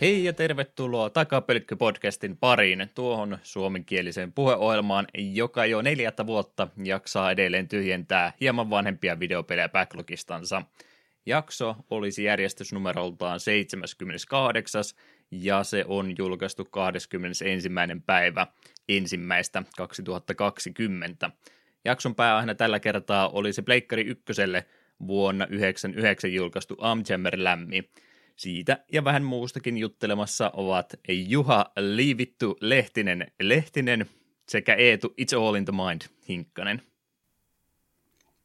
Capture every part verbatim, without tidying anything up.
Hei ja tervetuloa Takapölkky-podcastin pariin, tuohon suomenkieliseen puheohjelmaan, joka jo neljättä vuotta jaksaa edelleen tyhjentää hieman vanhempia videopelejä backlogistansa. Jakso olisi järjestysnumeroltaan seitsemänkymmentäkahdeksan ja se on julkaistu kahdeskymmenesensimmäinen päivä ensimmäistä kaksituhattakaksikymmentä. Jakson pääaiheena tällä kertaa oli se Pleikkari ykköselle vuonna yhdeksänkymmentäyhdeksän julkaistu Um Jammer Lammy. Siitä ja vähän muustakin juttelemassa ovat Juha Liivittu Lehtinen Lehtinen sekä Eetu It's All in the Mind Hinkkanen.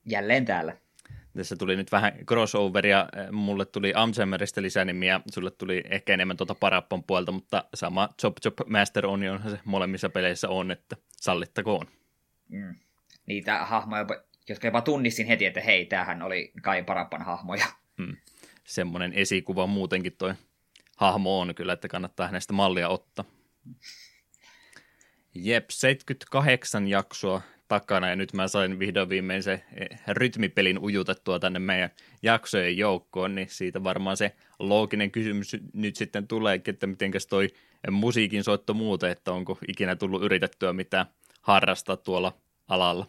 Jälleen täällä. Tässä tuli nyt vähän crossoveria. Mulle tuli Um Jammerista lisänimiä, sulle tuli ehkä enemmän tuota Parappan puolta, mutta sama Chop Chop Master on, jonhan se molemmissa peleissä on, että sallittakoon. Mm. Niitä hahmoja, jotka jopa tunnistin heti, että hei, tämähän oli Kai Parappan hahmoja. Mm. Semmoinen esikuva muutenkin toi hahmo on kyllä, että kannattaa hänestä mallia ottaa. Jep, seitsemänkymmentäkahdeksan jaksoa takana ja nyt mä sain vihdoin viimein se rytmipelin ujutettua tänne meidän jaksojen joukkoon, niin siitä varmaan se looginen kysymys nyt sitten tulee, että mitenkäs toi musiikin soitto muuten, että onko ikinä tullut yritettyä mitään harrastaa tuolla alalla.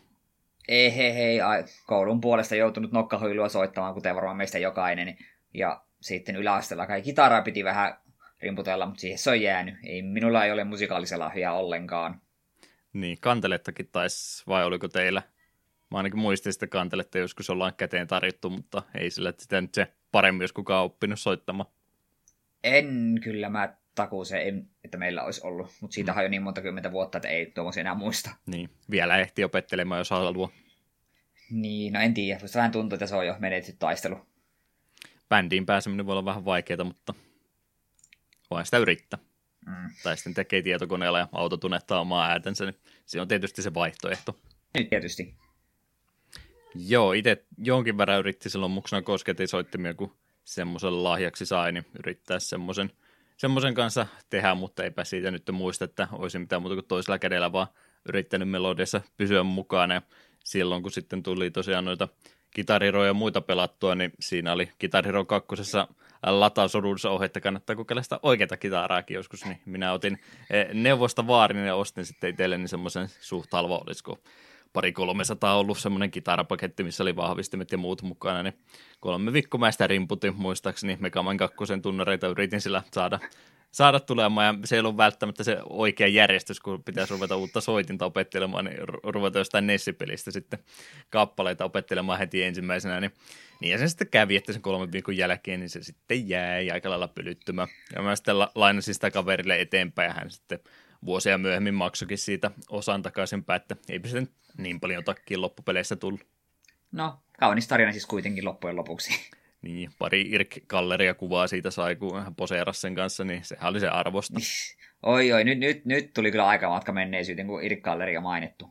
Ei, hei, hei, koulun puolesta joutunut nokkahuilua soittamaan, kuten varmaan meistä jokainen. Ja sitten yläasteella kai kitaraa piti vähän rimputella, mutta siihen se on jäänyt. Ei, minulla ei ole musikaalisella lahjaa ollenkaan. Niin, kantelettakin taisi, vai oliko teillä? Mä ainakin muistin sitä kanteletta, joskus ollaan käteen tarjottu, mutta ei sillä sitä nyt se paremmin, jos kukaan on oppinut soittamaan. En, kyllä mä takuuseen, että meillä olisi ollut. Mutta siitähän on jo niin monta kymmentä vuotta, että ei tuommoisia enää muista. Niin, vielä ehti opettelemaan, jos haluaa. Niin, no en tiedä. Vähän tuntuu, että se on jo menetetty taistelu. Bändiin pääseminen voi olla vähän vaikeaa, mutta voin sitä yrittää. Mm. Tai sitten tekee tietokoneella ja auto tunnettaa omaa ääntänsä, niin se on tietysti se vaihtoehto. Niin, tietysti. Joo, itse jonkin verran yritti silloin muksena kosketisoittimia, kun semmoisen lahjaksi sai, niin yrittää semmoisen semmoisen kanssa tehdään, mutta eipä siitä nyt muista, että olisi mitään muuta kuin toisella kädellä, vaan yrittänyt melodiassa pysyä mukana. Ja silloin, kun sitten tuli tosiaan noita kitariroja ja muita pelattua, niin siinä oli Kitariro kakkosessa latausoduudessa ohje, että kannattaa kokeilla sitä oikeata kitaraakin joskus. Niin minä otin neuvosta vaarin ja ostin sitten itselleni semmoisen suht halva, olisiko pari kolmesataa ollut semmoinen kitarapaketti, missä oli vahvistimet ja muut mukana, niin kolme viikkoa mä sitä rimputin muistaakseni, Mega Man kakkosen tunnareita yritin sillä saada, saada tulemaan, ja se ei ollut välttämättä se oikea järjestys, kun pitäisi ruveta uutta soitinta opettelemaan, niin ruveta jostain Nessipelistä sitten kappaleita opettelemaan heti ensimmäisenä, niin, niin ja se sitten kävi, että sen kolmen viikon jälkeen, niin se sitten jäi aika lailla pölyttymään, ja mä sitten lainasin sitä kaverille eteenpäin, ja hän sitten vuosia myöhemmin maksokin siitä osan takaisinpäin, että eipä sitten niin paljon takkiin loppupeleissä tullut. No, kaunis tarina siis kuitenkin loppujen lopuksi. Niin, pari Irk Galleria kuvaa siitä sai, kun hän poseerasi sen kanssa, niin sehän oli se arvosta. Oi, oi, nyt, nyt, nyt tuli kyllä aikamatka menneisyyteen, kun Irk Galleria mainittu.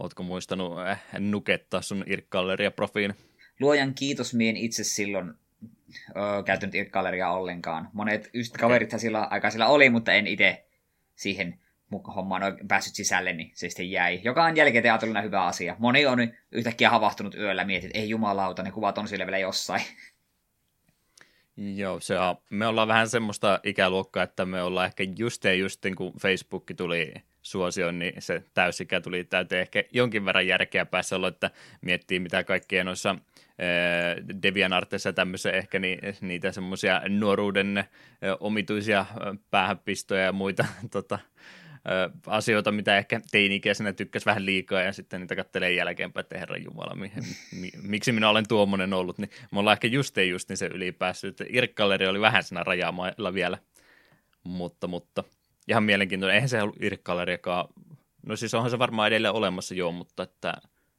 Ootko muistanut äh, nukettaa sun Irk Galleria-profiin? Luojan kiitos, mien itse silloin öö, käyttänyt Irk Galleriaa ollenkaan. Monet ystä kaverithan sillä aikaa sillä oli, mutta en itse siihen hommaan on päässyt sisälle, niin se sitten jäi. Joka on jälkeen teatrolina hyvä asia. Moni on yhtäkkiä havahtunut yöllä, mietit, ei jumalauta, ne kuvat on siellä vielä jossain. Joo, se on. Me ollaan vähän semmoista ikäluokkaa, että me ollaan ehkä just ja just, kun Facebook tuli suosioon, niin se täysikä tuli täyteen ehkä jonkin verran järkeä päässä olla, että miettii mitä kaikkea noissa DeviantArtissa ja tämmöisiä ehkä ni, niitä semmoisia nuoruuden omituisia päähänpistoja ja muita tota, asioita, mitä ehkä teini-ikäisenä tykkäsi vähän liikaa ja sitten niitä kattelee jälkeenpäin, että herran jumala, mi, mi, miksi minä olen tuommoinen ollut, niin me ollaan ehkä just ei just niin se yli päässyt. Irk Galleri oli vähän siinä rajaamailla vielä, mutta, mutta ihan mielenkiintoinen, eihän se ollut Irk Galleriakaan, no siis onhan se varmaan edelleen olemassa joo, mutta että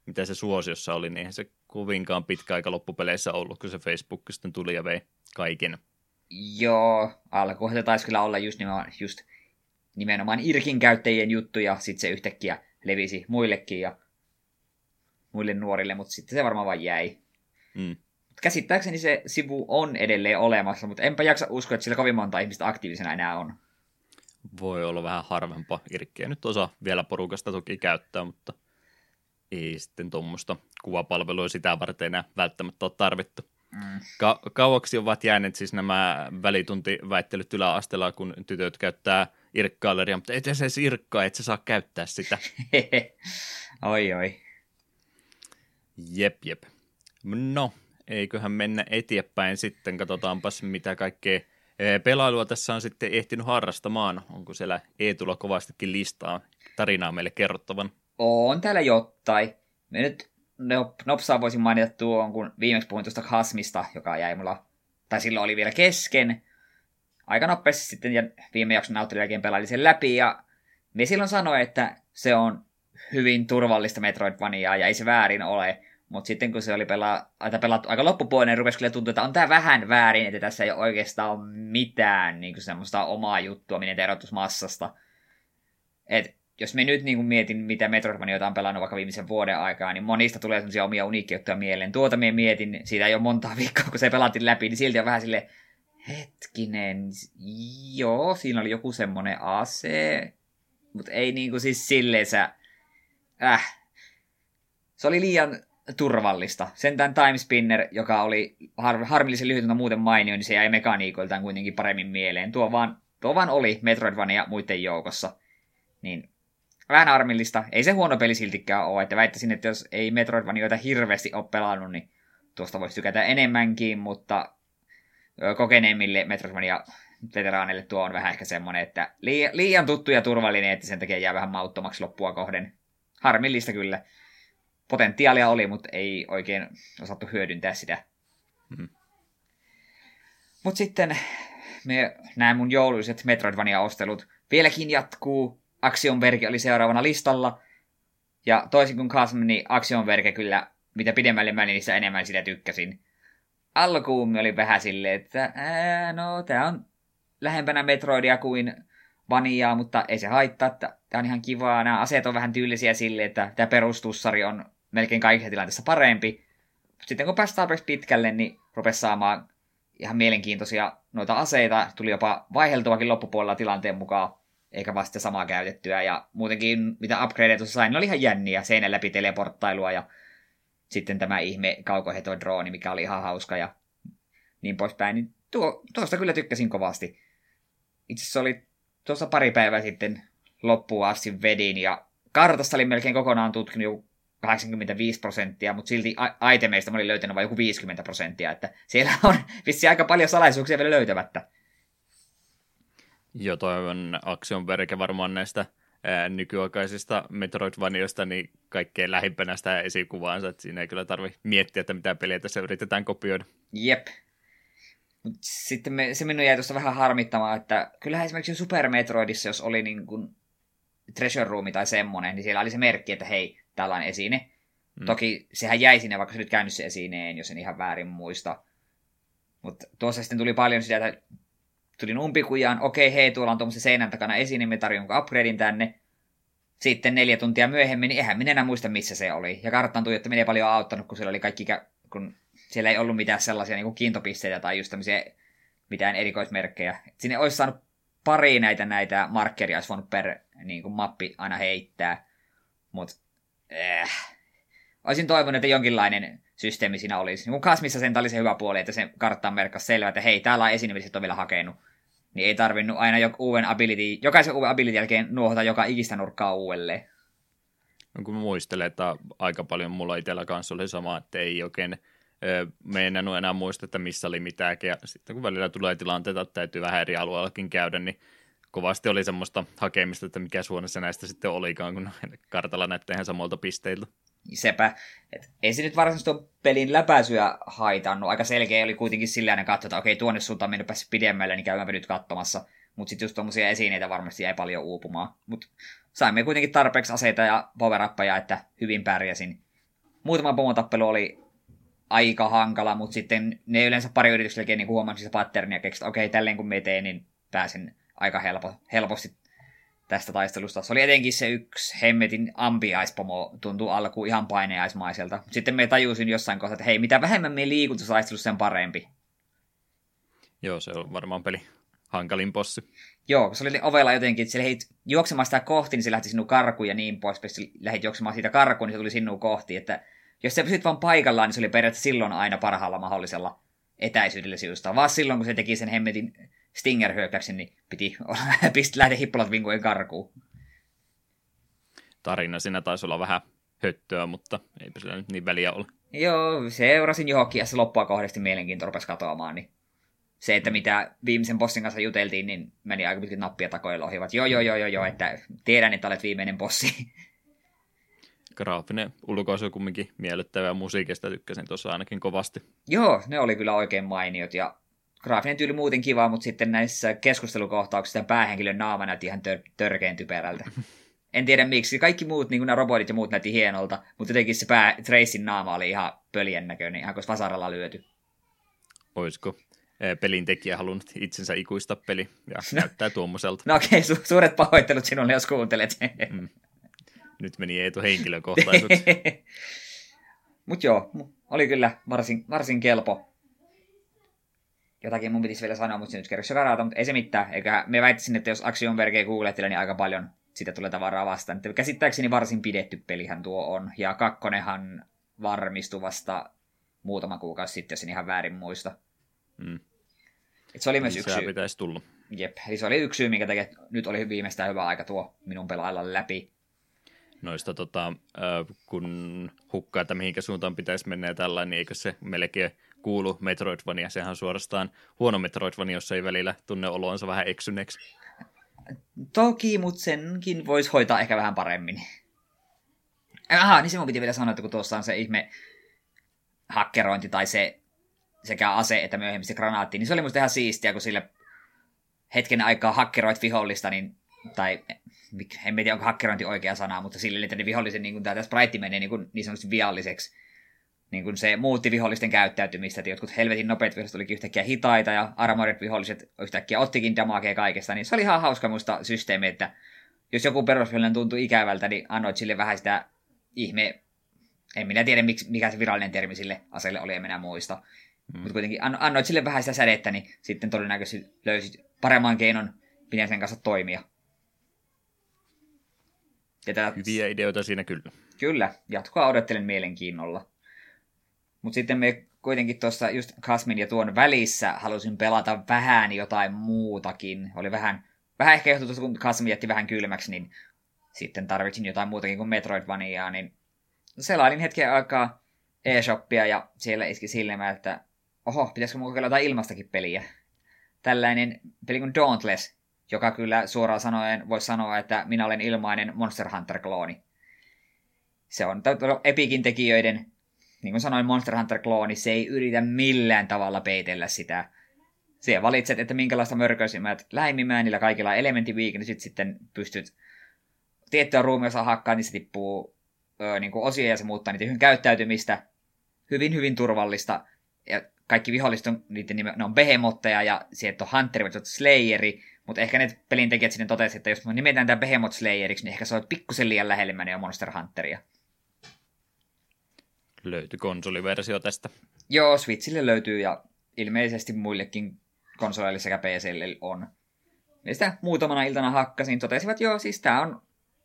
mitä se suosiossa oli, niin eihän se kovinkaan pitkä aika loppupeleissä ollut, kun se Facebook sitten tuli ja vei kaiken. Joo, alkuun se taisi kyllä olla just nimenomaan, just nimenomaan Irkin käyttäjien juttu, ja sitten se yhtäkkiä levisi muillekin ja muille nuorille, mutta sitten se varmaan vaan jäi. Mm. Käsittääkseni se sivu on edelleen olemassa, mutta enpä jaksa uskoa, että sillä kovin monta ihmistä aktiivisena enää on. voi olla vähän harvempaa. Irkkiä nyt osa vielä porukasta toki käyttää, mutta ei sitten tuommoista kuvapalvelua sitä varten enää välttämättä ole tarvittu. Mm. Ka- kauaksi ovat jääneet siis nämä välituntiväittelyt yläasteella, kun tytöt käyttää Irk Galleria, mutta ei tässä edes Irkkaa, et sä saa käyttää sitä. oi oi. Jep, jep. No, eiköhän mennä eteenpäin sitten. Katsotaanpas, mitä kaikkea pelailua tässä on sitten ehtinyt harrastamaan. Onko siellä Eetulla kovastikin listaa tarinaa meille kerrottavan? On täällä jotain. Me nyt nopsaa voisin mainita tuon, kun viimeksi puhuin tuosta Kasmista, joka jäi mulla, tai silloin oli vielä kesken. Aika nopeasti sitten ja viime jakson nautin jälkeen pelailin sen läpi, ja me silloin sanoin, että se on hyvin turvallista Metroidvaniaa, ja ei se väärin ole. Mutta sitten kun se oli pela- pelattu aika loppupuolinen, niin rupesi kyllä tuntua, että on tää vähän väärin, että tässä ei oikeastaan ole mitään niin kuin semmoista omaa juttua, minne te erottuisi massasta. Et jos me nyt niin kuin mietin, mitä Metroidvanioita on pelannut vaikka viimeisen vuoden aikaa, niin monista tulee semmoisia omia uniikkiuttuja mieleen. Tuota me mietin, siitä ei ole montaa viikkoa, kun se pelattiin läpi, niin silti on vähän silleen, hetkinen, joo, siinä oli joku semmoinen ase, mutta ei niinku siis silleen sä, äh, se oli liian turvallista. Sentään Time Spinner, joka oli har- harmillisen lyhyt, mutta muuten mainio, niin se jäi mekaniikoiltaan kuitenkin paremmin mieleen. Tuo vaan, tuo vaan oli Metroidvania muiden joukossa. Niin, vähän harmillista. Ei se huono peli siltikään ole, että väittäisin, että jos ei Metroidvanioita hirveästi ole pelannut, niin tuosta voisi tykätä enemmänkin, mutta kokeneemmille Metroidvania-veteraaneille tuo on vähän ehkä semmoinen, että liian tuttu ja turvallinen, että sen takia jää vähän mauttomaksi loppua kohden. Harmillista kyllä. Potentiaalia oli, mutta ei oikein osattu hyödyntää sitä. Mm. Mutta sitten me, nämä mun jouluiset Metroidvania-ostelut vieläkin jatkuu. Axiom Verge oli seuraavana listalla. Ja toisin kuin Kasm, niin Axiom Verge kyllä, mitä pidemmälle mä niissä enemmän sitä tykkäsin. Alkuun oli vähän silleen, että ää, no tää on lähempänä Metroidia kuin Vaniaa, mutta ei se haittaa, että tää on ihan kivaa. Nämä aseet on vähän tyylisiä silleen, että tää perustussari on melkein kaikissa tilanteissa parempi. Sitten kun päästään pitkälle, niin rupesi saamaan ihan mielenkiintoisia noita aseita. Tuli jopa vaiheltuakin loppupuolella tilanteen mukaan, eikä vasta samaa käytettyä. Ja muutenkin, mitä upgradeja tuossa sain, ne oli ihan jänniä. Seinän läpi teleporttailua ja sitten tämä ihme kaukohetodrooni, mikä oli ihan hauska ja niin poispäin. Niin tuo, tuosta kyllä tykkäsin kovasti. Itse asiassa oli tuossa pari päivää sitten loppuun asti vedin ja kartasta oli melkein kokonaan tutkinut joku kahdeksankymmentäviisi prosenttia, mutta silti a- itemeistä mä olin löytänyt vain joku viisikymmentä prosenttia. Että siellä on vissiin aika paljon salaisuuksia vielä löytämättä. Joo, toi on Axiom Verge varmaan näistä Ää, nykyaikaisista Metroidvanioista niin kaikkein lähimpänä sitä esikuvaansa, että siinä ei kyllä tarvitse miettiä, että mitä peliä tässä yritetään kopioida. Jep. Sitten me, se minun jäi tuosta vähän harmittamaan, että kyllähän esimerkiksi Super Metroidissa, jos oli niin kuin Treasure Room tai semmoinen, niin siellä oli se merkki, että hei, täällä on esine. Mm. Toki sehän jäi sinne, vaikka se nyt käynyt se esineen, jos en ihan väärin muista. Mutta tuossa sitten tuli paljon sitä, että tulin umpikujaan, okei, hei, tuolla on tuommoisen seinän takana esine, me tarjonko upgradein tänne. Sitten neljä tuntia myöhemmin, niin eihän minä enää muista, missä se oli. Ja karttaan tuijottaminen ei paljon auttanut, kun siellä, oli kaikki, kun siellä ei ollut mitään sellaisia niin kuin kiintopisteitä tai just tämmöisiä mitään erikoismerkkejä. Et sinne olisi saanut pari näitä, näitä markkeria, olisi voinut per niin kuin mappi aina heittää. Mutta äh. olisin toivonut, että jonkinlainen systeemi siinä olisi. Niin kun Kasmissa sen oli se hyvä puoli, että se karttaan merkkasi selvä, että hei, täällä on esine, mitä on vielä hakenut. Niin ei tarvinnut aina jok- uuden ability, jokaisen uuden ability jälkeen nuohota joka ikistä nurkkaa uudelleen. Kun muistelen, että aika paljon mulla itsellä kanssa oli sama, että ei oikein ö, meinannut enää muista, että missä oli mitäänkin. Ja sitten kun välillä tulee tilanteita, että täytyy vähän eri alueellakin käydä, niin kovasti oli semmoista hakemista, että mikä suunnassa näistä sitten olikaan, kun kartalla näyttää ihan samalta pisteiltä. Sepä. Et ei se nyt varsinaisesti tuon pelin läpäisyä haitannut. Aika selkeä oli kuitenkin sillä aina katsoa, että okei, tuonne suuntaan mennyt päässyt pidemmälle, niin käydäänpä nyt katsomassa. Mutta sitten just tuommoisia esineitä varmasti jäi paljon uupumaan. Mutta saimme kuitenkin tarpeeksi aseita ja power-uppeja, että hyvin pärjäsin. Muutama pomotappelu oli aika hankala, mutta sitten ne yleensä pari yrityksen jälkeen niin huomannut sitä patternia keksivät, okei, tälleen kun me teen, niin pääsen aika helpo, helposti tästä taistelusta. Se oli etenkin se yksi hemmetin ampiaispomo, tuntuu alkuun ihan paineaismaiselta. Sitten me tajusin jossain kohtaa, että hei, mitä vähemmän me liikutus taistelussa, sen parempi. Joo, se on varmaan peli hankalin bossi. Joo, se oli ovella jotenkin, että se lähdit juoksemaan sitä kohti, niin se lähti sinun karkuun ja niin pois. Se lähdit juoksemaan siitä karkuun, niin se tuli sinun kohti. Että jos sä pysyt vaan paikallaan, niin se oli periaatteessa silloin aina parhaalla mahdollisella etäisyydellä sinusta. Vaan silloin, kun se teki sen hemmetin Stinger-hyökkäyksen, niin piti lähteä hippulat vinkujen karkuun. Tarina siinä taisi olla vähän höttöä, mutta eipä sillä nyt niin väliä ole. Joo, seurasin johonkin ja se loppua kohdasti mielenkiinto rupesi katoamaan, niin se, että mitä viimeisen bossin kanssa juteltiin, niin meni aika pitkin nappia takoilla ohi. Joo, joo, joo, joo, joo, että tiedän, että olet viimeinen bossi. Graafinen ulkoasu kumminkin miellyttävä ja musiikista tykkäsin tuossa ainakin kovasti. Joo, ne oli kyllä oikein mainiot ja graafinen tyyli muuten kiva, mutta sitten näissä keskustelukohtauksissa päähenkilön naama näytti ihan tör- törkeen typerältä. En tiedä miksi. Kaikki muut, niin kuin nämä robotit ja muut näytti hienolta, mutta jotenkin se pää Tracyn naama oli ihan pöljän näköinen, ihan kuin vasaralla lyöty. Olisiko pelintekijä halunnut itsensä ikuista peli ja näyttää tuommoiselta? No okei, okay, su- suuret pahoittelut sinulle, jos kuuntelet. Mm. Nyt meni Eetu henkilökohtaisuksi. Mutta joo, oli kyllä varsin, varsin kelpo. Jotakin mun pitisi vielä sanoa, mutta se nyt kerroksessa karata, mutta ei se mitään. Eiköhän, me väittäisin, että jos Axiom Vergea googlettelee, niin aika paljon sitä tulee tavaraa vastaan. Että käsittääkseni varsin pidetty pelihan tuo on. Ja kakkonenhan varmistui vasta muutama kuukausi sitten, jos en ihan väärin muista. Mm. Et se oli myös yksi syy. Pitäisi tulla. Jep, eli se oli yksi syy, minkä takia nyt oli viimeistään hyvä aika tuo minun pelailla läpi. Noista, tota, kun hukkaa, että mihinkä suuntaan pitäisi mennä ja tällainen, niin eikö se melkein kuulu Metroidvania? Sehän on suorastaan huono Metroidvania, jossa ei välillä tunne oloonsa vähän eksyneeksi. Toki, mutta senkin voisi hoitaa ehkä vähän paremmin. Aha, niin se mun piti vielä sanoa, että kun tuossa on se ihme hakkerointi tai se sekä ase että myöhemmin se granaatti, niin se oli musta ihan siistiä, kun sillä hetken aikaa hakkeroit vihollista, niin, tai en tiedä onko hakkerointi oikea sana, mutta sillä että ne vihollisen, niin kuin tämä sprite menee niin, kuin, niin sanotusti vialliseksi, niin kuin se muutti vihollisten käyttäytymistä, että jotkut helvetin nopeat viholliset olikin yhtäkkiä hitaita ja armored viholliset yhtäkkiä ottikin damagea kaikesta, niin se oli ihan hauska musta systeemi, että jos joku perusvihollinen tuntui ikävältä, niin annoit sille vähän sitä ihme, en minä tiedä mikä se virallinen termi sille aseelle oli, en minä muista, mm. mutta kuitenkin annoit sille vähän sitä sädettä, niin sitten todennäköisesti löysit paremman keinon sen kanssa toimia. Tätä... Hyviä ideoita siinä kyllä. Kyllä, jatkoa odottelen mielenkiinnolla. Mutta sitten me kuitenkin tuossa just Kasmin ja tuon välissä halusin pelata vähän jotain muutakin. Oli vähän, vähän ehkä johtunut, kun Kasmi jätti vähän kylmäksi, niin sitten tarvitsin jotain muutakin kuin Metroidvaniaa, niin selailin hetken aikaa eShoppia ja siellä iski silmään, että oho, pitäisikö mun kokeilla jotain ilmastakin peliä. Tällainen peli kuin Dauntless, joka kyllä suoraan sanoen voisi sanoa, että minä olen ilmainen Monster Hunter-klooni. Se on Epicin tekijöiden, niin kuin sanoin, Monster Hunter-klooni, se ei yritä millään tavalla peitellä sitä. Siellä valitset, että minkälaista mörköisimät lähimimään, niillä kaikilla elementtiviikin, sitten pystyt tiettyä ruumiossa hakkaan, niin se tippuu ö, niin kuin osia ja se muuttaa niiden käyttäytymistä. Hyvin, hyvin turvallista. Ja kaikki viholliset on, niiden nime, ne on behemotteja ja sieltä on Hunter, mutta Slayeri. Mutta ehkä ne pelintekijät sitten totesivat, että jos me nimetään tämä Behemoth Slayeriksi, niin ehkä se on pikkusen liian lähelle menee Monster Hunteria. Löytyi konsoliversio tästä. Joo, Switchille löytyy ja ilmeisesti muillekin konsoleille sekä P C:lle on. Ja sitä muutamana iltana hakkasin, totesivat, että joo, siis tämä on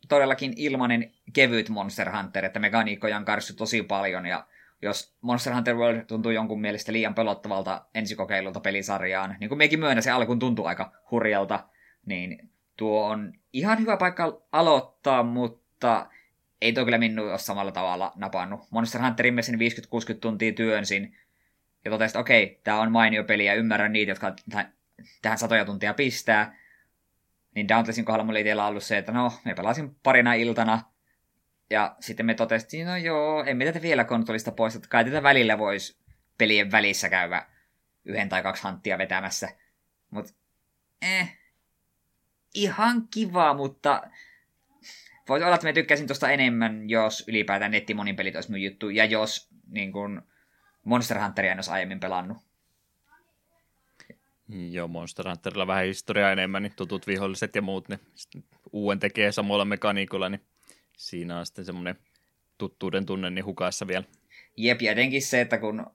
todellakin ilmainen kevyt Monster Hunter, että mekaniikkoja on karssut tosi paljon ja jos Monster Hunter World tuntuu jonkun mielestä liian pelottavalta ensikokeilulta pelisarjaan, niin kuin mekin myönnä se alkuun tuntuu aika hurjalta, niin tuo on ihan hyvä paikka aloittaa, mutta ei tuo kyllä minun ole samalla tavalla napannut. Monster Hunterin me sen viisikymmentä kuusikymmentä tuntia työnsin ja totesin, että okei, tämä on mainio peli ja ymmärrän niitä, jotka tähän satoja tuntia pistää. Niin Dauntlessin kohdalla mulla ei tiellä ollut se, että no, me pelasin parina iltana. Ja sitten me totesimme, no joo, emme tätä vielä kontrollista pois, että kai tätä välillä voisi pelien välissä käydä yhden tai kaksi hanttia vetämässä. Mutta eh, ihan kiva, mutta voisi olla, että me tykkäisin tuosta enemmän, jos ylipäätään nettimonin pelit olisi mun juttu, ja jos niin kun Monster Hunteria en olisi aiemmin pelannut. Joo, Monster Hunterilla vähän historiaa enemmän, niin tutut viholliset ja muut, ne uuden tekee samoilla mekaniikoilla, niin siinä on sitten semmoinen tuttuuden tunne niin hukassa vielä. Jep, ja etenkin se, että kun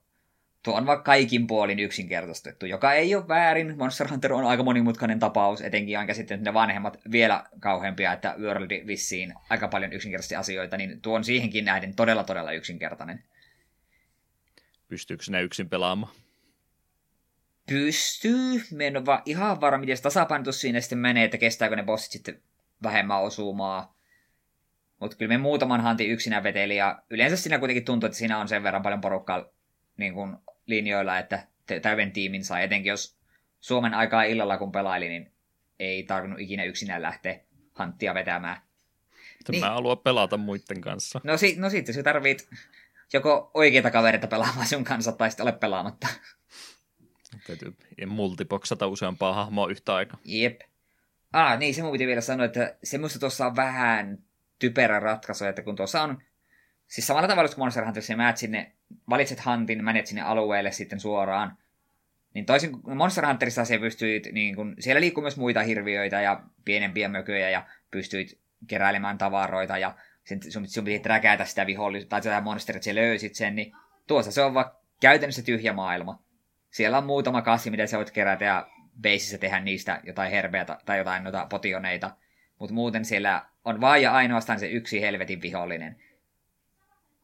Tuo on vaikka kaikin puolin yksinkertaistettu, joka ei ole väärin. Monster Hunter on aika monimutkainen tapaus, etenkin aika sitten ne vanhemmat vielä kauheampia, että Worldi vissiin aika paljon yksinkertaisia asioita, niin tuo on siihenkin nähden todella todella yksinkertainen. Pystyykö sinä yksin pelaamaan? Pystyy. Me en ole vaan ihan varma, miten se tasapainotus siinä sitten menee, että kestääkö ne bossit sitten vähemmän osumaa. Mutta kyllä me muutaman hantin yksinä veteli, ja yleensä siinä kuitenkin tuntuu, että siinä on sen verran paljon porukkaa niin kuin linjoilla, että täyden tiimin sai. Etenkin jos Suomen aikaa illalla kun pelaili, niin ei tarvinnut ikinä yksinään lähteä hanttia vetämään. Tämä niin, haluaa pelata muiden kanssa. No, si- no sitten sä tarvit joko oikeita kavereita pelaamaan sun kanssa, tai sitten ole pelaamatta. Täytyy multiboksata useampaa hahmoa yhtä aikaa. Jep. Ah, niin, se mun piti vielä sanoa, että se minusta tuossa on vähän typerä ratkaisu, että kun tuossa on, siis samalla tavalla kuin Monster Hunterissa, niin sinne, valitset hantin, menet sinne alueelle sitten suoraan. Niin toisin kuin Monster Hunterissa se pystyit, niin kun, siellä liikkuu myös muita hirviöitä ja pienempiä mököjä ja pystyit keräilemään tavaroita ja sun, sun piti räkätä sitä vihollista tai sitä monsteria, että sä löysit sen, niin tuossa se on vaan käytännössä tyhjä maailma. Siellä on muutama kassi, mitä sä voit kerätä ja beisissä tehdä niistä jotain herbeä tai jotain noita potioneita. Mutta muuten siellä on vaan ja ainoastaan se yksi helvetin vihollinen.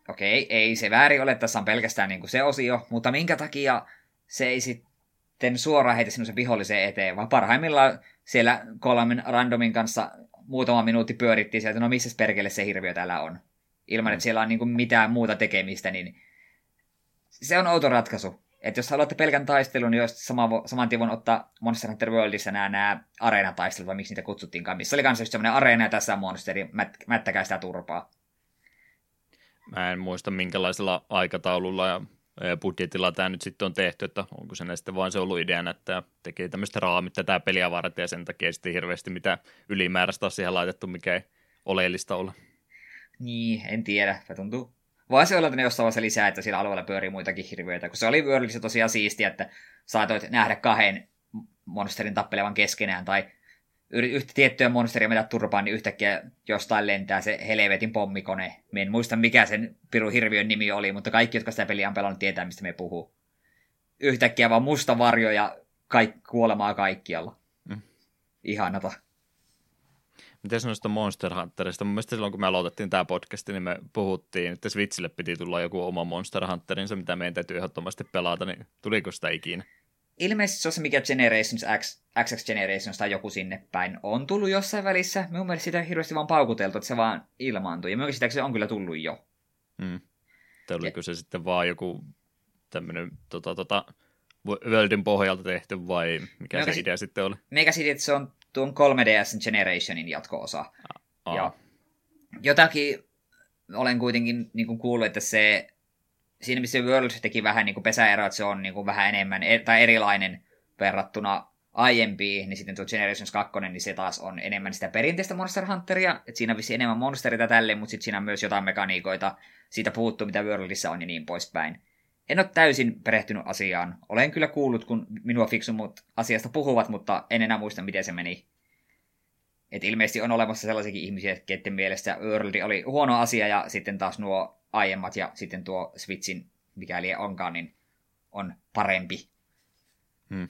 Okei, ei se väärin ole, tässä on pelkästään niinku se osio, mutta minkä takia se ei sitten suoraan heitä sinun se viholliseen eteen, vaan parhaimmillaan siellä kolmen randomin kanssa muutama minuutti pyörittiin sieltä, no missäs perkele se hirviö täällä on. Ilman, että siellä on niinku mitään muuta tekemistä, niin se on outo ratkaisu. Että jos haluatte pelkän taistelun, niin jos sama, saman tien voin ottaa Monster Hunter Worldissa nämä, nämä areenataistelut, vai miksi niitä kutsuttiinkaan, missä oli kanssa just semmoinen areena ja tässä on monsteri, mät, mättäkää sitä turpaa. Mä en muista minkälaisella aikataululla ja budjetilla tämä nyt sitten on tehty, että onko se sitten vaan se ollut ideana, että tekee tämmöistä raamit tätä peliä varten ja sen takia sitten hirveästi mitä ylimääräistä on siihen laitettu, mikä ei oleellista olla. Niin, en tiedä, se tuntuu. Vaan se olla jossain vaiheessa lisää, että sillä alueella pyörii muitakin hirviöitä, kun se oli Worldissa tosiaan siistiä, että saatoit nähdä kahden monsterin tappelevan keskenään, tai yhtä tiettyä monsteria mennä turpaan, niin yhtäkkiä jostain lentää se helvetin pommikone. Mä en muista, mikä sen pirun hirviön nimi oli, mutta kaikki, jotka sitä peliä on pelannut, tietää, mistä me puhuu. Yhtäkkiä vaan musta varjo ja kaik- kuolemaa kaikkialla. Mm. Ihanata. Miten noista Monster Hunterista? Mun mielestä silloin, kun me aloitettiin tämä podcasti, niin me puhuttiin, että Switchille piti tulla joku oma Monster Hunterinsa, mitä meidän täytyy ehdottomasti pelata, niin tuliko sitä ikinä? Ilmeisesti se on se, mikä Generations X, X X Generations tai joku sinne päin on tullut jossain välissä. Minun mielestä sitä hirveästi vaan paukuteltu, että se vaan ilmaantui. Ja minun mielestä se on kyllä tullut jo. Hmm. Oliko ja se sitten vaan joku tämmöinen tota, tota, Worldin pohjalta tehty vai mikä se idea sitten oli? Minä käsitin, että se on tuon kolme D S Generationin jatko-osa. Ah. Ja jotakin olen kuitenkin niin kuin kuullut, että se siinä missä World teki vähän niin kuin pesäero, että se on niin kuin vähän enemmän tai erilainen verrattuna aiempiin, niin sitten tuo Generations kaksi, niin se taas on enemmän sitä perinteistä Monster Hunteria, että siinä on vissi enemmän monsterita tälle, mutta sitten siinä on myös jotain mekaniikoita, siitä puuttuu mitä Worldissa on ja niin poispäin. En ole täysin perehtynyt asiaan. Olen kyllä kuullut, kun minua fiksumut asiasta puhuvat, mutta en enää muista, miten se meni. Et ilmeisesti on olemassa sellaisiakin ihmisiä, keiden mielestä World oli huono asia, ja sitten taas nuo aiemmat ja sitten tuo Switchin, mikäli onkaan, niin on parempi. Hmm.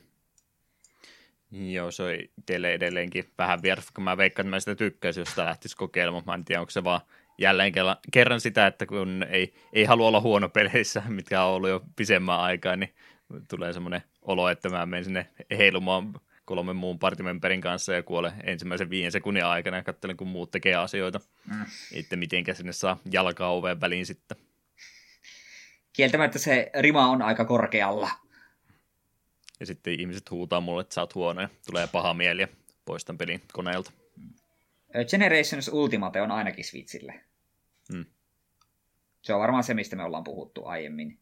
Joo, se oli teille edelleenkin vähän vieressä, kun mä veikkaan, että mä sitä tykkäisin, jos sitä lähtisi kokeilemaan. Mä en tiedä, onko se vaan jälleen kerran sitä, että kun ei, ei halua olla huono peleissä, mitkä on ollut jo pisemmän aikaa, niin tulee semmoinen olo, että mä menen sinne heilumaan kolmen muun partimemperin kanssa ja kuolen ensimmäisen viiden sekunnin aikana ja katselen, kun muut tekee asioita, mm. että mitenkä sinne saa jalkaa oveen väliin sitten. Kieltämättä se rima on aika korkealla. Ja sitten ihmiset huutaa mulle, että sä oot huono ja tulee paha mieli ja poistan pelin koneelta. Generations Ultimate on ainakin Switchille. Hmm. Se on varmaan se, mistä me ollaan puhuttu aiemmin.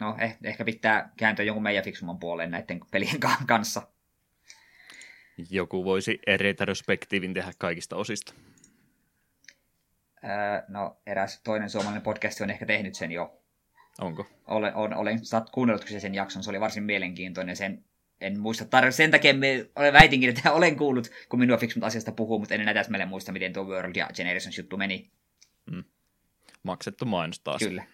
No, eh, ehkä pitää kääntyä jonkun meidän fiksumman puoleen näiden pelien kanssa. Joku voisi retrospektiivin tehdä kaikista osista. Öö, no, eräs toinen suomalainen podcast on ehkä tehnyt sen jo. Onko? Olen, on, olen kuunnellut sen jakson, se oli varsin mielenkiintoinen sen. En muista tarvitse. Sen takia me väitinkin, että olen kuullut, kun minua fiksumut asiasta puhuu, mutta en enää täsmälleen muista, miten tuo World ja Generations juttu meni. Mm. Maksettu mainos taas. Kyllä.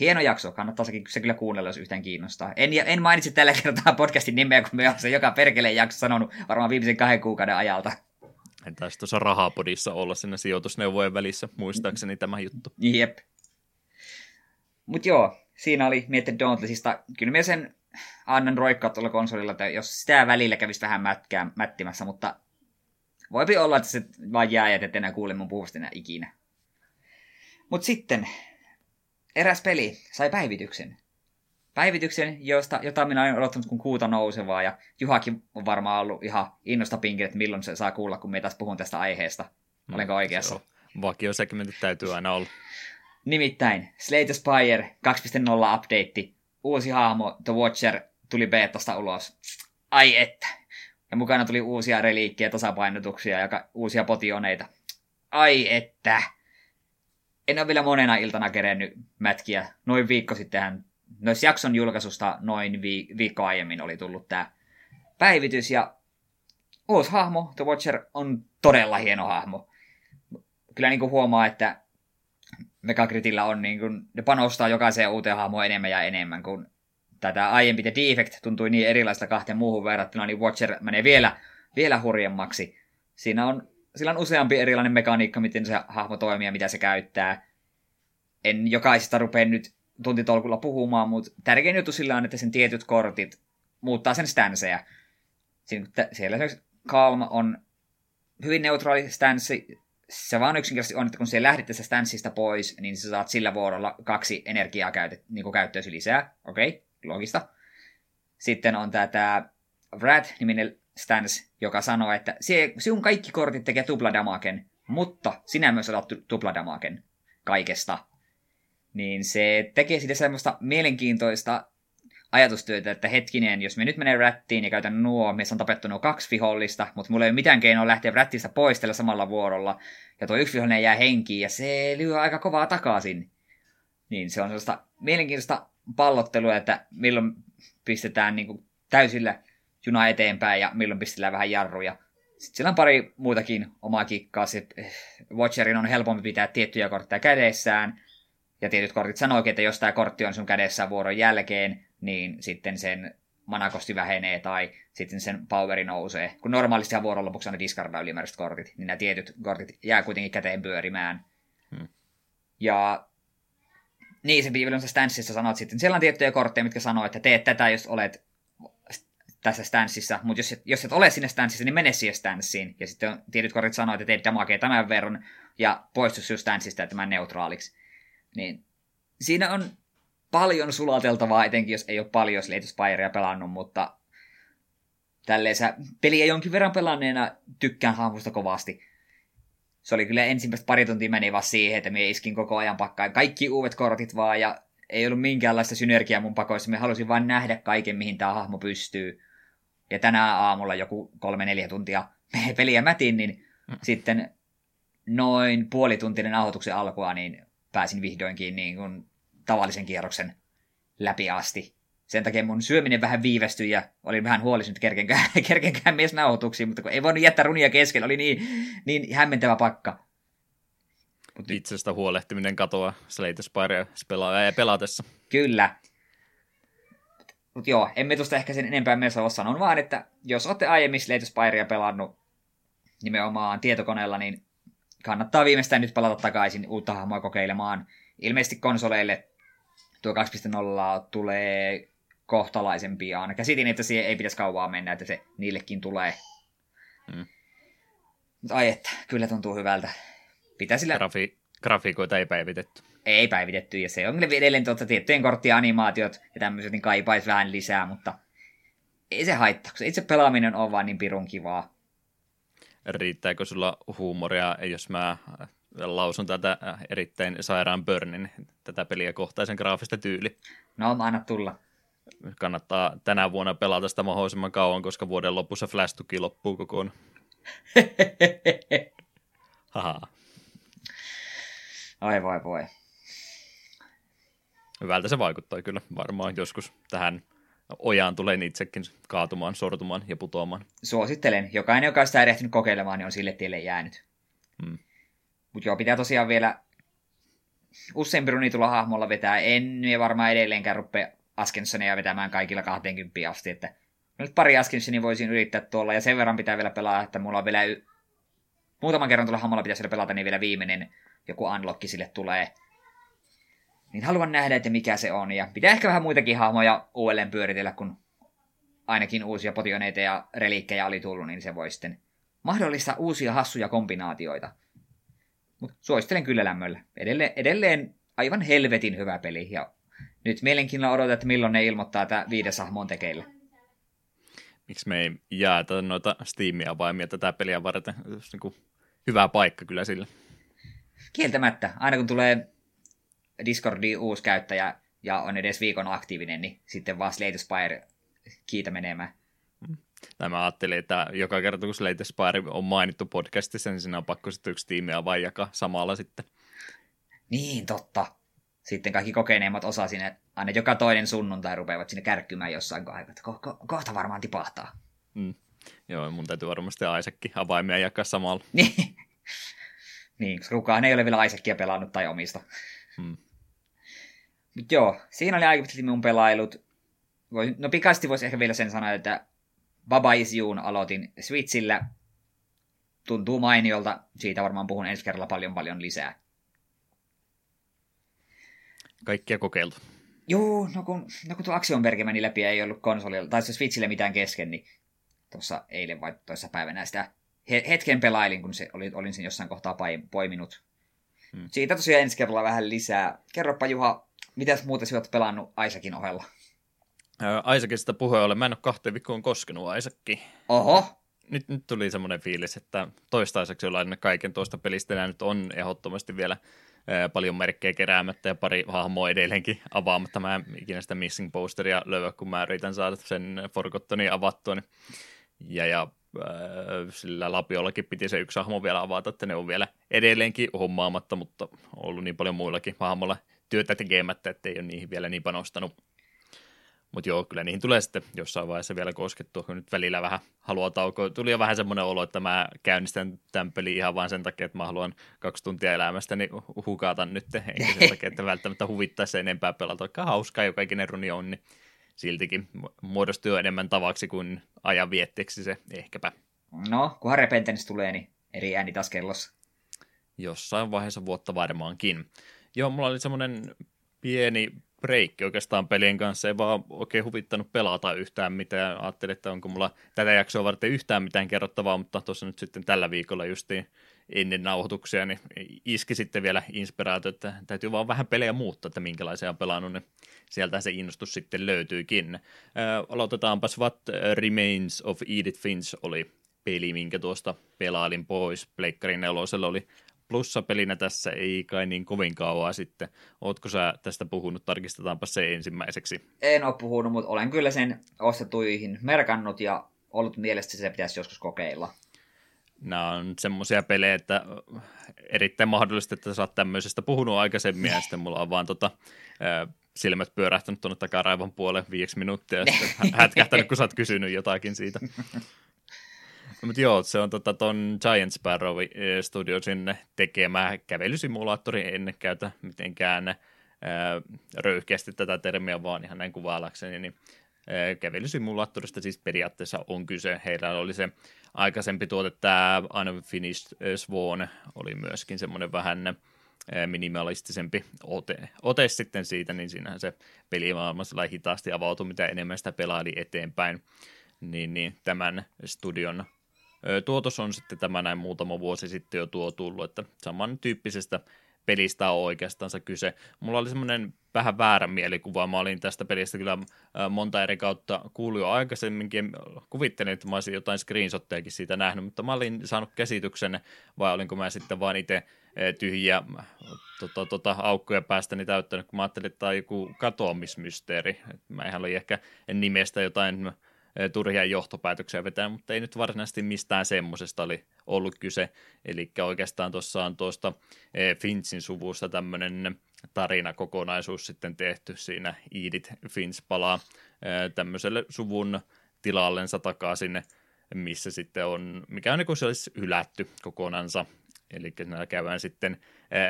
Hieno jakso, kannattaa se kyllä kuunnella, jos yhtään kiinnostaa. En, en mainitse tällä kertaa podcastin nimeä, kun me olen sen joka perkeleen jakso sanonut varmaan viimeisen kahden kuukauden ajalta. En taisi tuossa rahapodissa olla siinä sijoitusneuvojen välissä, muistaakseni tämä juttu. Jep. Mut joo, siinä oli miettinyt Dauntlessista. Kyllä me sen annan roikkaa tuolla konsolilla, että jos sitä välillä kävisi vähän mätkää, mättimässä, mutta voipi olla, että se vaan jää, et enää kuule mun puhusta enää ikinä. Mut sitten eräs peli sai päivityksen. Päivityksen, josta, jota minä olen odottanut kun kuuta nousevaa, ja Juhakin on varmaan ollut ihan innosta pinkin, että milloin se saa kuulla, kun me taas puhun tästä aiheesta. Olenko oikeassa? Mm, vakiosegmentit täytyy aina olla. Nimittäin, Slay the Spire kaksi piste nolla-update, uusi hahmo The Watcher tuli beetasta ulos. Ai että! Ja mukana tuli uusia reliikkejä, tasapainotuksia ja ka- uusia potioneita. Ai että! En ole vielä monena iltana kerennyt mätkiä. Noin viikko sittenhän, noissa jakson julkaisusta noin vi- viikko aiemmin oli tullut tämä päivitys. Ja uusi hahmo, The Watcher, on todella hieno hahmo. Kyllä niin kuin huomaa, että Megakritillä on niin kuin, ne panostaa jokaiseen uuteen hahmoon enemmän ja enemmän, kun tätä aiempi The Defect tuntui niin erilaista kahteen muuhun verrattuna, niin Watcher menee vielä, vielä hurjemmaksi. Siinä on, sillä on useampi erilainen mekaniikka, miten se hahmo toimii ja mitä se käyttää. En jokaisesta rupea nyt tuntitolkulla puhumaan, mutta tärkein juttu sillä on, että sen tietyt kortit muuttaa sen stänsejä. Siellä esimerkiksi Calm on hyvin neutraali stanssi. Se vaan yksinkertaisesti on, että kun se lähdet tästä stanssista pois, niin sä saat sillä vuorolla kaksi energiaa käytet, niin käyttöösi lisää. Okei, okay, logista. Sitten on tämä Wrath-niminen stans, joka sanoo, että sinun kaikki kortit tekee tupladamaken, mutta sinä myös otat tupladamaken kaikesta. Niin se tekee siitä semmoista mielenkiintoista ajatustyötä, että hetkinen, jos me nyt menee rättiin ja käytän nuo, meissä on tapettu nuo kaksi vihollista, mutta mulla ei ole mitään keinoa lähteä rättistä pois tällä samalla vuorolla, ja tuo yksi vihollinen jää henkiin, ja se lyö aika kovaa takaisin. Niin se on sellaista mielenkiintoista pallottelua, että milloin pistetään niin kuin täysillä juna eteenpäin, ja milloin pistetään vähän jarruja. Sitten sillä on pari muutakin omaa kikkaa. Watcherin on helpompi pitää tiettyjä kortteja kädessään, ja tietyt kortit sanoikin, että jos tämä kortti on sun kädessään vuoron jälkeen, niin sitten sen manakosti vähenee tai sitten sen poweri nousee. Kun normaalistihan vuoron lopuksi aina discardaa ylimääräiset kortit, niin nämä tietyt kortit jää kuitenkin käteen pyörimään. Hmm. Ja niin se piivelyn sä stanssissa sanot sitten. Siellä on tiettyjä kortteja, mitkä sanoo, että teet tätä, jos olet tässä stanssissa, mutta jos, jos et ole sinne stanssissa, niin mene siihen stanssiin. Ja sitten on, tietyt kortit sanoo, että teet damakea tämän verran ja poistu sinun stanssista tämän neutraaliksi. Niin siinä on paljon sulateltavaa, etenkin jos ei ole paljon Slay the Spirea pelannut, mutta tälleen sä peliä jonkin verran pelanneena tykkään hahmosta kovasti. Se oli kyllä ensimmäistä pari tuntia meni vaan siihen, että mie iskin koko ajan pakkaan kaikki uudet kortit vaan, ja ei ollut minkäänlaista synergiaa mun pakoissa. Mie halusin vaan nähdä kaiken, mihin tää hahmo pystyy. Ja tänään aamulla joku kolme neljä tuntia peliä mätin, niin mm. sitten noin puolituntinen nauhoituksen alkua, niin pääsin vihdoinkin niin kuin tavallisen kierroksen läpi asti. Sen takia mun syöminen vähän viivästyi ja olin vähän huolissani, että kerkenkään mies nauhoituksiin, mutta kun ei voinut jättää runia kesken, oli niin, niin hämmentävä pakka. Mut itsestä huolehtiminen katoaa Slay the Spire pelatessa. Kyllä. Mutta joo, emme tuosta ehkä sen enempää mielessä ole sanon, vaan että jos olette aiemmin Slay the Spirea pelannut nimenomaan tietokoneella, niin kannattaa viimeistään nyt palata takaisin uutta hahmoa kokeilemaan. Ilmeisesti konsoleille tuo kaksi piste nolla tulee kohtalaisen pian. Käsitin, että siihen ei pitäisi kauaa mennä, että se niillekin tulee. Mm. Mutta ai että, kyllä tuntuu hyvältä. Pitää sillä Grafi- grafiikoita ei päivitetty. Ei päivitetty, ja se on edelleen tuota tiettyjen korttien animaatiot ja tämmöiset, niin kaipaisi vähän lisää, mutta ei se haittaa, koska itse pelaaminen on vaan niin pirun kivaa. Riittääkö sulla huumoria, jos mä lausun tätä erittäin sairaan Burnin, tätä peliä kohtaisen graafista tyyli? No, anna tulla. Kannattaa tänä vuonna pelata sitä mahdollisimman kauan, koska vuoden lopussa Flash Tuki loppuu kokoon. Haha. Ai voi voi. Hyvältä se vaikuttaa kyllä. Varmaan joskus tähän ojaan tulen itsekin kaatumaan, sortumaan ja putoamaan. Suosittelen. Jokainen, joka on sitä erehtynyt kokeilemaan, niin on sille tielle jäänyt. Hmm. Mutta joo, pitää tosiaan vielä useampi runi tulla hahmolla vetää. En ja varmaan edelleenkään ruppe Askensonia vetämään kaikilla kaksikymmentä asti, että nyt pari Askensonia voisin yrittää tuolla, ja sen verran pitää vielä pelaa, että mulla on vielä y... muutaman kerran tuolla hahmolla pitäisi vielä pelata, niin vielä viimeinen joku unlockki sille tulee. Niin haluan nähdä, että mikä se on, ja pitää ehkä vähän muitakin hahmoja uudelleen pyöritellä, kun ainakin uusia potioneita ja reliikkejä oli tullut, niin se voi sitten mahdollistaa uusia hassuja kombinaatioita. Mut suosittelen kyllä lämmöllä. Edelleen, edelleen aivan helvetin hyvä peli. Ja nyt mielenkiinnolla odotan, että milloin ne ilmoittaa, että viides hahmo on tekeillä. Miksi me ei jaeta noita Steamia vai miettä tätä peliä varten? Niin hyvä paikka kyllä sillä. Kieltämättä. Aina kun tulee Discordiin uusi käyttäjä ja on edes viikon aktiivinen, niin sitten vaan Slay the Spire kiitä menemään. Mä ajattelin, että joka kerta kun Slay the Spire on mainittu podcastissa, niin siinä on pakko sitten yksi tiimiä vaan jakaa samalla sitten. Niin, totta. Sitten kaikki kokeneemmat osaa sinne, aina joka toinen sunnuntai rupeavat sinne kärkkymään jossain kohdassa. Ko- ko- kohta varmaan tipahtaa. Mm. Joo, mun täytyy varmasti Aisekki avaimia jakaa samalla. Niin, koska kukaan ei ole vielä Aisekkiä pelannut tai omista. Mm. Mut joo, siinä oli aika pitkälti mun pelailut. Voi, no pikaisesti voisi ehkä vielä sen sanoa, että Baba Is You'n aloitin Switchillä. Tuntuu mainiolta. Siitä varmaan puhun ensi kerralla paljon paljon lisää. Kaikkia kokeiltu. Joo, no kun, no kun tuo Axiom Verge meni läpi ja ei ollut konsolilla, tai se Switchillä mitään kesken, niin tuossa eilen vai toissa päivänä sitä hetken pelailin, kun se oli, olin sen jossain kohtaa poiminut. Hmm. Siitä tosiaan ensi kerralla vähän lisää. Kerropa Juha, mitäs muuta sinä olet pelannut Aisakin ohella? Aisakista puheen ollen, mä en ole kahteen viikkoon koskenut Aisakkiin. Oho! Nyt, nyt tuli semmoinen fiilis, että toistaiseksi ollaan kaiken toista pelistä, ja nyt on ehdottomasti vielä ää, paljon merkkejä keräämättä ja pari hahmoa edelleenkin avaamatta. Mä en ikinä sitä missing posteria löyä, kun mä yritän saada sen Forgottoniin avattua. Niin. Ja, ja ää, sillä Lapiollakin piti se yksi hahmo vielä avata, että ne on vielä edelleenkin hommaamatta, mutta on ollut niin paljon muillakin hahmolla työtä tekemättä, ettei ole niihin vielä niin panostanut. Mutta joo, kyllä niihin tulee sitten jossain vaiheessa vielä koskettua, kun nyt välillä vähän haluaa taukoa. Tuli jo vähän semmoinen olo, että mä käynnistän tämän pelin ihan vain sen takia, että mä haluan kaksi tuntia elämästäni hukata nyt. Enkä sen takia, että välttämättä huvittaisi enempää pelata. Vaikka hauskaa jo kaikinen runi on, niin siltikin muodostuu enemmän tavaksi kuin ajan vietteeksi se ehkäpä. No, kunhan Repentance tulee, niin eri ääni taas kellossa. Jossain vaiheessa vuotta varmaankin. Joo, mulla oli semmoinen pieni breikki oikeastaan pelien kanssa, ei vaan oikein huvittanut pelata yhtään mitään. Ajattelin, että onko mulla tätä jaksoa varten yhtään mitään kerrottavaa, mutta tuossa nyt sitten tällä viikolla justiin ennen nauhoituksia, niin iski sitten vielä inspiraatio, että täytyy vaan vähän pelejä muuttaa, että minkälaisia on pelannut, niin sieltähän se innostus sitten löytyykin. Äh, aloitetaanpas What Remains of Edith Finch oli peli, minkä tuosta pelailin pois. Pleikkarin nelosella oli plussapelinä tässä ei kai niin kovin kauaa sitten. Ootko sä tästä puhunut? Tarkistetaanpa se ensimmäiseksi. En ole puhunut, mutta olen kyllä sen ostetuihin merkannut ja ollut mielestä se pitäisi joskus kokeilla. Nämä on semmoisia pelejä, että erittäin mahdollista, että sä oot tämmöisestä puhunut aikaisemmin ja sitten mulla on vaan tota, silmät pyörähtänyt tuonne takaraivan puoleen viieksi minuuttia ja sitten hätkähtänyt, kun sä oot kysynyt jotakin siitä. Mutta joo, se on tota ton Giant Sparrow Studiosin tekemä kävelysimulaattori, en käytä mitenkään ää, röyhkeästi tätä termiä, vaan ihan näin kuvaillakseni, niin ää, kävelysimulaattorista siis periaatteessa on kyse. Heillä oli se aikaisempi tuote, tämä Unfinished Swan, oli myöskin semmoinen vähän minimalistisempi ote, ote sitten siitä, niin siinähän se pelimaailma hitaasti avautui, mitä enemmän sitä pelaili eteenpäin, niin, niin tämän studion tuotos on sitten tämä näin muutama vuosi sitten jo tuo tullut, että samantyyppisestä pelistä on oikeastaan kyse. Mulla oli semmoinen vähän väärä mielikuva, mä olin tästä pelistä kyllä monta eri kautta kuullut jo aikaisemminkin, kuvittelin, että mä olisin jotain screenshottejakin siitä nähnyt, mutta mä olin saanut käsityksen, vai olinko mä sitten vaan itse tyhjiä tota, tota, aukkoja päästäni täyttänyt, kun mä ajattelin, että tämä on joku katoamismysteeri. Mä eihän ole ehkä nimestä jotain turhia johtopäätöksiä vetää, mutta ei nyt varsinaisesti mistään semmoisesta oli ollut kyse. Eli oikeastaan tuossa on tuosta Finchin suvusta tämmöinen tarinakokonaisuus sitten tehty. Siinä Edith Finch palaa tämmöiselle suvun tilallensa takaisin, missä sitten on, mikä on niin kuin se olisi hylätty kokonansa. Eli siinä käydään sitten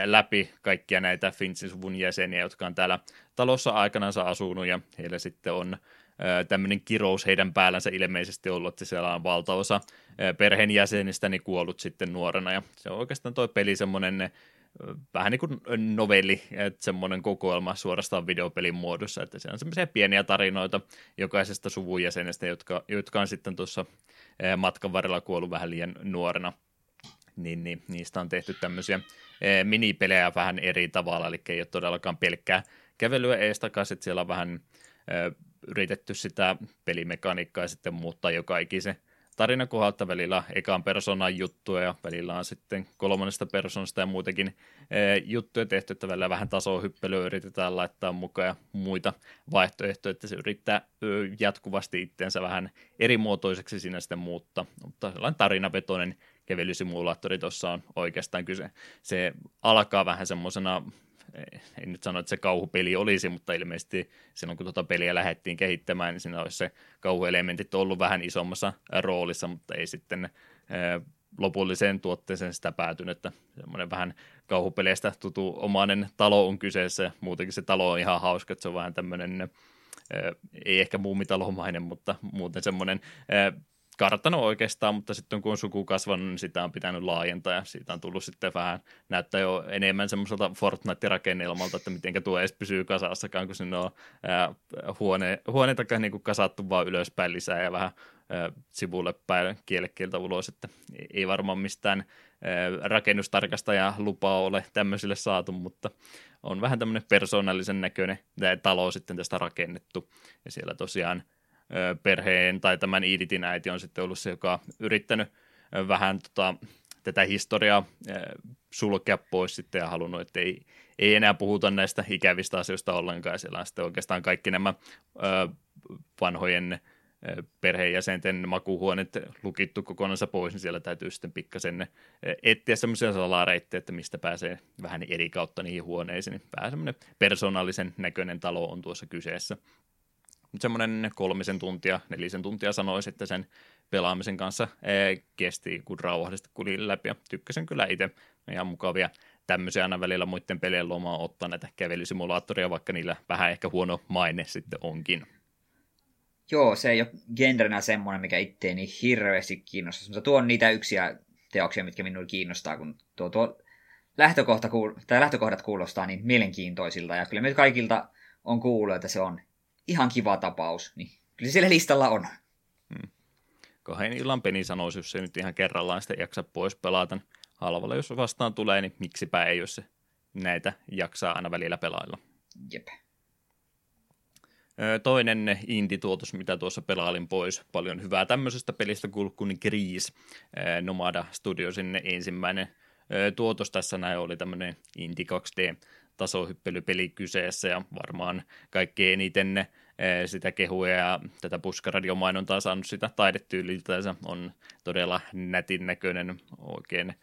läpi kaikkia näitä Finchin suvun jäseniä, jotka on täällä talossa aikanansa asunut, ja heillä sitten on tämmöinen kirous heidän päällänsä ilmeisesti ollut, että siellä on valtaosa perheenjäsenistä niin kuollut sitten nuorena, ja se on oikeastaan toi peli semmoinen vähän niin kuin novelli, että semmoinen kokoelma suorastaan videopelin muodossa, että siellä on semmoisia pieniä tarinoita jokaisesta suvun jäsenestä, jotka, jotka on sitten tuossa matkan varrella kuollut vähän liian nuorena. Niin, niin niistä on tehty tämmöisiä ee, minipelejä vähän eri tavalla, eli ei ole todellakaan pelkkää kävelyä eestakaisin, että siellä on vähän ee, yritetty sitä pelimekaniikkaa sitten muuttaa joka ikisen tarinan kohdalta, välillä ekaan persoonan juttuja ja välillä on sitten kolmannesta persoonasta ja muutenkin ee, juttuja tehty, että välillä vähän tasohyppelyä yritetään laittaa mukaan ja muita vaihtoehtoja, että se yrittää ö, jatkuvasti itseensä vähän erimuotoiseksi siinä sitten muuttaa, mutta sellainen tarinavetoinen kävelysimulaattori tuossa on oikeastaan kyse. Se alkaa vähän semmoisena, en nyt sano, että se kauhupeli olisi, mutta ilmeisesti silloin, kun tuota peliä lähdettiin kehittämään, niin siinä olisi se kauhuelementit ollut vähän isommassa roolissa, mutta ei sitten lopulliseen tuotteeseen sitä päätynyt, että semmoinen vähän kauhupeleistä tutu omainen talo on kyseessä, ja muutenkin se talo on ihan hauska, että se on vähän tämmöinen, ei ehkä muumitalomainen, mutta muuten semmoinen kartano oikeastaan, mutta sitten kun on suku kasvanut, niin sitä on pitänyt laajentaa ja siitä on tullut sitten vähän, näyttää jo enemmän semmoiselta Fortnite-rakennelmalta, että mitenkä tuo edes pysyy kasassakaan, kun sinne on ää, huone, huoneita niin kasattu vaan ylöspäin lisää ja vähän ää, sivulle päin kielekkeeltä ulos, että ei varmaan mistään ää, rakennustarkastajan lupaa ole tämmöisille saatu, mutta on vähän tämmöinen persoonallisen näköinen talo sitten tästä rakennettu ja siellä tosiaan perheen tai tämän Edithin äiti on sitten ollut se, joka on yrittänyt vähän tota, tätä historiaa sulkea pois sitten ja halunnut, että ei, ei enää puhuta näistä ikävistä asioista ollenkaan. Siellä on sitten oikeastaan kaikki nämä ö, vanhojen perheenjäsenten makuuhuoneet lukittu kokonansa pois, niin siellä täytyy sitten pikkasen etsiä semmoisia salareittejä, että mistä pääsee vähän eri kautta niihin huoneisiin. Vähän semmoinen persoonallisen näköinen talo on tuossa kyseessä. Semmoinen kolmisen tuntia, nelisen tuntia sanoisin, että sen pelaamisen kanssa kesti kun rauhallisesti kulin läpi ja tykkäsin kyllä itse. Ihan mukavia tämmöisiä aina välillä muiden pelien lomaa ottaa näitä kävelysimulaattoria, vaikka niillä vähän ehkä huono maine sitten onkin. Joo, se ei ole genrenä semmoinen, mikä itteeni hirveästi kiinnostaa, mutta tuo on niitä yksiä teoksia, mitkä minua kiinnostaa, kun tuo, tuo lähtökohta, tai lähtökohdat kuulostaa niin mielenkiintoisilta ja kyllä me kaikilta on kuullut, että se on ihan kiva tapaus, niin kyllä siellä listalla on. Hmm. Kahden illan peni sanoisi, jos se nyt ihan kerrallaan sitä jaksa pois pelata. Halvalla, jos vastaan tulee, niin miksipä ei, jos se näitä jaksaa aina välillä pelailla. Jep. Toinen indie-tuotos, mitä tuossa pelailin pois, paljon hyvää tämmöisestä pelistä kulkkuun, niin Grease. Nomada Studiosin ensimmäinen tuotos tässä näin oli tämmöinen indie kaksi D tasohyppelypeli kyseessä ja varmaan kaikki eniten sitä kehuja ja tätä puskaradiomainontaa saanut sitä taidetyyliltänsä. On todella nätin näköinen, oikein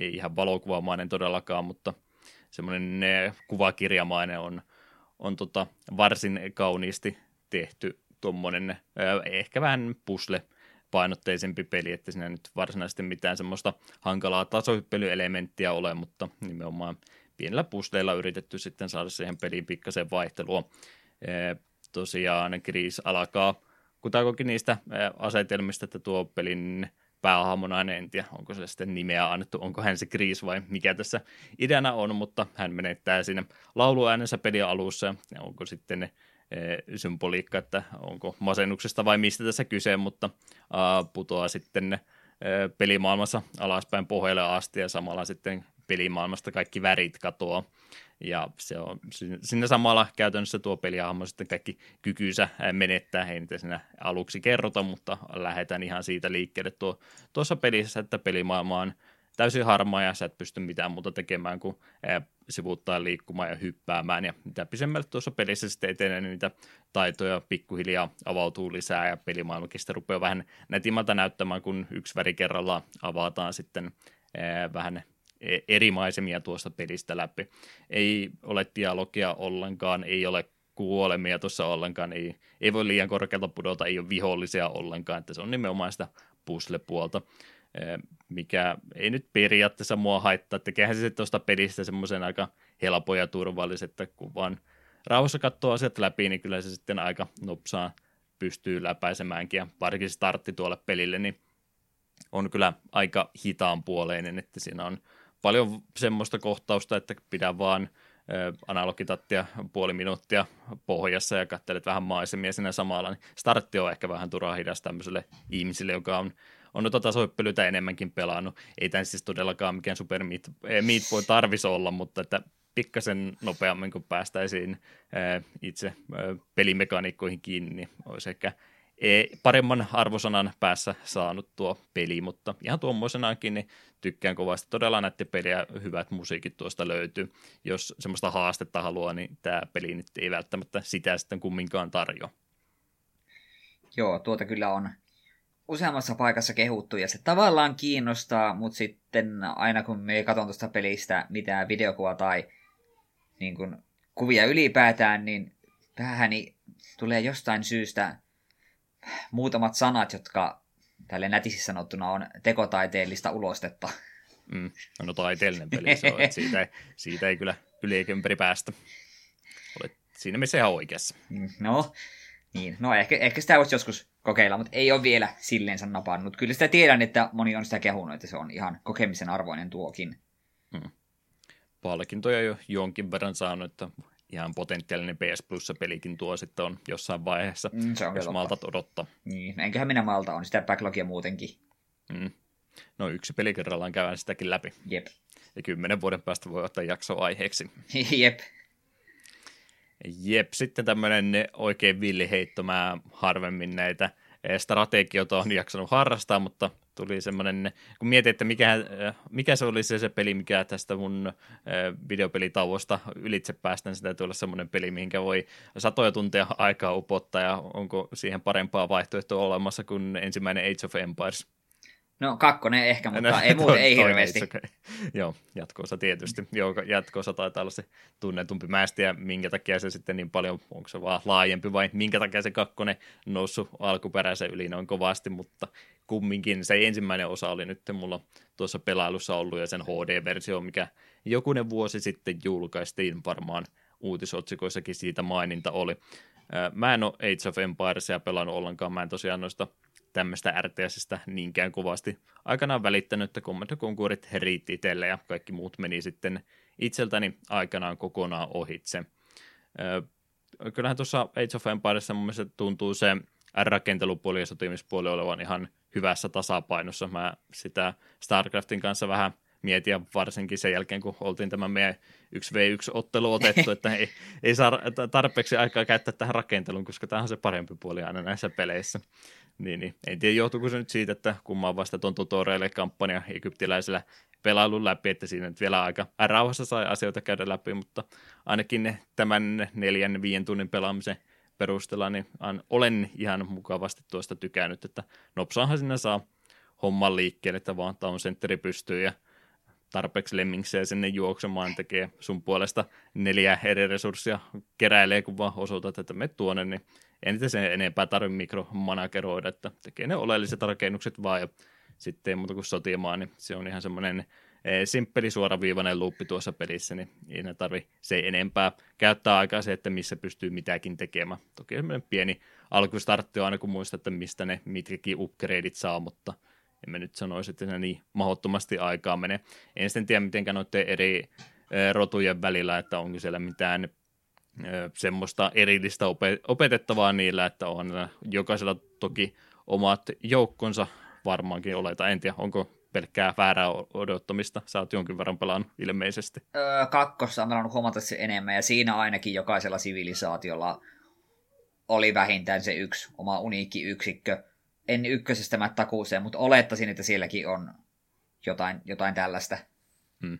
ei ihan valokuvamainen todellakaan, mutta semmoinen kuvakirjamainen on, on tota varsin kauniisti tehty tuommoinen ehkä vähän pusle painotteisempi peli, että siinä nyt varsinaisesti mitään semmoista hankalaa tasohyppelyelementtiä ole, mutta nimenomaan pienellä pusteilla yritetty sitten saada siihen peliin pikkasen vaihtelua. Ee, tosiaan Grease alkaa kutakokin niistä asetelmista, että tuo pelin päähahmonainen, en tiedä, onko se sitten nimeä annettu, onko hän se Grease vai mikä tässä ideana on, mutta hän menettää siinä lauluäänensä pelin alussa, onko sitten e, symboliikka, että onko masennuksesta vai mistä tässä kyse, mutta a, putoaa sitten e, pelimaailmassa alaspäin pohjalle asti ja samalla sitten pelimaailmasta kaikki värit katoaa, ja se on, siinä samalla käytännössä tuo peliahmo sitten kaikki kykynsä menettää, ei niitä siinä aluksi kerrota, mutta lähdetään ihan siitä liikkeelle tuo, tuossa pelissä, että pelimaailma on täysin harmaa, ja sä et pysty mitään muuta tekemään kuin sivuuttaa liikkumaan ja hyppäämään, ja mitä pisemmälle tuossa pelissä sitten etenee, niin niitä taitoja pikkuhiljaa avautuu lisää, ja pelimaailmakin sitten rupeaa vähän nätimältä näyttämään, kun yksi väri kerrallaan avataan sitten vähän eri maisemia tuosta pelistä läpi. Ei ole dialogia ollenkaan, ei ole kuolemia tuossa ollenkaan, ei, ei voi liian korkealta pudota, ei ole vihollisia ollenkaan, että se on nimenomaan sitä puzzle-puolta. mikä ei nyt periaatteessa mua haittaa. Tekehän se tuosta pelistä semmoisen aika helpoja ja turvallisen, että kun vaan rauhassa katsoo asiat läpi, niin kyllä se sitten aika nopsaa pystyy läpäisemäänkin. Ja varsinkin startti tuolle pelille, niin on kyllä aika hitaanpuoleinen, että siinä on paljon semmoista kohtausta, että pidä vaan analogitattia puoli minuuttia pohjassa ja katselet vähän maisemia siinä samalla, niin startti on ehkä vähän turhaa hidas tämmöiselle ihmiselle, joka on, on noita tasohyppelyitä enemmänkin pelannut. Ei tämän siis todellakaan mikään Super Meat, meat Boy tarvisi olla, mutta että pikkasen nopeammin, kun päästäisiin itse pelimekaniikkoihin kiinni, niin olisi ehkä paremman arvosanan päässä saanut tuo peli, mutta ihan tuommoisenaankin niin tykkään kovasti. Todella näiden peliä hyvät musiikit tuosta löytyy. Jos semmoista haastetta haluaa, niin tämä peli nyt ei välttämättä sitä sitten kumminkaan tarjoa. Joo, tuota kyllä on useammassa paikassa kehuttu ja se tavallaan kiinnostaa, mutta sitten aina kun me ei katson tuosta pelistä mitään videokuvaa tai niin kun kuvia ylipäätään, niin vähän tulee jostain syystä muutamat sanat, jotka tälle nätisti sanottuna on tekotaiteellista ulostetta. Mm, no taiteellinen peli se on, että siitä ei, siitä ei kyllä yli eikä ympäri päästä. Olet siinä missä ihan oikeassa. No, niin. No ehkä, ehkä sitä voisi joskus kokeilla, mutta ei ole vielä silleensä napannut. Kyllä sitä tiedän, että moni on sitä kehunut, että se on ihan kokemisen arvoinen tuokin. Mm. Palkintoja jo jonkin verran saanut, että ihan potentiaalinen P S Plus-pelikin tuo sitten on jossain vaiheessa, mm, se on jos maltat odottaa. Niin, enköhän minä malta, on sitä backlogia muutenkin. Mm. No yksi peli kerrallaan käydään sitäkin läpi. Jep. Ja kymmenen vuoden päästä voi ottaa jakso aiheeksi. Jep. Jep, sitten tämmöinen oikein villiheitto. Mä harvemmin näitä strategioita on jaksanut harrastaa, mutta tuli semmoinen, kun mietin, että mikä, mikä se oli se, se peli, mikä tästä mun videopelitauosta ylitse päästään, sitä tuolla semmoinen peli, mihinkä voi satoja tunteja aikaa upottaa, ja onko siihen parempaa vaihtoehtoa olemassa kuin ensimmäinen Age of Empires? No kakkonen ehkä, mutta no, ei muuten, ei hirveästi. Okay. Joo, jatkoosa tietysti. Joo, jatkoosa taitaa olla se tunnetumpi. Mä en tiedä, minkä takia se sitten niin paljon, onko se vaan laajempi vai minkä takia se kakkonen noussut alkuperäisen yli noin kovasti, mutta kumminkin se ensimmäinen osa oli nyt mulla tuossa pelailussa ollut ja sen H D-versio, mikä jokunen vuosi sitten julkaistiin, varmaan uutisotsikoissakin siitä maininta oli. Mä en ole Age of Empiresia pelannut ollenkaan, mä en tosiaan noista tämmöistä RTSistä niinkään kovasti aikanaan välittänyt, että kommentokonkurit riitti itselle ja kaikki muut meni sitten itseltäni aikanaan kokonaan ohitse. Kyllähän tuossa Age of Empiresissa mun mielestä tuntuu se rakentelupuoli ja sotimispuoli olevan ihan hyvässä tasapainossa. Mä sitä StarCraftin kanssa vähän mietin, varsinkin sen jälkeen, kun oltiin tämä meidän yksi vastaan yksi ottelu otettu, että ei, ei saa tarpeeksi aikaa käyttää tähän rakenteluun, koska tämä on se parempi puoli aina näissä peleissä. Niin, niin. En tiedä, johtuuko se nyt siitä, että kummaan vasta tuon tutorial-kampanja egyptiläisellä pelailun läpi, että siinä nyt vielä aika rauhassa sai asioita käydä läpi, mutta ainakin ne, tämän neljän, viien tunnin pelaamisen perusteella niin olen ihan mukavasti tuosta tykännyt, että nopsaahan sinä saa homman liikkeelle, että vaan town centeri pystyy ja tarpeeksi lemmiksejä sinne juoksemaan, tekee sun puolesta neljä eri resurssia keräilee, kun vaan osoitat, että me tuonne, niin eniten sen enempää tarvitse mikromanageroida, että tekee ne oleelliset rakennukset vaan ja sitten ei muuta kuin sotimaan, niin se on ihan semmoinen simppeli suoraviivainen luuppi tuossa pelissä, niin ei enää tarvitse se enempää käyttää aikaa se, että missä pystyy mitäkin tekemään. Toki semmoinen pieni alkustartti on aina, kun muistaa, että mistä ne mitkäkin upgradeit saa, mutta en mä nyt sanoisi, että se niin mahdottomasti aikaa menee. En sitten tiedä, mitenkä noiden eri rotujen välillä, että onko siellä mitään semmoista erillistä opetettavaa niillä, että on jokaisella toki omat joukkonsa varmaankin oletaan. En tiedä, onko pelkkää väärää odottamista. Sä oot jonkin verran pelannut ilmeisesti. Öö, kakkossa on pelannut huomattavasti enemmän, ja siinä ainakin jokaisella sivilisaatiolla oli vähintään se yksi oma uniikki yksikkö. En ykkösestä mä takuuseen, mutta olettaisin, että sielläkin on jotain, jotain tällaista. Hmm.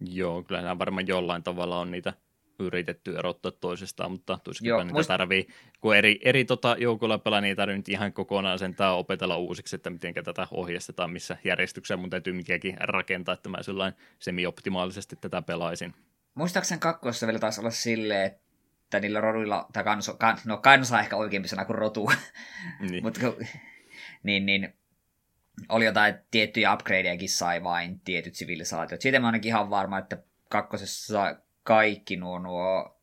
Joo, kyllähän varmaan jollain tavalla on niitä yritetty erottaa toisestaan, mutta tuskinpä niitä must... tarvii, kun eri, eri tota joukolla pelaa, niin ei tarvitse nyt ihan kokonaan sen tai opetella uusiksi, että miten tätä ohjeistetaan, missä järjestyksessä mun täytyy mikäkin rakentaa, että mä sellainen semi-optimaalisesti tätä pelaisin. Muistaakseni kakkossa vielä taisi olla silleen, että niillä roduilla, tai kanso, kan, no kansa ehkä oikeampi sana kuin rotu, niin. Mut, niin, niin oli jotain tiettyjä upgradejakin sai vain tietyt sivilisaatiot. Siitä mä ainakin ihan varma, että kakkosessa kaikki nuo, nuo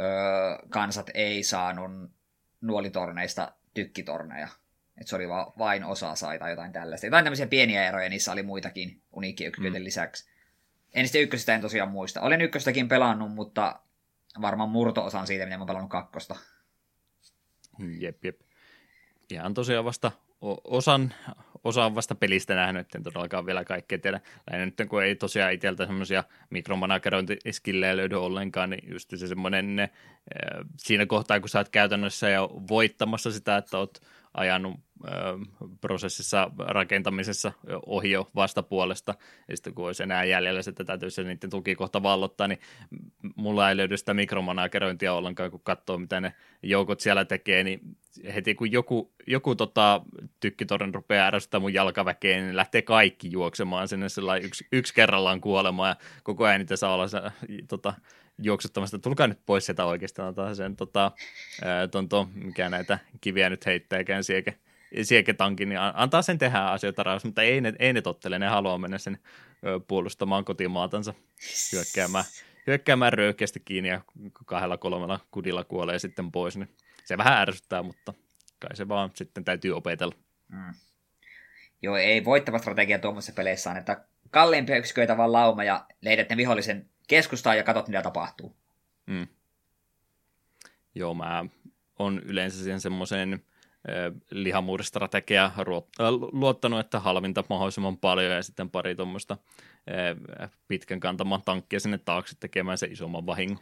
öö, kansat ei saanut nuolitorneista tykkitorneja. Et se oli va- vain osa sai tai jotain tällaista. Jotain tämmöisiä pieniä eroja, niissä oli muitakin uniikkiyksiköiden mm. lisäksi. En sitä ykköstä en tosiaan muista. Olen ykköstäkin pelannut, mutta varmaan murto-osan siitä, mitä mä oon pelannut kakkosta. Jep, jep. Ihan tosiaan vasta osan, osan vasta pelistä nähnyt, en todellakaan vielä kaikkea tiedä. Lähinnä nyt, kun ei tosiaan itseltä semmoisia mikromanagerointiskillejä löydy ollenkaan, niin just se semmoinen siinä kohtaa, kun sä oot käytännössä ja voittamassa sitä, että oot ajanut ö, prosessissa rakentamisessa ohi jo vastapuolesta, ja sitten kun olisi enää jäljellä, että täytyy se niiden tukikohta vallottaa, niin mulla ei löydy sitä mikromanagerointia ollenkaan, kun katsoo, mitä ne joukot siellä tekee, niin heti kun joku, joku tota, tykkitorni rupeaa ärsyttämään mun jalkaväkeen, niin lähtee kaikki juoksemaan sinne sellainen yksi, yksi kerrallaan kuolemaan, ja koko ajan niitä saa olla se, tota, juoksuttamasta, tulkaa nyt pois sieltä oikeastaan, tai sen tota, tonto, mikä näitä kiviä nyt heittääkään sieke, sieketankin, niin antaa sen tehdä asioita rauhassa, mutta ei ne, ei ne tottele, ne haluaa mennä sen puolustamaan kotimaatansa, hyökkäämään, hyökkäämään röyhkeästi kiinni ja kahdella kolmella kudilla kuolee sitten pois, niin se vähän ärsyttää, mutta kai se vaan sitten täytyy opetella. Mm. Joo, ei voittava strategia tuommoisessa peleissä anneta kalleimpia yksiköitä vaan lauma ja leidät ne vihollisen keskustaa ja katot, mitä tapahtuu. Mm. Joo, mä on yleensä siihen semmoiseen lihamuuristrategiaan luottanut, että halvinta mahdollisimman paljon ja sitten pari tuommoista pitkän kantaman tankkia sinne taakse tekemään se isomman vahingon.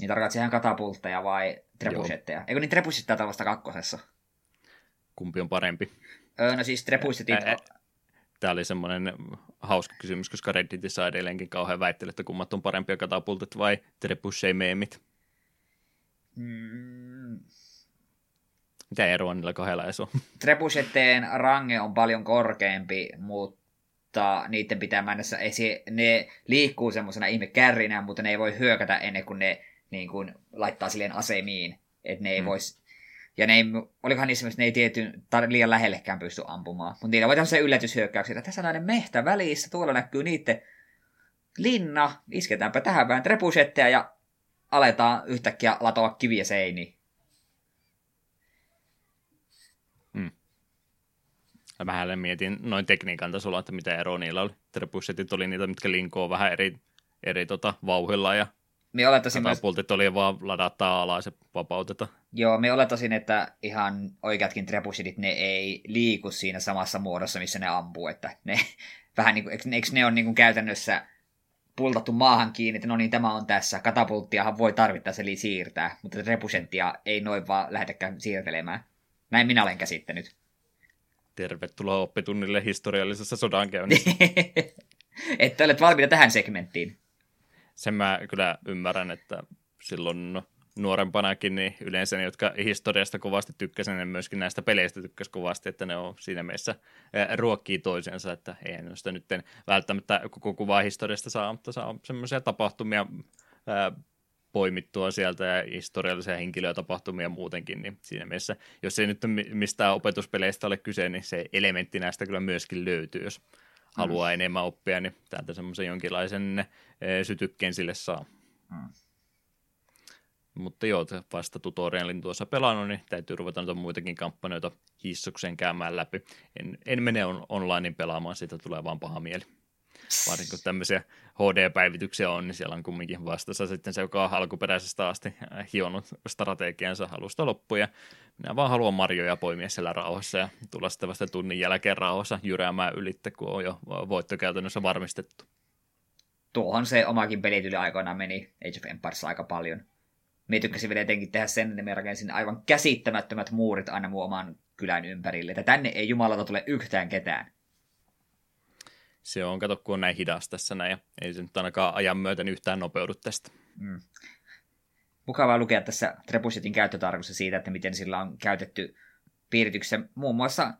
Niin tarkoitat ihan katapultteja vai trebusetteja? Eikö niin trebusetteja tällaista kakkosessa? Kumpi on parempi? Öö, no siis trebusetit... Ä- ä- Tämä oli semmoinen hauska kysymys, koska Redditissä edelleenkin kauhean väittely, että kummat on parempia katapultit vai trebuchet-meemit. Mm. Mitä eroa niillä kahdella edes on? Trebucheteen range on paljon korkeampi, mutta niiden pitää mennessä esiin. Ne liikkuu semmoisena ihmekärrinä, mutta ne ei voi hyökätä ennen kuin ne niin kuin, laittaa silleen asemiin. Että ne ei mm. voisi... Ja ne ei, olikohan niissä, ne ei tietyn, tai liian lähellekään pysty ampumaan. Mutta niillä voi tämmöisiä yllätyshyökkäyksiä, että tässä on näiden mehtä välissä, tuolla näkyy niiden linna, isketäänpä tähän vähän trebusetteja ja aletaan yhtäkkiä latoa kiviä seiniin. Hmm. Vähän mietin noin tekniikan tasolla, että mitä eroa niillä oli. Trebusetit oli niitä, mitkä linkoo vähän eri, eri tota, vauhilla ja... Me olettaisin myös... Katapultit oli vaan ladataan alas ja vapauteta. Joo, me olettaisin, että ihan oikeatkin trebusetit, ne ei liiku siinä samassa muodossa, missä ne ampuu. Että ne, vähän niin kuin, eikö ne ole niin kuin käytännössä pultattu maahan kiinni, että no niin, tämä on tässä. Katapulttiahan voi tarvittaessa eli siirtää, mutta trebusettia ei noin vaan lähdekään siirtelemään. Näin minä olen käsittänyt. Tervetuloa oppitunnille historiallisessa sodankäynnissä. Että olet valmiita tähän segmenttiin. Sen mä kyllä ymmärrän, että silloin nuorempanakin niin yleensä ne, jotka historiasta kovasti tykkäsivät, ne myöskin näistä peleistä tykkäsivät kovasti, että ne on siinä mielessä ruokkii toisensa, että ei noista nyt välttämättä koko kuvaa historiasta saa, mutta saa semmoisia tapahtumia ää, poimittua sieltä ja historiallisia henkilötapahtumia muutenkin, niin siinä mielessä, jos ei nyt mistään opetuspeleistä ole kyse, niin se elementti näistä kyllä myöskin löytyy, jos haluaa mm. enemmän oppia, niin täältä semmoisen jonkinlaisen e, sytykkeen sille saa. Mm. Mutta joo, vasta tutorialin tuossa pelannut, niin täytyy ruveta noita muitakin kampanjoita hissukseen käymään läpi. En, en mene on, onlinein pelaamaan, siitä tulee vaan paha mieli. Varsinkin kun tämmöisiä H D-päivityksiä on, niin siellä on kumminkin vastassa sitten se, joka on alkuperäisestä asti hionut strategiansa halusta loppuun. Ja minä vaan haluan marjoja poimia siellä rauhassa ja tulla sitten vasta tunnin jälkeen rauhassa jyräämään ylittä, kun on jo voittokäytännössä varmistettu. Tuohon se omakin pelityyli aikoinaan meni Age of Empires aika paljon. Minä tykkäsin vielä etenkin tehdä sen, että minä rakensin aivan käsittämättömät muurit aina mun oman kylän ympärille. Että tänne ei jumalata tule yhtään ketään. Se on, kato, kun on näin hidas tässä näin, ja ei se nyt ainakaan ajan myöten yhtään nopeudu tästä. Mm. Mukavaa lukea tässä trebusetin käyttötarkoissa siitä, että miten sillä on käytetty piirityksessä. Muun muassa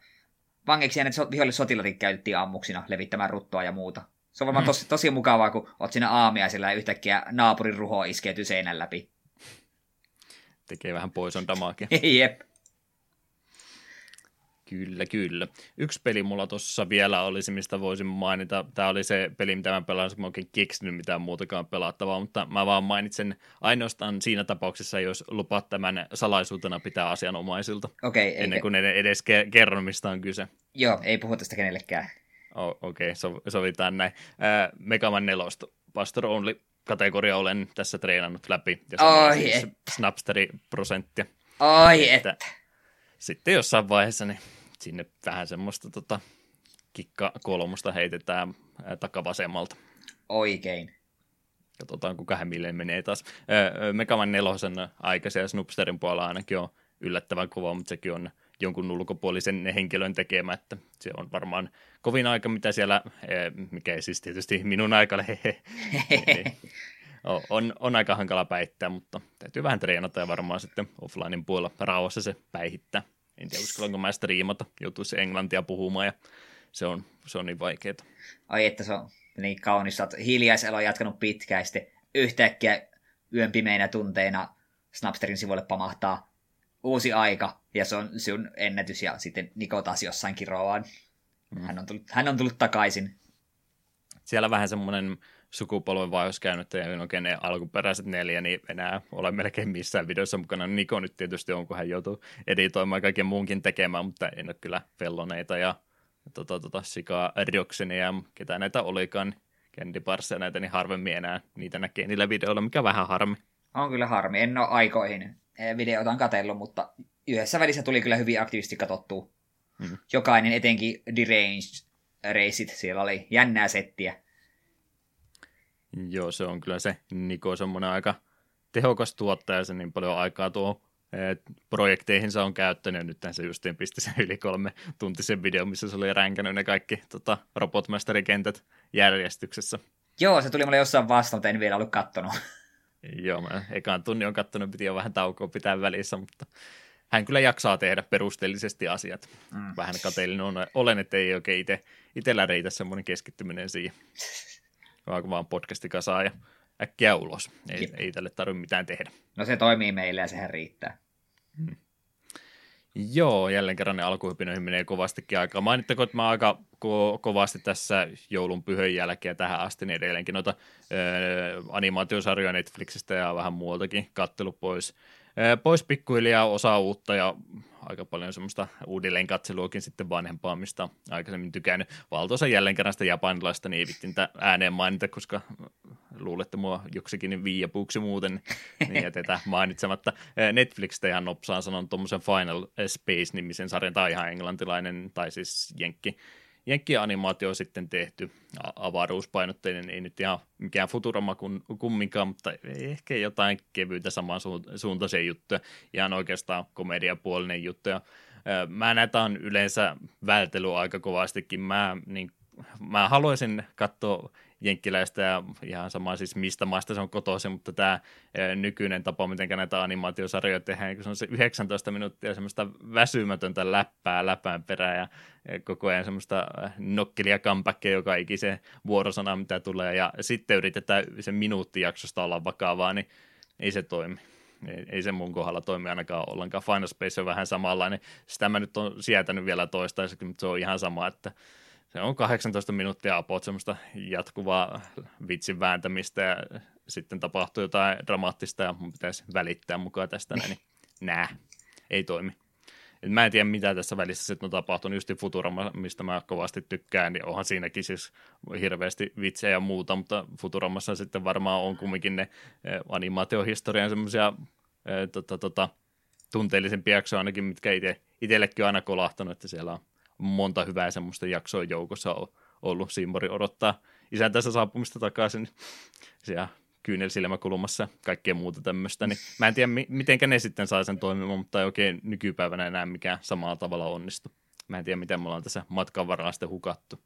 vangeiksi jääneet vihollissotilatit käytettiin ammuksina levittämään ruttoa ja muuta. Se on varmaan mm. tosi, tosi mukavaa, kun oot siinä aamiaisella ja yhtäkkiä naapurin ruho iskeytyy seinän läpi. Tekee vähän poison damaakin. Jep. Kyllä, kyllä. Yksi peli mulla tuossa vielä olisi, mistä voisin mainita. Tämä oli se peli, mitä mä pelasin, kun mä oikein keksinyt mitään muutakaan pelattavaa, mutta mä vaan mainitsen ainoastaan siinä tapauksessa, jos lupaat tämän salaisuutena pitää asianomaisilta. Okei. Okay, ennen kuin edes ke- kerron, mistä on kyse. Joo, ei puhu tästä kenellekään. Oh, Okei, okay, so- sovitaan näin. Äh, Mega Man neljä, Pastor Only -kategoria olen tässä treenannut läpi. Ja Ai siis Snapsteri-prosenttia. Ai että. että. Sitten jossain vaiheessa niin sinne vähän semmoista tota, kikka kolmosta heitetään ää, takavasemmalta. Oikein. Katsotaan, kun kahden milleen menee taas. Ää, Mega Man nelosen aikaisia Snapsterin puolella ainakin on yllättävän kova, mutta sekin on jonkun ulkopuolisen henkilön tekemä, että se on varmaan kovin aika, mitä siellä, ää, mikä ei siis tietysti minun aikalle, hehe, on, on aika hankala päihittää, mutta täytyy vähän treenata ja varmaan sitten offlinein puolella rauhassa se päihittää. En tiedä, uskallanko mä sitä riimata, joutuisi englantia puhumaan ja se on, se on niin vaikeaa. Ai että se on niin kaunis, olet hiljaiselo jatkanut pitkään, sitten yhtäkkiä yön pimeinä tunteina Snapsterin sivuille pamahtaa uusi aika ja se on sinun ennätys ja sitten Niko taas jossain kiroaan. Hän on tullut, hän on tullut takaisin. Siellä vähän semmoinen sukupolven vaihdos käynyt, ja oikein ne alkuperäiset neljä, niin enää ole melkein missään videossa mukana. Niko nyt tietysti on, kun hän joutuu editoimaan kaiken muunkin tekemään, mutta en ole kyllä Felloneita ja tota, tota, Sikaa, Rioksenia ja ketä näitä olikaan, Candy Barsia näitä, niin harvemmin enää niitä näkee niillä videoilla, mikä vähän harmi. On kyllä harmi, en ole aikoihin videoita on katsellut, mutta yhdessä välissä tuli kyllä hyvin aktiivisesti katsottua. Mm-hmm. Jokainen, etenkin Deranged Reisit, siellä oli jännää settiä. Joo, se on kyllä se Niko semmoinen aika tehokas tuottaja, se niin paljon aikaa tuo projekteihinsa on käyttänyt. Nythän se justiin pisti sen yli kolme tuntisen videon, missä se oli ränkänyt ne kaikki tota, robotmasterikentät järjestyksessä. Joo, se tuli mulle jossain vastaan, mutta en vielä ollut kattonut. Joo, mä ekaan tunnin on kattonut, piti jo vähän taukoa pitää välissä, mutta hän kyllä jaksaa tehdä perusteellisesti asiat. Mm. Vähän kateellinen olen, että ei oikein ite, itellä reitä semmoinen keskittyminen siihen. Vaan vaan podcasti kasaan ja äkkiä ulos. Ei, ei tälle tarvitse mitään tehdä. No se toimii meille ja sehän riittää. Hmm. Joo, jälleen kerran ne alkuhypinöihin menee kovastikin aikaa. Mainittako, että mä oon aika ko- kovasti tässä joulun pyhön jälkeen tähän asti, niin edelleenkin noita öö, animaatiosarjoja Netflixistä ja vähän muualtakin kattelu pois. Öö, pois pikkuhiljaa, osa uutta ja aika paljon semmoista uudelleen katseluakin sitten vanhempaa, mistä on aikaisemmin tykännyt. Valtaosa jälleen kerran sitä japanilaista, niin ei vittin ääneen mainita, koska luulette mua joksikin viiapuuksi muuten, niin jätetään mainitsematta. Netflixistä ihan nopsaan sanon tuommoisen Final Space-nimisen sarjan, tai ihan englantilainen, tai siis jenkki. Jenkki-animaatio on sitten tehty, avaruuspainotteinen, ei nyt ihan mikään Futurama kumminkaan, mutta ehkä jotain kevyitä samaan suuntaisia juttuja, ihan oikeastaan komediapuolinen juttu. Ja, ö, mä näitä on yleensä vältely aika kovastikin. Mä, niin, mä haluaisin katsoa jenkkiläistä ja ihan samaa siis mistä maasta se on kotoisin, mutta tämä nykyinen tapa, miten näitä animaatiosarjoja tehdään, kun se on se yhdeksäntoista minuuttia semmoista väsymätöntä läppää läpään perään ja koko ajan semmoista nokkelia comebackia, joka ikisen vuorosana, mitä tulee, ja sitten yritetään sen minuuttijaksosta olla vakavaa, niin ei se toimi. Ei, ei se mun kohdalla toimi ainakaan ollenkaan. Final Space on vähän samanlainen. Sitä mä nyt on sietänyt vielä toistaiseksi, mutta se on ihan sama, että se on kahdeksantoista minuuttia apot semmoista jatkuvaa vitsin vääntämistä ja sitten tapahtuu jotain dramaattista ja mun pitäisi välittää mukaan tästä näin, niin nää, ei toimi. Et mä en tiedä mitä tässä välissä sitten on tapahtunut, just Futurama, mistä mä kovasti tykkään, niin onhan siinäkin siis hirveästi vitsejä ja muuta, mutta Futuramassa sitten varmaan on kumminkin ne animaatiohistorian semmoisia tota, tota, tunteellisempia jaksoja ainakin, mitkä ite, itsellekin on aina kolahtanut, että siellä on monta hyvää semmoista jaksoa joukossa on ollut. Siimori odottaa isän tässä saapumista takaisin siellä kyynelsilmäkulmassa, kaikkea muuta tämmöistä. Niin mä en tiedä, mitenkä ne sitten saa sen toimimaan, mutta ei oikein nykypäivänä enää mikään samalla tavalla onnistu. Mä en tiedä, miten me ollaan tässä matkan varrella sitten hukattu.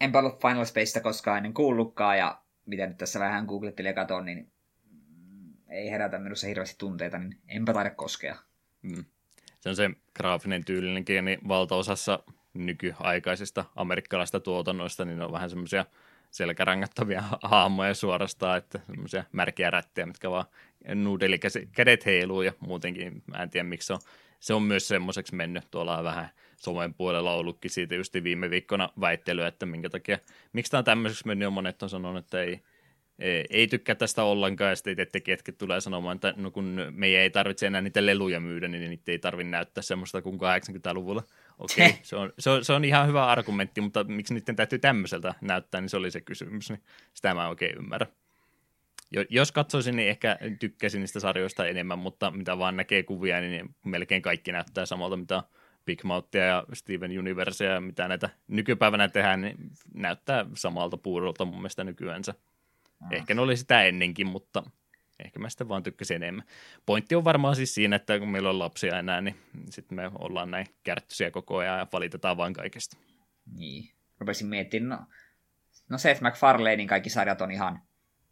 Enpä ollut Final Spacesta koskaan ennen kuullutkaan, ja mitä nyt tässä vähän googlettelin ja katon, niin ei herätä minussa hirveästi tunteita, niin enpä taida koskea. Mm. Se on se graafinen tyylinenkin, niin valtaosassa nykyaikaisista amerikkalaisista tuotannoista, niin on vähän semmoisia selkärangattavia haamoja suorastaan, että semmoisia märkiä rättejä, mitkä vaan nuudelikädet heiluu ja muutenkin, mä en tiedä miksi se on se on myös semmoiseksi mennyt tuolla vähän somen puolella ollutkin siitä just viime viikkona väittelyä, että minkä takia, miksi tämä on tämmöiseksi mennyt, ja monet on sanonut, että ei, ei, ei tykkää tästä ollenkaan, ja sitten tekijätkin tulee sanomaan, että no kun meidän ei tarvitse enää niitä leluja myydä, niin niitä ei tarvitse näyttää semmoista kuin kahdeksankymmentäluvulla. Okei, okay, se, se, se on ihan hyvä argumentti, mutta miksi niiden täytyy tämmöiseltä näyttää, niin se oli se kysymys, niin sitä mä oikein ymmärrän. Jos katsoisin, niin ehkä tykkäsin niistä sarjoista enemmän, mutta mitä vaan näkee kuvia, niin melkein kaikki näyttää samalta, mitä Big Mouthia ja Steven Universea ja mitä näitä nykypäivänä tehdään, niin näyttää samalta puurolta mun mielestä nykyäänsä. Mm. Ehkä ne oli sitä ennenkin, mutta ehkä mä sitten vaan tykkäsin enemmän. Pointti on varmaan siis siinä, että kun meillä on lapsia enää, niin sitten me ollaan näin kärttyisiä koko ajan ja valitetaan vaan kaikesta. Niin, rupesin miettimään. No, no Seth MacFarlanein kaikki sarjat on ihan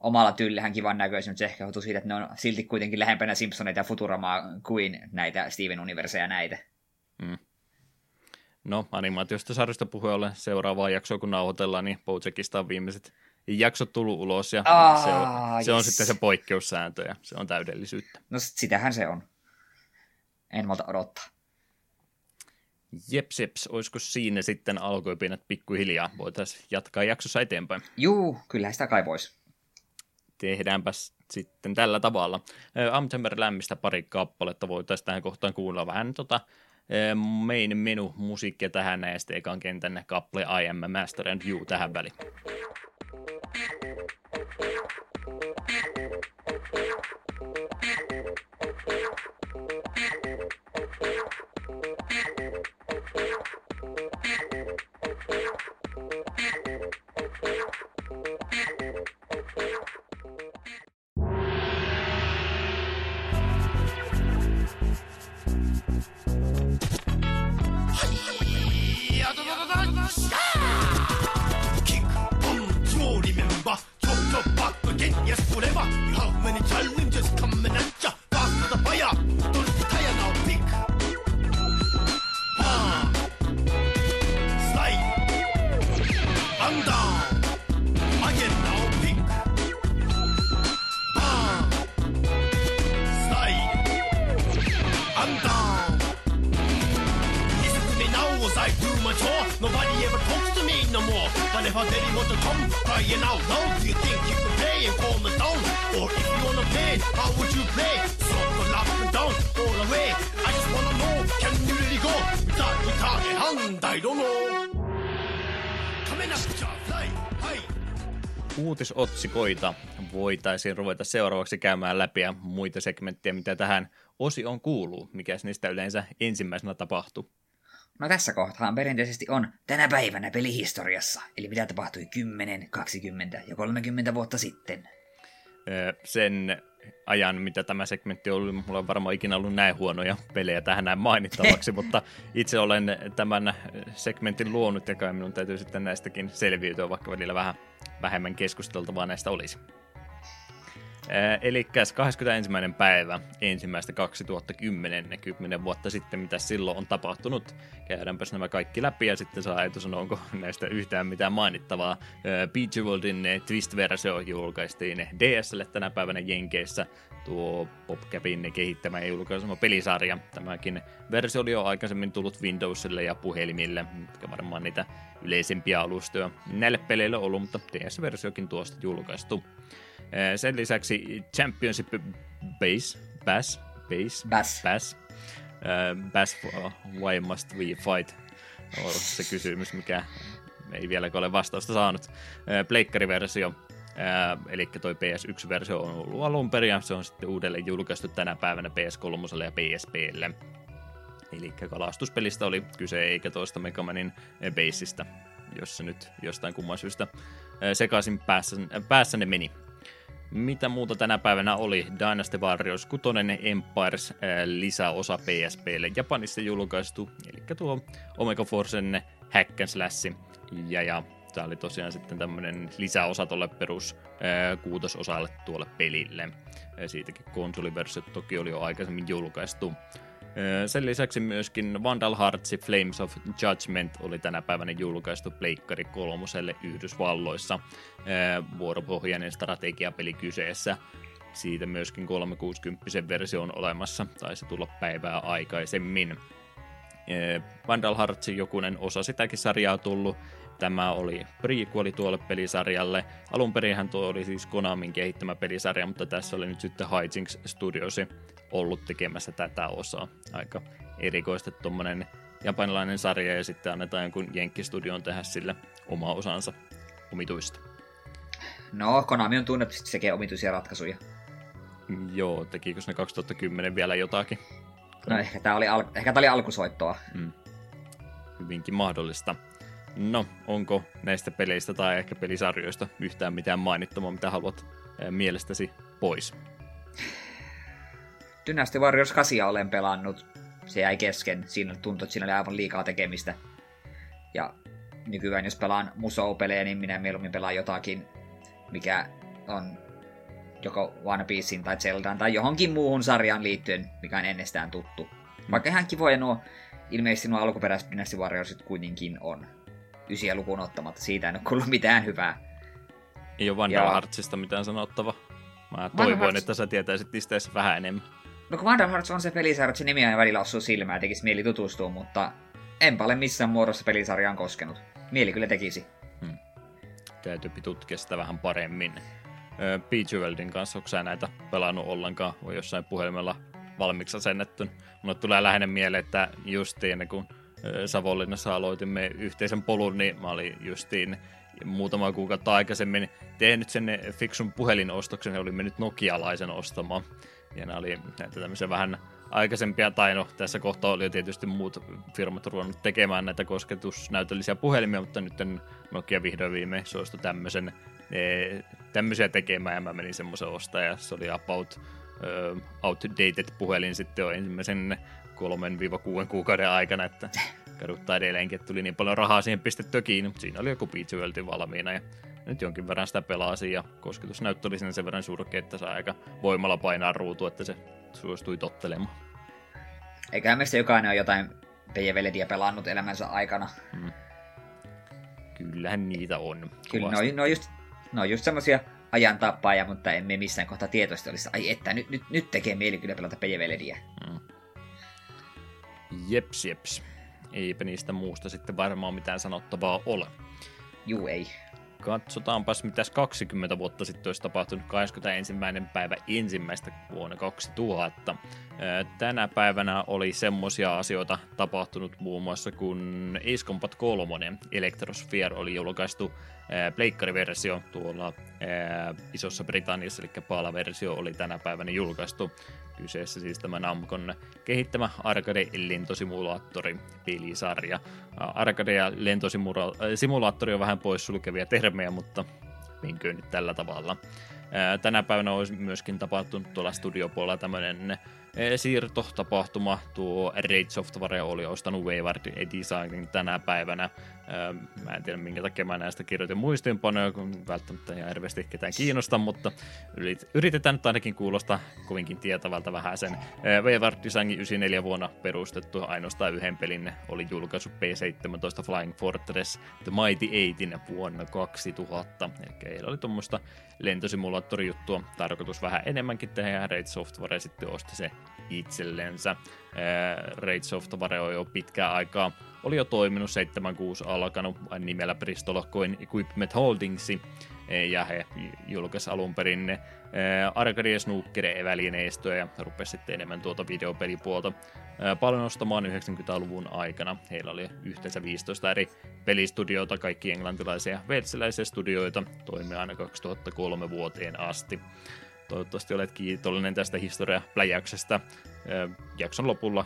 omalla tyyllähän kivan näköisiä, mutta se ehkä johtuu siitä, että ne on silti kuitenkin lähempänä Simpsoneita ja Futuramaa kuin näitä Steven Universea ja näitä. Mm. No, animaatiosta sarjasta puhuen ollen seuraavaa jaksoa, kun nauhoitellaan, niin Bojackista on viimeiset jaksot tullut ulos, ja Aa, se, on, se yes. on sitten se poikkeussääntö, ja se on täydellisyyttä. No sitähän se on. En malta odottaa. Jeps, jeps, olisiko siinä sitten alkoi pienät pikkuhiljaa? Voitaisiin jatkaa jaksossa eteenpäin. Juu, kyllähän sitä kai voisi. Tehdäänpäs sitten tällä tavalla. Um Jammer Lämmistä pari kappaletta voitaisiin tähän kohtaan kuunnella vähän tota main menu musiikkia tähän näin, ja sitten ekan kentän kappale I Am Master and You tähän väliin. Uutisotsikoita voitaisiin ruveta seuraavaksi käymään läpi ja muita segmenttejä, mitä tähän osioon kuuluu. Mikäs niistä yleensä ensimmäisenä tapahtuu? No tässä kohtaan perinteisesti on tänä päivänä pelihistoriassa, eli mitä tapahtui kymmenen, kaksikymmentä ja kolmekymmentä vuotta sitten. Öö, sen ajan, mitä tämä segmentti on ollut, mulla on varmaan ikinä ollut näin huonoja pelejä tähän näin mainittavaksi, mutta itse olen tämän segmentin luonut ja kai minun täytyy sitten näistäkin selviytyä, vaikka välillä vähän vähemmän keskusteltavaa näistä olisi. Ee, elikkäs kahdeskymmenesensimmäinen päivä, ensimmäistä kaksituhattakymmenen, kymmenen vuotta sitten, mitä silloin on tapahtunut. Käydäänpäs nämä kaikki läpi ja sitten saa Eetu sanoa, onko näistä yhtään mitään mainittavaa. Beach Worldin Twist-versio julkaistiin D S:lle tänä päivänä Jenkeissä. Tuo PopCapin kehittämä ja julkaisema pelisarja. Tämäkin versio oli jo aikaisemmin tullut Windowsille ja puhelimille, mitkä varmaan niitä yleisempiä alustoja näille peleille on ollut, mutta D S-versiokin tuosta julkaistu. Sen lisäksi Championship Bass, Bass, Bass, Bass, Bass, Bass Why Must We Fight, on se kysymys, mikä ei vieläkään ole vastausta saanut. Pleikkariversio, eli toi P S yksi-versio on ollut alun perin, se on sitten uudelleen julkaistu tänä päivänä P S kolme ja P S P:lle. Eli kalastuspelistä oli kyse, eikä toista Mega Manin Bassista, jossa nyt jostain kumman syystä sekaisin päässä, päässä ne meni. Mitä muuta tänä päivänä oli? Dynasty Warriors kuusi Empires lisäosa P S P:lle Japanissa julkaistu, eli tuo Omega Forcen hack and slash, ja, ja tämä oli tosiaan sitten tämmöinen lisäosa tuolle perus ää, kuutososalle tuolle pelille. Ja siitäkin konsoliversiot toki oli jo aikaisemmin julkaistu. Sen lisäksi myöskin Vandal Hearts Flames of Judgment oli tänä päivänä julkaistu pleikkari kolmoselle Yhdysvalloissa. Vuoropohjainen strategiapeli kyseessä. siitä myöskin kolmesataakuusikymmentä versio on olemassa, taisi tulla päivää aikaisemmin. Vandal Heartsin jokunen osa sitäkin sarjaa tullut. Tämä oli prequeli tuolle pelisarjalle. Alun perinhän tuo oli siis Konamin kehittämä pelisarja, mutta tässä oli nyt sitten Hijinx Studios ollut tekemässä tätä osaa. Aika erikoista tuommoinen japanilainen sarja ja sitten annetaan jonkun jenkkistudioon tehdä sille oma osansa omituista. No, Konami on tunnetusti sekin omituisia ratkaisuja. Joo, tekikö ne kaksituhattakymmenen vielä jotakin? No ehkä tämä oli, al- ehkä tämä oli alkusoittoa. Mm. Hyvinkin mahdollista. No, onko näistä peleistä tai ehkä pelisarjoista yhtään mitään mainittamaa, mitä haluat mielestäsi pois? Dynasty Warriors kahdeksan olen pelannut. Se jäi kesken. Siinä tuntui, että siinä oli aivan liikaa tekemistä. Ja nykyään jos pelaan musou-pelejä, niin minä mieluummin pelaan jotakin, mikä on joko One Pieceen tai Zeldaan tai johonkin muuhun sarjaan liittyen, mikä on ennestään tuttu. Vaikka ihan kivoja nuo, ilmeisesti nuo alkuperäiset Dynasty Warriorsit kuitenkin on. Ysiä lukuun ottamatta, siitä en ole kuullut mitään hyvää. Ei ole Vandal Heartsista mitään sanottava. Mä toivoin, Hearts... että sä tietäisit niistä vähän enemmän. No kun Vandal Hearts on se pelisarja, että se nimi aina välillä osuu silmään ja tekisi mieli tutustua, mutta enpä ole missään muodossa pelisarjaan koskenut. Mieli kyllä tekisi. Hmm. Täytyypi tutkia sitä vähän paremmin. Beach Worldin kanssa, onko sä näitä pelannut ollenkaan? On jossain puhelimella valmiiksi asennettun. Mulle tulee lähinnä mieleen, että justiin kun Savonlinnassa aloitimme yhteisen polun, niin mä olin justiin muutama kuukautta aikaisemmin tehnyt sen fiksun puhelinostoksen ja olin mennyt nokialaisen ostamaan. Ja nämä oli näitä tämmöisiä vähän aikaisempia, tai no tässä kohtaa oli jo tietysti muut firmat ruvennut tekemään näitä kosketusnäytöllisiä puhelimia, mutta nyt Nokia vihdoin viimein suostui tämmöisen, tämmöisiä tekemään ja mä menin semmoisen ostamaan ja se oli about uh, outdated puhelin sitten jo ensimmäisen kolmen kuuden kuukauden aikana, että kaduttaa edelleenkin, että tuli niin paljon rahaa siihen pistettyä kiinni, mutta siinä oli joku Beach World valmiina ja nyt jonkin verran sitä pelasi ja kosketusnäyttö oli siinä sen verran surkea, että saa aika voimalla painaa ruutua, että se suostui tottelemaan. Eiköhän meistä jokainen ole jotain P J V-lediä pelannut elämänsä aikana. Mm. Kyllähän niitä on. Kyllä, ne on, ne on just, ne on just semmosia ajantappaajia, mutta emme missään kohtaa tietoisesti olisi, ai että nyt, nyt, nyt tekee mieli kyllä pelata P J V-lediä. Mm. Jeps, jeps. Eipä niistä muusta sitten varmaan mitään sanottavaa ole. Juu, ei. Katsotaanpas, mitäs kaksikymmentä vuotta sitten olisi tapahtunut kahdeskymmenesensimmäinen päivä ensimmäistä vuonna kaksituhatta. Tänä päivänä oli semmosia asioita tapahtunut muun muassa, kun Ace Combat kolme Electrosphere oli julkaistu pleikkariversio tuolla Isossa Britanniassa, eli Pala-versio oli tänä päivänä julkaistu. Kyseessä siis tämä Namcon kehittämä Arcade-lentosimulaattori-pelisarja. Arcade- ja lentosimulaattori on vähän poissulkevia termejä, mutta minkä nyt tällä tavalla. Tänä päivänä olisi myöskin tapahtunut tuolla studiopuolella tämmöinen siirtotapahtuma. Tuo Raid Software oli ostanut Wayward Designin tänä päivänä. Mä en tiedä minkä takia mä näistä kirjoitin muistiinpanoja, kun välttämättä ei hirveästi ketään kiinnosta, mutta yritetään nyt ainakin kuulostaa kovinkin tietävältä vähän sen. Wayward Design yhdeksänkymmentäneljä vuonna perustettu, ainoastaan yhden pelin oli julkaisu P seitsemäntoista Flying Fortress The Mighty Eightin vuonna kaksituhatta. Eli heillä oli tuommoista lentosimulaattorijuttua, tarkoitus vähän enemmänkin tehdä ja Raid Software sitten osti se itsellensä. Raid Software on jo pitkään aikaa oli jo toiminut, seitsemänkymmentäkuusi alkanut nimellä Bristol Coin Equipment Holdings, ja he julkaisivat alun perin arcade- ja snooker-välineistöä ja rupesi sitten enemmän tuota videopelipuolta paljon ostamaan yhdeksänkymmentäluvun aikana. Heillä oli yhteensä viisitoista eri pelistudioita, kaikki englantilaisia ja veltsiläisiä studioita, toimi aina kaksituhattakolme vuoteen asti. Toivottavasti olet kiitollinen tästä historiapläjäyksestä. Jakson lopulla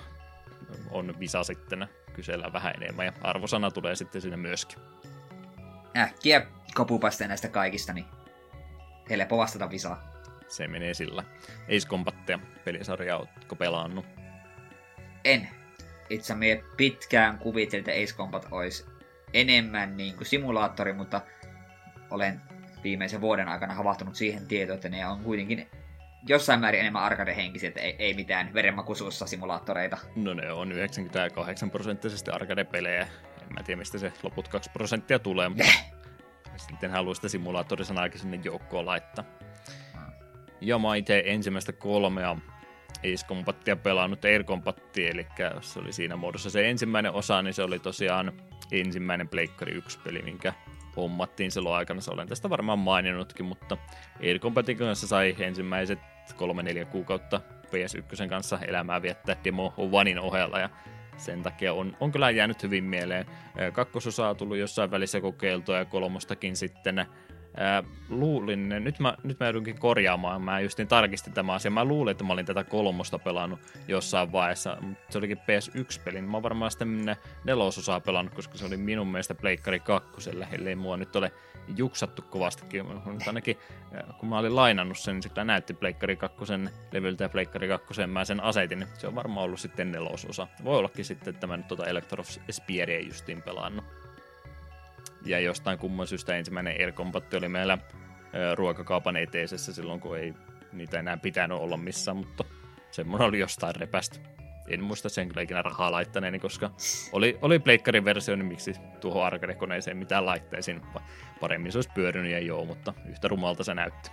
on visa sitten kysellä vähän enemmän ja arvosana tulee sitten sinne myöskin. Äkkiä kopupasteen näistä kaikista, niin helppo vastata visaa. Se menee sillä. Ace Combattia pelisarjaa ootko pelannut? En. Itse mie pitkään kuvittelin, että Ace Combat olisi enemmän niin kuin simulaattori, mutta olen viimeisen vuoden aikana havahtunut siihen tietoon, että ne on kuitenkin jossain määrin enemmän arcade-henkisiä, että ei, ei mitään verenmakuisuussa simulaattoreita. No ne on yhdeksänkymmentäkahdeksan prosenttisesti arcade-pelejä. En mä tiedä, mistä se loput kaksi prosenttia tulee, mutta sitten haluaa sitä simulaattorisanaakin sinne joukkoon laittaa. Ja mä itse ensimmäistä kolmea Ace Combattia pelannut Air Combattia, eli se oli siinä muodossa se ensimmäinen osa, niin se oli tosiaan ensimmäinen Pleikkari yksi-peli, minkä hommattiin silloin aikana. Olen tästä varmaan maininnutkin, mutta Air Combatin kanssa sai ensimmäiset kolme neljä kuukautta P S yksi kanssa elämää viettää Demo Onein ohella, ja sen takia on, on kyllä jäänyt hyvin mieleen. Kakkososa on tullut jossain välissä kokeiltua ja kolmostakin sitten. Ää, luulin, nyt mä, nyt mä joudunkin korjaamaan, mä just niin tarkistin tämän asian, mä luulin, että mä olin tätä kolmosta pelannut jossain vaiheessa, mutta se olikin P S yksi-peli, mä oon varmaan sitten nelososaa pelannut, koska se oli minun mielestä Pleikkari kakkoselle, ellei mua nyt ole juksattu kovastikin, mutta ainakin kun mä olin lainannut sen, niin se kyllä näytti Pleikkari kakkosen levyltä ja Pleikkari kakkosen mä sen asetin, niin se on varmaan ollut sitten nelososa, voi ollakin sitten, että mä nyt tuota Elector of Spieria justiin pelannut. Ja jostain kumman syystä ensimmäinen Air Combat oli meillä ruokakaupan eteisessä silloin, kun ei niitä enää pitänyt olla missään, mutta semmoinen oli jostain repästy. En muista sen kyllä ikinä rahaa laittaneeni, koska oli, oli pleikkarin versio, niin miksi tuohon arcade-koneeseen mitään laittaisin. Paremmin se olisi pyörinyt ja joo, mutta yhtä rumalta se näytti.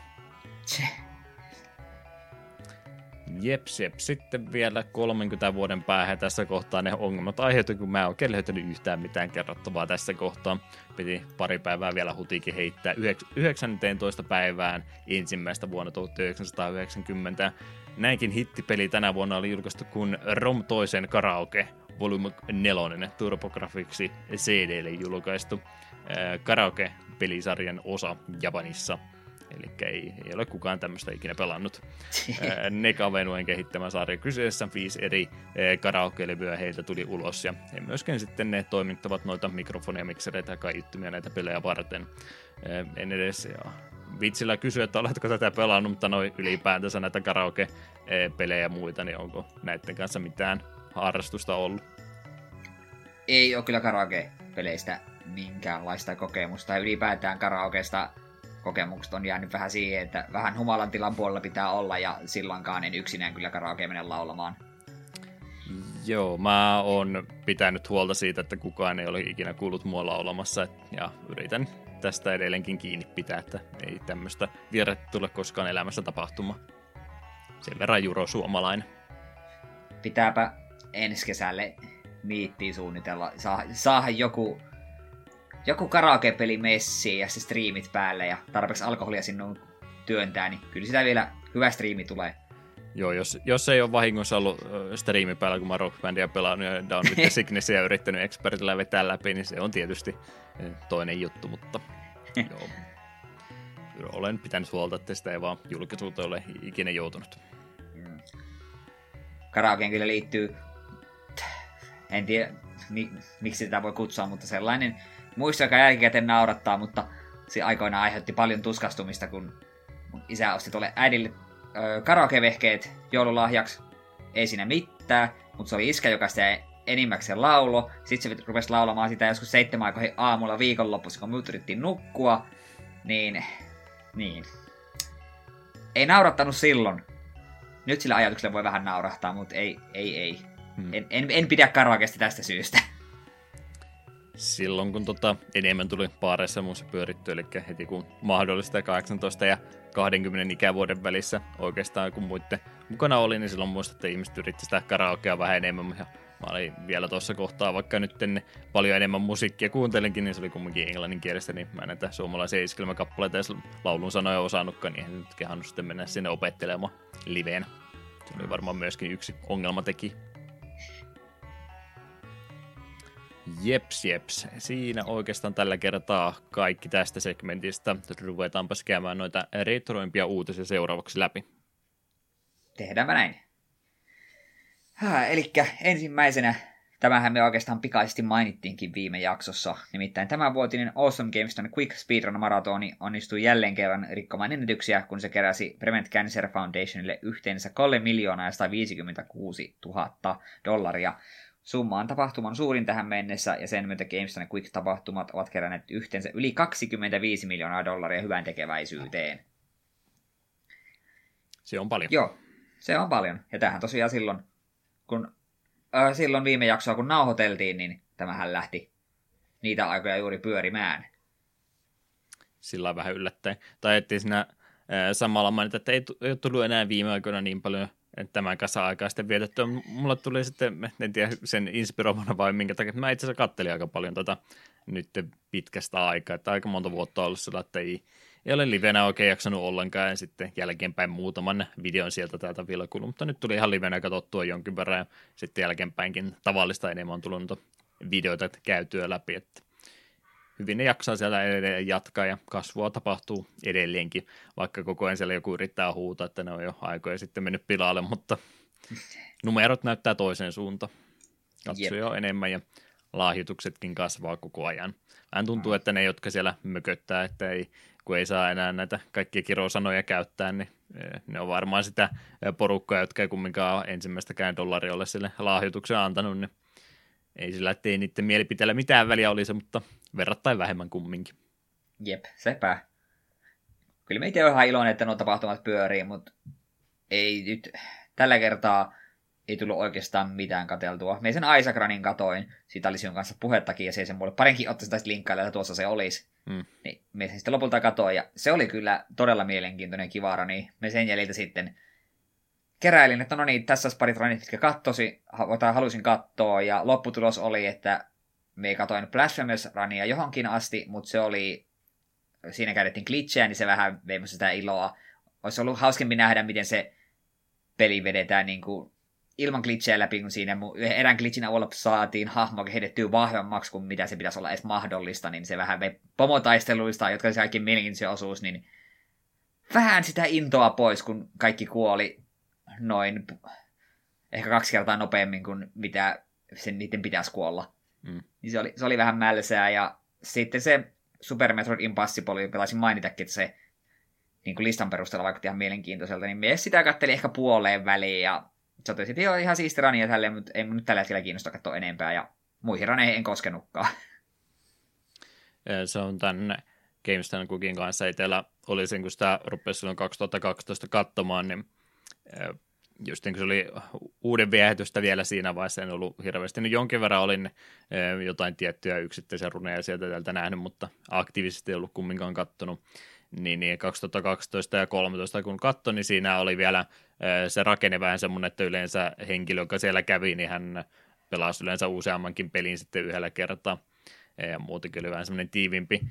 Jeps, jeps. Sitten vielä kolmenkymmenen vuoden päähän tässä kohtaa ne ongelmat aiheutui, kun mä en oikein löytänyt yhtään mitään kerrottavaa tässä kohtaa. Piti pari päivää vielä hutiikin heittää yhdeksästoista päivään ensimmäistä vuonna tuhatyhdeksänsataayhdeksänkymmentä. Näinkin hittipeli tänä vuonna oli julkaistu kun Rom toisen karaoke Volume neljä TurboGrafxi C D:lle julkaistu äh, karaoke-pelisarjan osa Japanissa. Eli ei, ei ole kukaan tämmöistä ikinä pelannut. Neka Venuen kehittämä sarja kyseessä, viisi eri karaoke-levyä heiltä tuli ulos, ja he myöskin sitten ne toimittavat noita mikrofoneja, miksereitä ja kaiuttimia näitä pelejä varten. En edes vitsillä kysyä, että oletko tätä pelannut, mutta noin ylipäätänsä näitä karaoke-pelejä ja muita, niin onko näiden kanssa mitään harrastusta ollut? Ei ole kyllä karaoke-peleistä minkäänlaista kokemusta, ylipäätään karaokeista kokemukset on jäänyt vähän siihen, että vähän humalan tilan puolella pitää olla, ja sillankaan en yksinään kyllä karaoke mene laulamaan. Joo, mä oon pitänyt huolta siitä, että kukaan ei ole ikinä kuullut mua laulamassa, ja yritän tästä edelleenkin kiinni pitää, että ei tämmöistä vierrettä tule koskaan elämässä tapahtuma. Sen verran juro suomalainen. Pitääpä ensi kesälle miittiin suunnitella, Saa, saada joku Joku karaoke-peli messiin ja se striimit päälle ja tarpeeksi alkoholia sinun työntää, niin kyllä sitä vielä hyvä striimi tulee. Joo, jos, jos ei ole vahingossa ollut striimi päällä, kun mä rockbändiä pelannut ja Down with the Sickness ja yrittänyt expertillä vetää läpi, niin se on tietysti toinen juttu, mutta joo. Olen pitänyt huolta, että sitä ei vaan julkisuuteen ole ikinä joutunut. Mm. Karaokeen kyllä liittyy, en tiedä mi- miksi sitä voi kutsua, mutta sellainen muisto, joka jälkikäteen naurattaa, mutta se aikoinaan aiheutti paljon tuskastumista, kun isä osti tuolle äidille ö, karaokevehkeet joululahjaksi. Ei siinä mitään, mutta se oli iskä, joka sitä enimmäkseen laulo. Sitten se rupesi laulamaan sitä joskus seitsemän aikoihin aamulla viikonloppuisin, kun muut yrittiin nukkua. Niin, niin. Ei naurattanut silloin. Nyt sillä ajatuksella voi vähän naurahtaa, mutta ei, ei, ei. Hmm. En, en, en pidä karaokeista tästä syystä. Silloin kun tota, enemmän tuli baareissa muussa pyörittyä, eli heti kun mahdollista kahdeksantoista ja kaksikymmentä ikävuoden välissä oikeastaan kun muiden mukana oli, niin silloin muistan, että ihmiset yritti sitä karaokea vähän enemmän. Ja mä olin vielä tuossa kohtaa, vaikka nyt ennen paljon enemmän musiikkia kuuntelinkin, niin se oli kumminkin englanninkielistä, niin mä näitä suomalaisia iskelmäkappaleita ja laulun sanoja osannutkaan, niin eihän nyt kehannut sitten mennä sinne opettelemaan liveenä. Se oli varmaan myöskin yksi ongelmateki. Jeps, jeps. Siinä oikeastaan tällä kertaa kaikki tästä segmentistä. Ruvetaanpa käymään noita retroimpia uutisia seuraavaksi läpi. Tehdäänpä näin. Elikkä ensimmäisenä, tämähän me oikeastaan pikaisesti mainittiinkin viime jaksossa. Nimittäin tämänvuotinen Awesome Gameston Quick Speedrun-maratoni onnistui jälleen kerran rikkomaan ennätyksiä, kun se keräsi Prevent Cancer Foundationille yhteensä kolme miljoonaa sataviisikymmentäkuusituhatta dollaria. Summa on tapahtuman suurin tähän mennessä, ja sen myötä GameStone Quick-tapahtumat ovat keränneet yhteensä yli kaksikymmentäviisi miljoonaa dollaria hyvään tekeväisyyteen. Se on paljon. Joo, se on paljon. Ja tämähän tosiaan silloin, kun äh, silloin viime jaksoa kun nauhoiteltiin, niin tämähän lähti niitä aikoja juuri pyörimään. Sillä vähän yllättäen. Tai ettei siinä Samalla mainitaan, että ei, t- ei tullut enää viime aikoina niin paljon tämän kanssa aikaa sitten vietettyä. Mulla tuli sitten, en tiedä sen inspiroimana vai minkä takia, että mä itse asiassa kattelin aika paljon tota nyt pitkästä aikaa, että aika monta vuotta on ollut sillä, että ei, ei ole livenä oikein jaksanut ollenkaan, ja sitten jälkeenpäin muutaman videon sieltä täältä vilkunut, mutta nyt tuli ihan livenä katsottua jonkin verran, ja sitten jälkeenpäinkin tavallista enemmän on tullut videoita käytyä läpi, että hyvin ne jaksaa siellä edelleen jatkaa ja kasvua tapahtuu edelleenkin, vaikka koko ajan siellä joku yrittää huutaa, että ne on jo aikoja sitten mennyt pilalle, mutta numerot näyttää toiseen suuntaan. Katsoja on enemmän ja lahjoituksetkin kasvaa koko ajan. Vähän tuntuu, että ne, jotka siellä mököttää, että ei, kun ei saa enää näitä kaikkia kirosanoja käyttää, niin ne on varmaan sitä porukkaa, jotka ei kumminkaan ensimmäistäkään dollaria ole sille lahjoituksen antanut, niin ei sillä, ettei niiden mielipiteellä mitään väliä olisi, mutta verrattain vähemmän kumminkin. Jep, sepä. Kyllä mä itse olen ihan iloinen, että nuo tapahtumat pyörii, mutta ei nyt tällä kertaa ei tullut oikeastaan mitään katseltua. Me sen Isaac Runin katoin, siitä oli sinun kanssa puhettakin, ja se ei sen mulle parinkin ottaisi tästä linkkailla, että tuossa se olisi. Mm. Niin me sen sitten lopulta katoin, ja se oli kyllä todella mielenkiintoinen kivara, niin me sen jäljiltä sitten keräilin, että no niin, tässä olisi parit runit, mitkä kattosi, tai halusin katsoa, ja lopputulos oli, että me katoin Blasphemous Runia johonkin asti, mutta se oli, siinä käytettiin glitchejä, niin se vähän vei musta sitä iloa. Olisi ollut hauskempi nähdä, miten se peli vedetään niin kuin ilman glitchejä läpi, kun siinä erään glitchin avulla saatiin hahmoa kehitettyä vahvemmaksi kuin mitä se pitäisi olla edes mahdollista, niin se vähän vei pomotaisteluista, jotka se kaikki mielenkiintoisia osuus, niin vähän sitä intoa pois, kun kaikki kuoli noin ehkä kaksi kertaa nopeammin kuin mitä sen niiden pitäisi kuolla. Mm. Niin se oli, se oli vähän mälsää, ja sitten se Super Metroid Impossible, jonka taisin mainitakin, että se niin kuin listan perusteella vaikutti ihan mielenkiintoiselta, niin me sitä katselin ehkä puoleen väliin, ja totesin, että joo, ihan siisti rania tälleen, mutta ei nyt tällä hetkellä kiinnosta katsoa enempää, ja muihin raneihin en koskenutkaan. Se on tämän GameStan Cookin kanssa itsellä oli sen, kun sitä rupesi silloin kaksituhattakaksitoista katsomaan, niin just niin kuin se oli uuden viehätystä vielä siinä vaiheessa, en ollut hirveästi. Nyt jonkin verran olin jotain tiettyjä yksittäisiä runeja sieltä tältä nähnyt, mutta aktiivisesti ei ollut kumminkaan kattonut. Niin kaksituhattakaksitoista ja kolmetoista kun katsoin, niin siinä oli vielä se rakenne vähän semmoinen, että yleensä henkilö, joka siellä kävi, niin hän pelasi yleensä useammankin pelin sitten yhdellä kertaa. Ja muutenkin oli vähän semmoinen tiivimpi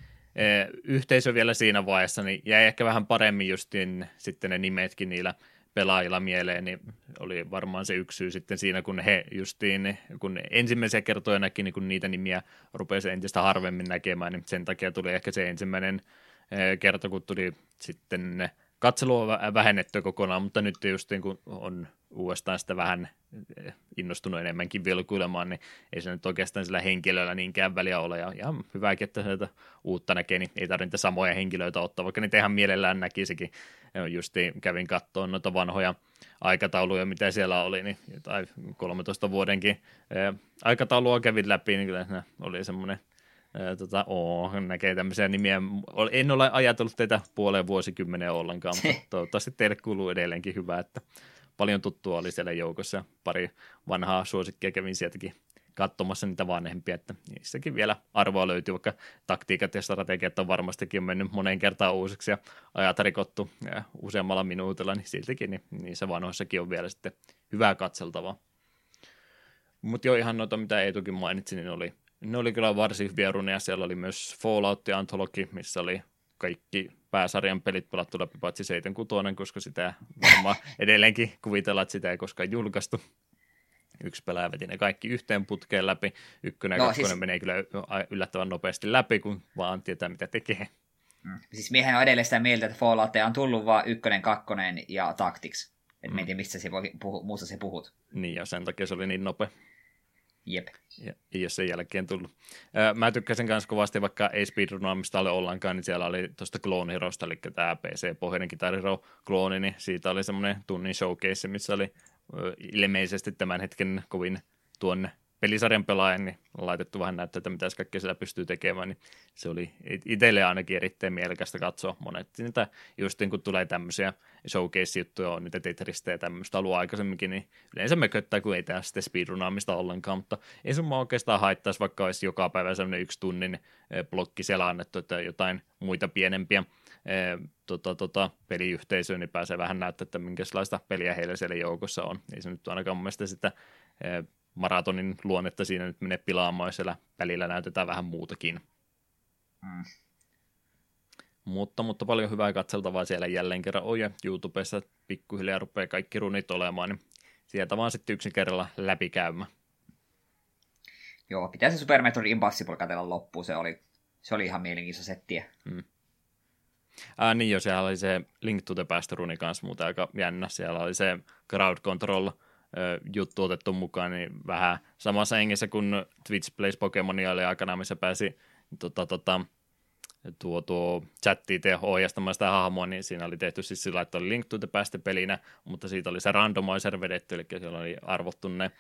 yhteisö vielä siinä vaiheessa, niin jäi ehkä vähän paremmin justin sitten ne nimetkin niillä pelaajilla mieleen, niin oli varmaan se yksi syy sitten siinä, kun he justiin, kun ensimmäisiä kertoja näki, niin kun niitä nimiä rupesi entistä harvemmin näkemään, niin sen takia tuli ehkä se ensimmäinen kerta, kun tuli sitten katselua vähennettyä kokonaan, mutta nyt justiin, kun on uudestaan sitä vähän innostunut enemmänkin vilkuilemaan, niin ei se nyt oikeastaan sillä henkilöllä niinkään väliä ole, ja ihan hyvääkin, että sieltä uutta näkee, niin ei tarvitse samoja henkilöitä ottaa, vaikka niitä ihan mielellään näkisikin. Justiin kävin katsomaan noita vanhoja aikatauluja, mitä siellä oli, niin jotain kolmentoista vuodenkin aikataulua kävin läpi, niin kyllä oli semmoinen, tota, oo, näkee tämmöisiä nimiä. En ole ajatellut teitä puoleen vuosikymmeneen ollenkaan, mutta toivottavasti teille kuuluu edelleenkin hyvä, että paljon tuttua oli siellä joukossa, pari vanhaa suosikkia kävin sieltäkin katsomassa niitä vanhempia, että niissäkin vielä arvoa löytyy, vaikka taktiikat ja strategiat on varmastikin mennyt moneen kertaan uusiksi ja ajat rikottu ja useammalla minuutilla, niin siltikin niin niissä vanhoissakin on vielä sitten hyvää katseltavaa. Mutta jo ihan noita, mitä Eetukin mainitsi, niin oli, ne oli kyllä varsin hyviä runeja, siellä oli myös Fallout ja Anthology, missä oli kaikki pääsarjan pelit pelattu läpi, paitsi seitsemän kuusi, koska sitä varmaan edelleenkin kuvitellaan, että sitä ei koskaan julkaistu. Yksi pelaaja veti ne kaikki yhteen putkeen läpi. Ykkönen ja no, kakkonen siis menee kyllä yllättävän nopeasti läpi, kun vaan tietää, mitä tekee. Mm. Siis miehän on edelleen sitä mieltä, että Falloutteja on tullut vaan ykkönen, kakkonen ja Tactics. Et mm. mä en tiedä, mistä se puhu, muusta se puhut. Niin, ja sen takia se oli niin nopea. Jep. Ja ei ole sen jälkeen tullut. Mä tykkäsin kanssa kovasti, vaikka ei speedrunaamista ole ollenkaan, niin siellä oli tuosta Clone Heroista, eli tämä P C-pohjainen Guitar Hero-klooni, niin siitä oli semmoinen tunnin showcase, missä oli ilmeisesti tämän hetken kovin tuon pelisarjan pelaajan niin laitettu vähän näyttää, että mitä kaikkea siellä pystyy tekemään, niin se oli itselle ainakin erittäin mielekästä katsoa monet. Niitä just kun tulee tämmöisiä showcase-juttuja, on niitä Tetristä ja tämmöistä alua aikaisemminkin, niin yleensä mököttää, kun ei tehdä sitten speedrunaamista ollenkaan, mutta ei sun mua oikeastaan haittaisi, vaikka olisi joka päivä semmoinen yksi tunnin blokki siellä annettu, että jotain muita pienempiä ee, tota, tota, peliyhteisöön, niin pääsee vähän näyttämään, että minkälaista peliä heillä siellä joukossa on. Ei se nyt ainakaan mun mielestä sitä ee, maratonin luonnetta siinä nyt menee pilaamaan, siellä välillä näytetään vähän muutakin. Mm. Mutta, mutta paljon hyvää katseltavaa siellä jälleen kerran on, ja YouTubessa pikkuhiljaa rupeaa kaikki runit olemaan, niin sieltä vaan sitten yksin kerralla läpikäymään. Joo, pitää se Super Metroid Impossible katsella loppuun, se oli, se oli ihan mielenkiintoista settiä. Mm. Ää, niin jo, siellä oli se Link to the Past -runi kanssa muuten aika jännä, siellä oli se crowd control juttu otettu mukaan, niin vähän samassa hengessä kuin Twitch Plays Pokemonia oli aikanaan, missä pääsi tota, tota, tuo, tuo chattiin ohjastamaan sitä hahmoa, niin siinä oli tehty siis sillä, että oli Link to the Past -pelinä, mutta siitä oli se randomizer vedetty, eli siellä oli arvottu ne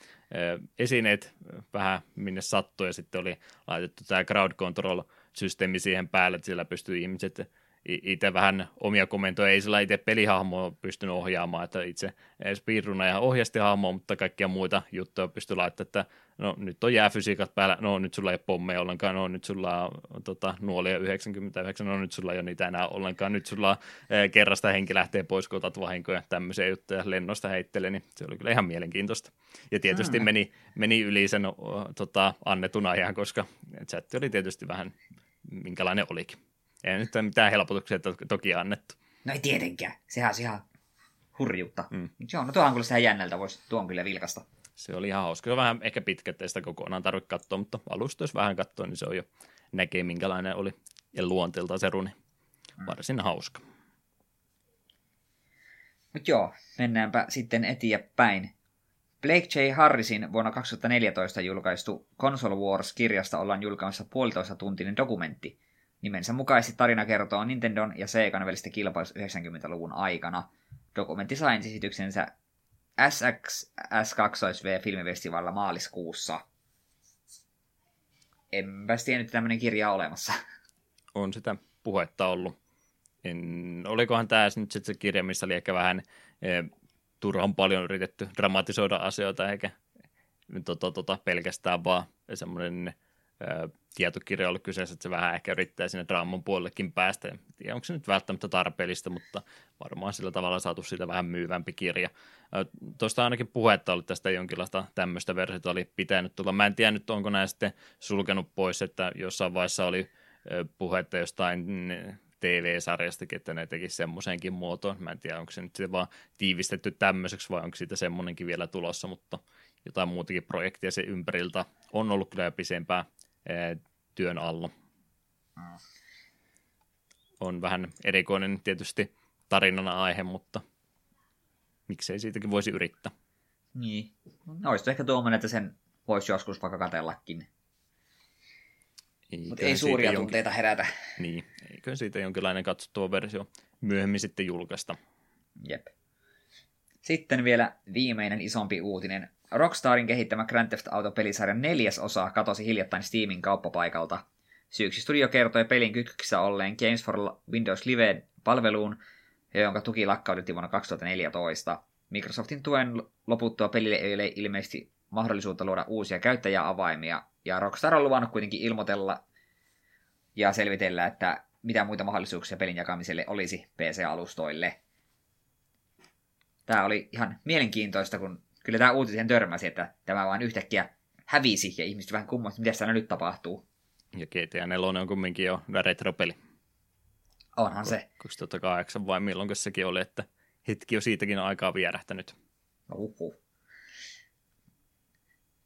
esineet vähän minne sattui, ja sitten oli laitettu tämä crowd control-systeemi siihen päälle, että siellä pystyy ihmiset itse vähän omia komentoja, ei sillä itse pelihahmoa pystynyt ohjaamaan, että itse speedruna ja ohjasti hahmoa, mutta kaikkia muita juttuja pystyy laittamaan, että no nyt on jääfysiikat päällä, no nyt sulla ei ole pommeja ollenkaan, no nyt sulla on tota, nuolia yhdeksänkymmentäyhdeksän, no nyt sulla ei ole niitä enää ollenkaan, nyt sulla on, eh, kerrasta henki lähtee pois, kun otat vahinkoja, tämmöisiä juttuja lennosta heittelee, niin se oli kyllä ihan mielenkiintoista. Ja tietysti mm. meni, meni yli sen o, tota, annetun ajan, koska chatti oli tietysti vähän minkälainen olikin. Ei nyt ole mitään helpotuksia to- toki annettu. No ei tietenkään. Sehän on ihan hurjuutta. Mm. Joo, no tuohan kyllä sitä jännältä voisi tuon kyllä vilkasta. Se oli ihan hauska. Se on vähän ehkä pitkä, ettei sitä kokonaan tarvitse katsoa, mutta alusta jos vähän katsoo, niin se on jo näkee, minkälainen oli. Ja luonteeltaan se runi. Varsin mm. hauska. Mut joo, mennäänpä sitten eteenpäin. Blake J. Harrisin vuonna kaksituhattaneljätoista julkaistu Console Wars-kirjasta ollaan julkaamassa puolitoista tuntinen dokumentti. Nimensä mukaisesti tarina kertoo Nintendon ja Segan välistä kilpailusta yhdeksänkymmentäluvun aikana. Dokumentti sai esityksensä S X S kaksi V-filmifestivaalilla maaliskuussa. Enpäs tiennyt tämmöinen kirja olemassa. On sitä puhetta ollut. En, olikohan tämä nyt se kirja, missä oli ehkä vähän e, turhan paljon yritetty dramatisoida asioita, eikä to, to, to, pelkästään vaan semmoinen tietokirja ollut kyseessä, että se vähän ehkä yrittää sinne draaman puolellekin päästä. En tiedä, onko se nyt välttämättä tarpeellista, mutta varmaan sillä tavalla saatu siitä vähän myyvämpi kirja. Tuosta ainakin puhetta oli tästä jonkinlaista tämmöistä versiota oli pitänyt tulla. Mä en tiedä nyt, onko nämä sitten sulkenut pois, että jossain vaiheessa oli puhetta jostain T V-sarjastakin, että ne tekisi semmoiseenkin muotoon. Mä en tiedä, onko se nyt sitten vaan tiivistetty tämmöiseksi vai onko siitä semmoinenkin vielä tulossa, mutta jotain muutakin projektia sen ympäriltä on ollut kyllä pisempää työn alla. On vähän erikoinen tietysti tarinana aihe, mutta miksei siitäkin voisi yrittää. Niin. Olisi ehkä tuommoinen, että sen voisi joskus vaikka katsellakin. Mutta ei suuria tunteita jonkin herätä. Niin, eiköhän siitä jonkinlainen katsottava versio myöhemmin sitten julkaista. Jep. Sitten vielä viimeinen isompi uutinen. Rockstarin kehittämä Grand Theft Auto-pelisarjan neljäs osa katosi hiljattain Steamin kauppapaikalta. Syyksi studio kertoi pelin kytkyksessä olleen Games for Windows Live-palveluun, jonka tuki lakkautettiin vuonna kaksituhattaneljätoista. Microsoftin tuen loputtua pelille ei ole ilmeisesti mahdollisuutta luoda uusia käyttäjäavaimia, ja Rockstar on luvannut kuitenkin ilmoitella ja selvitellä, että mitä muita mahdollisuuksia pelin jakamiselle olisi P C-alustoille. Tämä oli ihan mielenkiintoista, kun kyllä tämä uutisen törmäsi, että tämä vaan yhtäkkiä hävisi ja ihmiset vähän kummoivat, mitä täällä nyt tapahtuu. Ja G T A neljä on kumminkin jo retropeli. Onhan K- se. kaksituhattakahdeksan vai milloin sekin oli, että hetki on siitäkin aikaa vierähtänyt. No uhuh.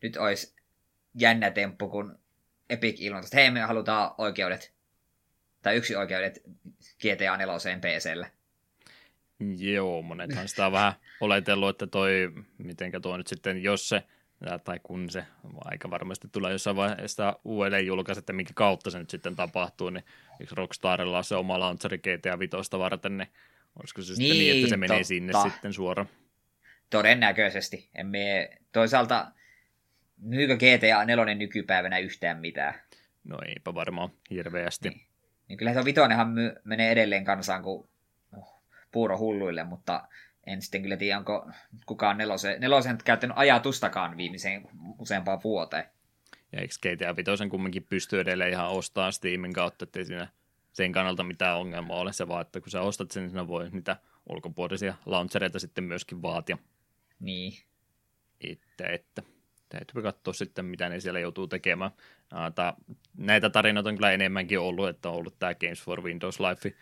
Nyt olisi jännä temppu, kun Epic ilmoittaa, että hei, me halutaan oikeudet, tai yksi oikeudet G T A neljä P C:llä. Joo, monethan sitä on vähän oletellut, että toi, mitenkä tuo nyt sitten, jos se, tai kun se aika varmasti tulee jossain vaiheessa uudelleen julkaista, että minkä kautta se nyt sitten tapahtuu, niin eikö Rockstarilla on se oma launcheri G T A viisi varten, niin olisiko se niin, sitten niin, että se menee totta sinne sitten suoraan? Todennäköisesti. En me, toisaalta, myykö G T A neljä nykypäivänä yhtään mitään? No eipä varmaan hirveästi. Niin. Niin kyllähän tuo vitonenhan my, menee edelleen kansaan, kun puuro hulluille, mutta en sitten kyllä tiedä, onko kukaan nelosen, nelosen käyttänyt ajatustakaan viimeiseen useampaan vuoteen. Ja eikö G T A viisi kumminkin pysty edelleen ihan ostamaan Steamin kautta, ettei siinä sen kannalta mitään ongelmaa ole, se vaan, että kun sä ostat sen, niin sinä voi niitä ulkopuolisia launchereita sitten myöskin vaatia. Niin. Että, että täytyy katsoa sitten, mitä ne siellä joutuu tekemään. Näitä tarinoita on kyllä enemmänkin ollut, että on ollut tämä Games for Windows Live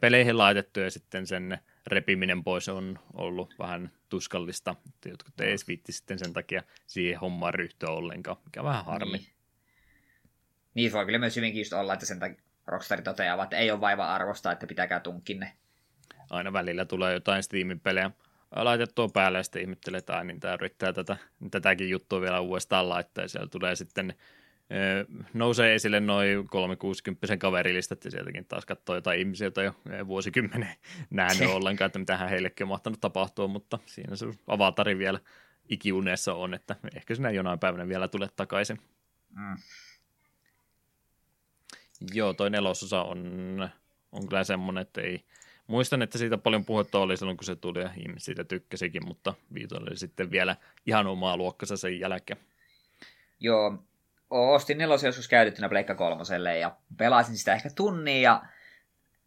peleihin laitettu ja sitten sen repiminen pois on ollut vähän tuskallista. Jotkut ei edes viitti sitten sen takia siihen hommaan ryhtyä ollenkaan, mikä vähän harmi. Niin, niin voi kyllä myös hyvinkin just olla, että sen takia Rockstar toteaa, että ei ole vaivaa arvostaa, että pitääkää tunkin ne. Aina välillä tulee jotain Steamin pelejä laitettua päälle ja sitten ihmettelee, että aina tämä yrittää tätä, tätäkin juttua vielä uudestaan laittaa ja siellä tulee sitten nousee esille noin kolmesataakuusikymmentä kaverilistat ja sieltäkin taas katsoo jotain ihmisiä, joita jo vuosikymmenen nähnyt ollenkaan, että mitähän heillekin on mahtanut tapahtua, mutta siinä se avatari vielä ikiunessa on, että ehkä sinä jonain päivänä vielä tulet takaisin. Mm. Joo, toi nelososa on, on kyllä semmoinen, että ei muistan, että siitä paljon puhetta oli silloin, kun se tuli ja ihmiset siitä tykkäsikin, mutta viitolle oli sitten vielä ihan omaa luokkansa sen jälkeen. Joo, ostin nelosen joskus käytettynä Pleikka kolmoselle ja pelasin sitä ehkä tunnin ja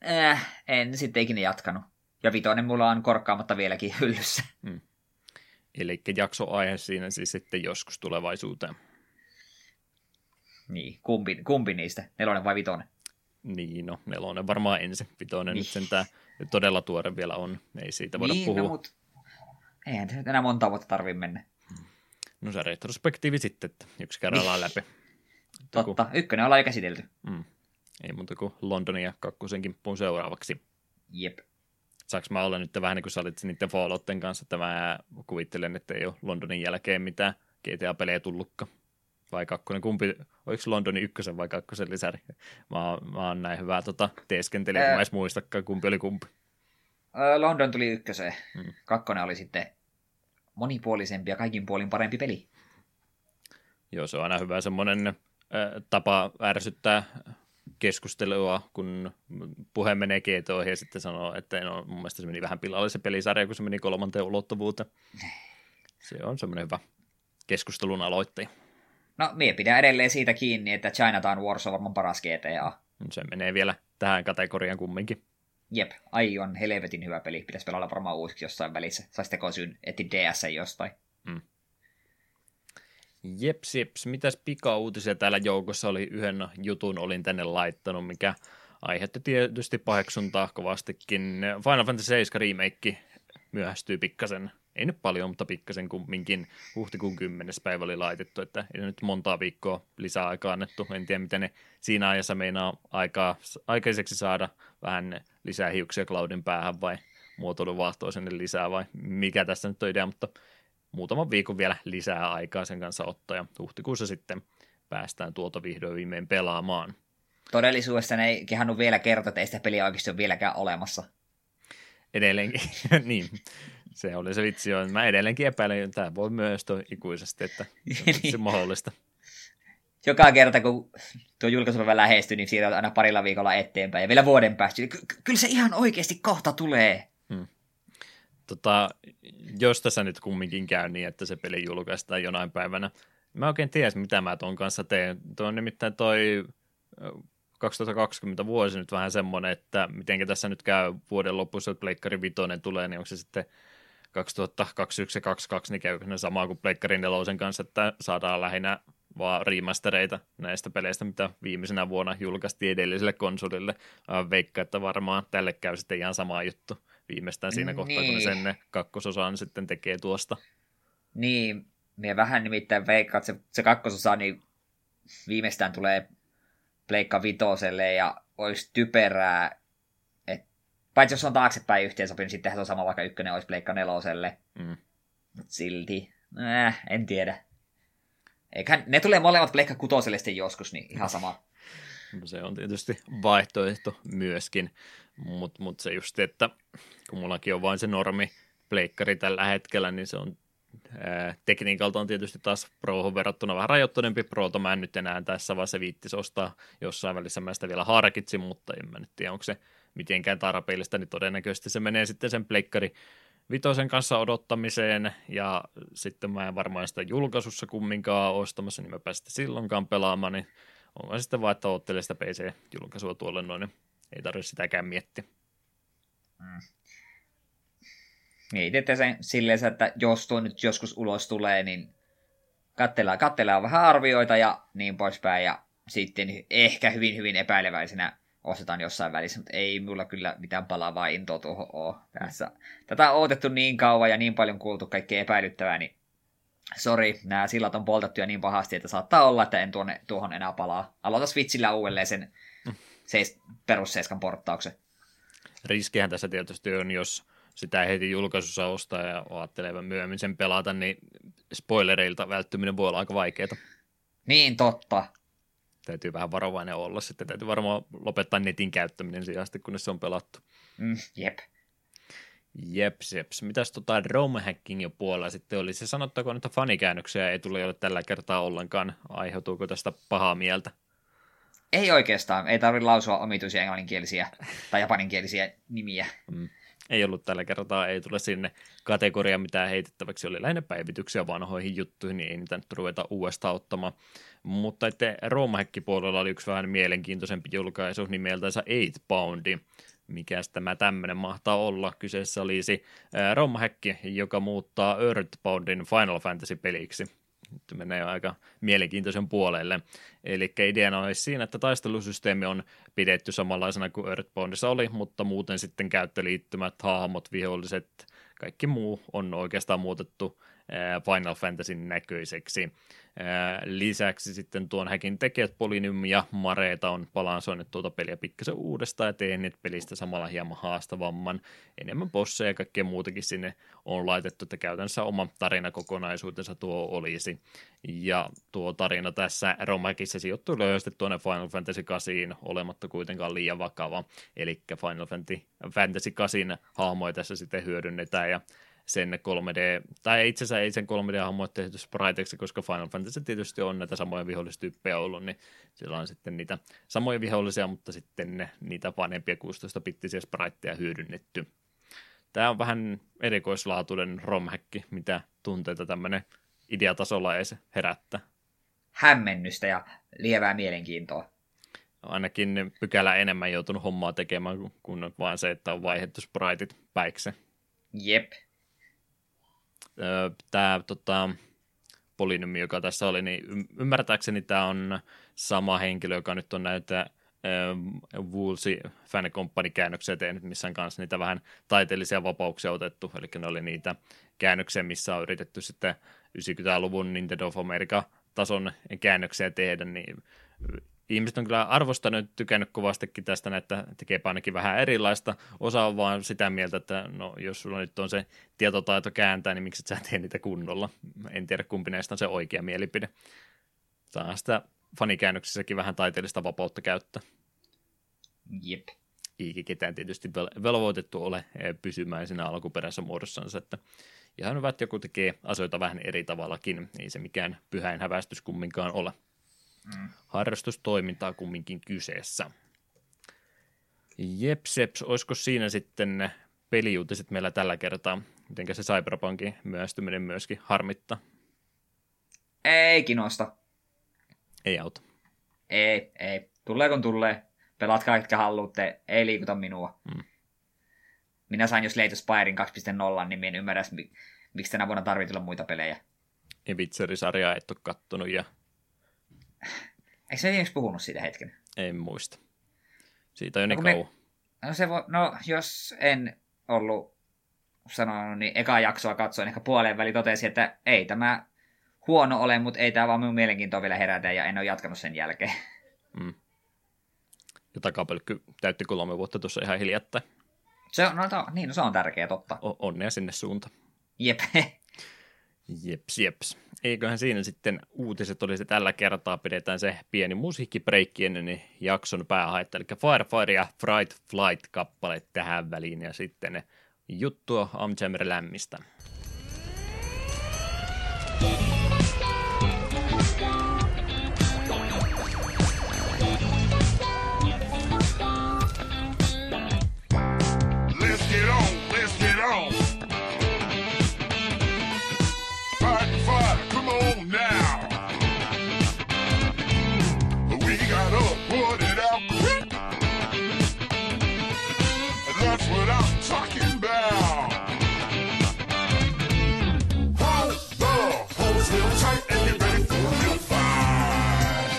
äh, en sitten ikinä jatkanut. Ja vitoinen mulla on korkkaamatta vieläkin hyllyssä. Hmm. Eli jaksoaihe siinä siis sitten joskus tulevaisuuteen. Niin, kumpi, kumpi niistä? Nelonen vai vitonen? Niin, no nelonen varmaan ensin. Vitonen niin. Nyt sentään todella tuore vielä on. Ei siitä voida niin, puhua. No, mut eihän nyt enää monta vuotta tarvitse mennä. No se retrospektiivi sitten, että yksi kerrallaan läpi. Totta, kun ykkönen ollaan jo käsitelty. Mm. Ei muuta kuin Londonin ja kakkosen kimppuun seuraavaksi. Jep. Saanko mä olla nyt vähän niin kuin sä olit niiden Fallouten kanssa, että mä kuvittelen, että ei ole Londonin jälkeen mitään G T A-pelejä tullutkaan. Vai kakkonen, kumpi, oliko Londonin ykkösen vai kakkosen lisäri? Mä, mä oon näin hyvää tota, teeskentelijä, kun mä edes muistakaan, kumpi oli kumpi. London tuli ykköseen, mm. kakkonen oli sitten monipuolisempi ja kaikin puolin parempi peli. Joo, se on aina hyvä semmoinen äh, tapa ärsyttää keskustelua, kun puhe menee G T O:hin ja sitten sanoo, että no, mun mielestä se meni vähän pilalle se pelisarja, kun se meni kolmanteen ulottuvuuteen. Se on semmoinen hyvä keskustelun aloittaja. No, mie pidän edelleen siitä kiinni, että Chinatown Wars on varmaan paras G T A. Se menee vielä tähän kategoriaan kumminkin. Jep, aion helvetin hyvä peli. Pitäisi pelata varmaan uusiksi jossain välissä. Saisi tekosyyn, etti D S jostain. Mm. Jeps, jeps. Mitäs pikauutisia täällä joukossa oli? Yhden jutun olin tänne laittanut, mikä aiheutti tietysti paheksuntaa kovastikin. Final Fantasy seitsemän remake myöhästyy pikkasen. Ei nyt paljon, mutta pikkasen kumminkin. Huhtikuun kymmenes päivä oli laitettu, että ei nyt montaa viikkoa lisää aikaa annettu. En tiedä, mitä ne siinä ajassa meinaa aikaa, aikaiseksi saada vähän lisää hiuksia Cloudin päähän vai muotoiluvaahtoa sinne lisää vai mikä tässä nyt on idea, mutta muutaman viikon vielä lisää aikaa sen kanssa ottaa ja huhtikuussa sitten päästään tuota vihdoin viimein pelaamaan. Todellisuudessa ne ei kehannut vielä kertoa, että ei sitä peliä oikeasti ole vieläkään olemassa. Edelleenkin, niin. Se oli se vitsi, että mä edelleenkin epäilen, että tämä voi myöhästyä ikuisesti, että se on mahdollista. Joka kerta, kun tuo julkaisupäivä lähestyy, niin siitä on aina parilla viikolla eteenpäin ja vielä vuoden päästä. Ky- kyllä se ihan oikeasti kohta tulee. Hmm. Tota, jos tässä nyt kumminkin käy niin, että se peli julkaistaan jonain päivänä, mä oikein ties, mitä mä tuon kanssa teen. Tuo on nimittäin toi kaksituhattakaksikymmentä vuosi nyt vähän semmoinen, että mitenkä tässä nyt käy vuoden lopussa, että Pleikkari Vitoinen tulee, niin onko se sitten kaksituhattakaksikymmentäyksi ja kaksituhattakaksikymmentäkaksi, niin käykö ne samaa kuin Pleikkarin nelosen kanssa, että saadaan lähinnä vaan remastereita näistä peleistä, mitä viimeisenä vuonna julkaistiin edelliselle konsolille. Veikka, että varmaan tälle käy sitten ihan sama juttu viimeistään siinä kohtaa, niin. Kun sen kakkososan sitten tekee tuosta. Niin, minä vähän nimittäin veikkaan, että se, se kakkososa niin viimeistään tulee Pleikka Vitoselle ja olisi typerää. Paitsi jos on taaksepäin yhteen sopinut, sittenhän se on sama, vaikka ykkönen olisi Pleikka neloselle. Mm. Mut silti, äh, en tiedä. Eiköhän ne tulee molemmat Pleikka kutoselle sitten joskus, niin ihan sama. No se on tietysti vaihtoehto myöskin, mutta mut se just, että kun mullakin on vain se normi pleikkari tällä hetkellä, niin se on ää, tekniikalta on tietysti taas Prohon verrattuna vähän rajoittuneempi. Proota mä en nyt enää tässä, vaan se viittis ostaa jossain välissä. Mä sitä vielä harkitsin, mutta en mä nyt tiedä, onko se mitenkään tarpeellista, niin todennäköisesti se menee sitten sen pleikkari vitosen kanssa odottamiseen, ja sitten mä en varmaan sitä julkaisussa kumminkaan ostamassa, niin mä pääsin silloinkaan pelaamaan, niin on sitten vaan, että oottelen sitä P C-julkaisua tuolle noin, niin Ei tarvitse sitäkään miettiä. Mm. Mietitte sen silleen, että jos tuo nyt joskus ulos tulee, niin katsellaan, katsellaan vähän arvioita ja niin poispäin. Ja sitten ehkä hyvin, hyvin epäileväisenä ostetaan jossain välissä, mutta ei mulla kyllä mitään palavaa intoa tuohon ole tässä. Tätä on odotettu niin kauan ja niin paljon kuultu kaikkea epäilyttävää, niin sori, nämä sillat on poltettu ja niin pahasti, että saattaa olla, että en tuonne, tuohon enää palaa. Aloita Switchillä uudelleen sen seis, perusseiskan porttauksen. Riskihän tässä tietysti on, jos sitä heti julkaisussa ostaa ja ajattelee myöhemmin sen pelata, niin spoilereilta välttyminen voi olla aika vaikeaa. Niin, totta. Täytyy vähän varovainen olla sitten. Täytyy varmaan lopettaa netin käyttäminen siihen asti, kunnes se on pelattu. Mm, jep. Jeps, jeps. Mitäs tota romhackingin puolella sitten oli? Se sanottakoon, että fanikäännöksiä ei tule ole tällä kertaa ollenkaan. Aiheutuuko tästä pahaa mieltä? Ei oikeastaan. Ei tarvitse lausua omituisia englanninkielisiä tai japaninkielisiä nimiä. Mm. Ei ollut tällä kertaa. Ei tule sinne kategoriaan mitään heitettäväksi. Oli lähinnä päivityksiä vanhoihin juttuihin, niin ei niitä nyt ruveta uudestaan ottamaan. Mutta romhack-puolella oli yksi vähän mielenkiintoisempi julkaisu nimeltänsä eight Poundi. Mikäs tämä tämmöinen mahtaa olla? Kyseessä olisi romhäkki, joka muuttaa Earthboundin Final Fantasy-peliksi. Nyt menee aika mielenkiintoisen puolelle. Eli ideana olisi siinä, että taistelusysteemi on pidetty samanlaisena kuin Earthboundissa oli, mutta muuten sitten käyttöliittymät, hahmot, viholliset, kaikki muu on oikeastaan muutettu Final Fantasyn näköiseksi. Lisäksi sitten tuon häkin tekijät Polynum ja Mareeta on balansoinut tuota peliä pikkasen uudestaan ja tehneet pelistä samalla hieman haastavamman. Enemmän bosseja ja kaikkea muutakin sinne on laitettu, että käytännössä oma tarinakokonaisuutensa tuo olisi. Ja tuo tarina tässä romhackissa sijoittuu löyhästi tuonne Final Fantasy kahdeksan olematta kuitenkaan liian vakava. Eli Final Fantasy kahdeksan hahmoja tässä sitten hyödynnetään ja sen kolme D, tai itse asiassa ei sen kolme D-hahmoja tehty spriteiksi, koska Final Fantasy tietysti on näitä samoja vihollistyyppejä ollut, niin siellä on sitten niitä samoja vihollisia, mutta sitten niitä vanhempia kuusitoista-bittisiä spriteja hyödynnetty. Tämä on vähän erikoislaatuinen romhäkki, mitä tunteita tämmöinen ideatasolla ei se herättää. Hämmennystä ja lievää mielenkiintoa. Ainakin pykälä enemmän joutunut hommaa tekemään kuin vaan se, että on vaihdettu spriteit päikse. Jep. Tämä tota, Polynymi, joka tässä oli, niin ymmärtääkseni tämä on sama henkilö, joka nyt on näitä äh, Woolsey Fan Company-käännöksiä tehnyt, missä on kanssa niitä vähän taiteellisia vapauksia otettu, eli ne oli niitä käännöksiä, missä on yritetty sitten yhdeksänkymmentäluvun Nintendo of America-tason käännöksiä tehdä, niin ihmiset on kyllä arvostanut, tykännyt kovastikin tästä, että tekee ainakin vähän erilaista. Osa on vaan sitä mieltä, että no, jos sulla nyt on se tietotaito kääntää, niin miksi et sä tee niitä kunnolla? En tiedä, kumpi näistä on se oikea mielipide. Tämä on sitä fanikäännöksissäkin vähän taiteellista vapautta käyttää. Jep. Eikä ketään tietysti velvoitettu ole pysymään siinä alkuperäisessä muodossansa, että ihan hyvä, että joku tekee asioita vähän eri tavallakin. Ei se mikään pyhäin häväistys kumminkaan ole. Mm. Harrastustoimintaa kumminkin kyseessä. Jeps, jeps, olisiko siinä sitten ne peliuutiset meillä tällä kertaa? Mitenkä se Cyberpunkin myöhästyminen myöskin harmittaa? Ei kinosta. Ei auta. Ei, ei. Tulee kun tulee. Pelatkaa, etkä haluatte. Ei liikuta minua. Mm. Minä sain jo Slay the Spiren kaksi piste nolla, niin minä en ymmärrä, miksi tänä vuonna tarvitsee muita pelejä. Ja Witcher-sarjaa et ole kattonut ja eikö se viimeksi puhunut siitä hetken? En muista. Siitä on jo niin kauan. No, se voi, no jos en ollut sanonut, niin ekaa jaksoa katsoin ehkä puoleen väliin totesin, että ei tämä huono ole, mutta ei tämä vaan minun mielenkiintoa vielä herätä ja en ole jatkanut sen jälkeen. Mm. Ja Takapölkky täytti kolme vuotta tuossa ihan hiljattain. Se on, no, to, niin, no, se on tärkeä, totta. O- onnea sinne suunta. Jep. Jeps, jeps. Eiköhän siinä sitten uutiset olisi tällä kertaa. Pidetään se pieni musiikkibreikki ennen jakson päähaetta. Eli Firefire ja Fright Flight-kappale tähän väliin ja sitten juttua Um Jammer Lammista. That's what I'm talking about. Hold the hold is real tight and get ready for a real fight.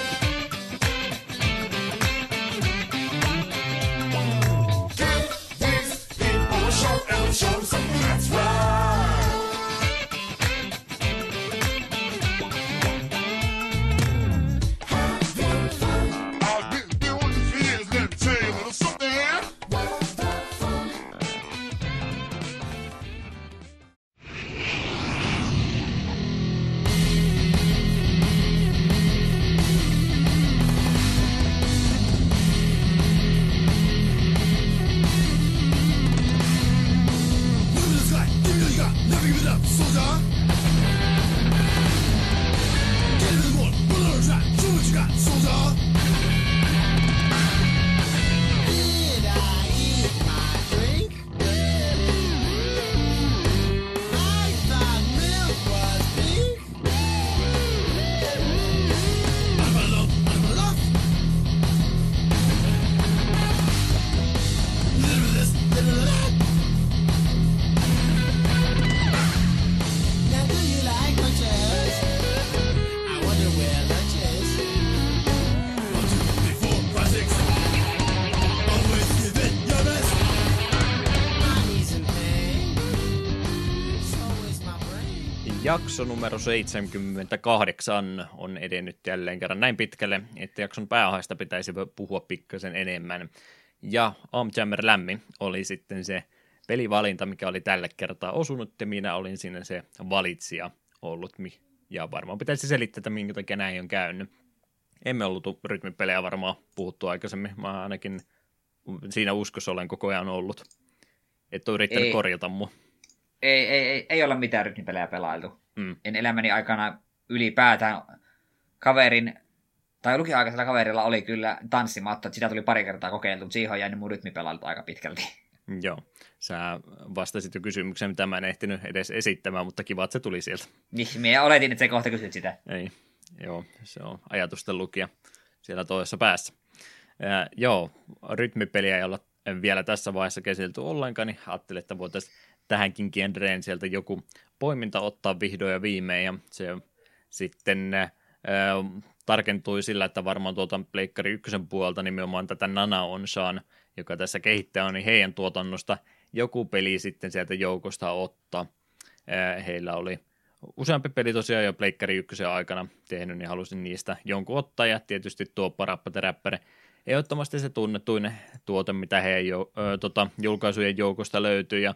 Give these people a show and we'll show them something that's right. Having fun. I've been doing the fears, let me tell you a little something. Jakso numero seitsemänkymmentäkahdeksan on edennyt jälleen kerran näin pitkälle, että jakson pääaiheesta pitäisi puhua pikkasen enemmän. Ja Um Jammer Lammy oli sitten se pelivalinta, mikä oli tällä kertaa osunut, ja minä olin siinä se valitsija ollut. Ja varmaan pitäisi selittää, että minkä takia näin on käynyt. Emme ollut rytmipelejä varmaan puhuttu aikaisemmin. Mä ainakin siinä uskossa olen koko ajan ollut. Et ole yrittänyt Ei. korjata mua. Ei, ei, ei, ei olla mitään rytmipelejä pelailtu. Mm. En elämäni aikana ylipäätään kaverin, tai lukioaikaisella kaverilla oli kyllä tanssimatto, että sitä tuli pari kertaa kokeiltu, mutta siihen on jäänyt mun rytmipelailut aika pitkälti. Joo, sä vastasit jo kysymykseen, mitä mä en ehtinyt edes esittämään, mutta kiva, että se tuli sieltä. Niin, minä oletin, että se kohta kysyt sitä. Ei, joo, se on ajatusten lukija siellä toisessa päässä. Äh, joo, rytmipeliä ei olla vielä tässä vaiheessa käsitelty ollenkaan, niin ajattelin, että voitaisiin tähänkin genreen sieltä joku poiminta ottaa vihdoin ja viimein, ja se sitten äh, tarkentui sillä, että varmaan tuotan Pleikkari ykkösen puolelta nimenomaan tätä Nana Onshaan, joka tässä kehittää on, niin heidän tuotannosta joku peli sitten sieltä joukosta ottaa. Äh, heillä oli useampi peli tosiaan jo Pleikkari ykkösen aikana tehnyt, niin halusin niistä jonkun ottaa, ja tietysti tuo Parappa the Rapper, ehdottomasti se tunnetuin tuote, mitä heidän jo, äh, tota, julkaisujen joukosta löytyy, ja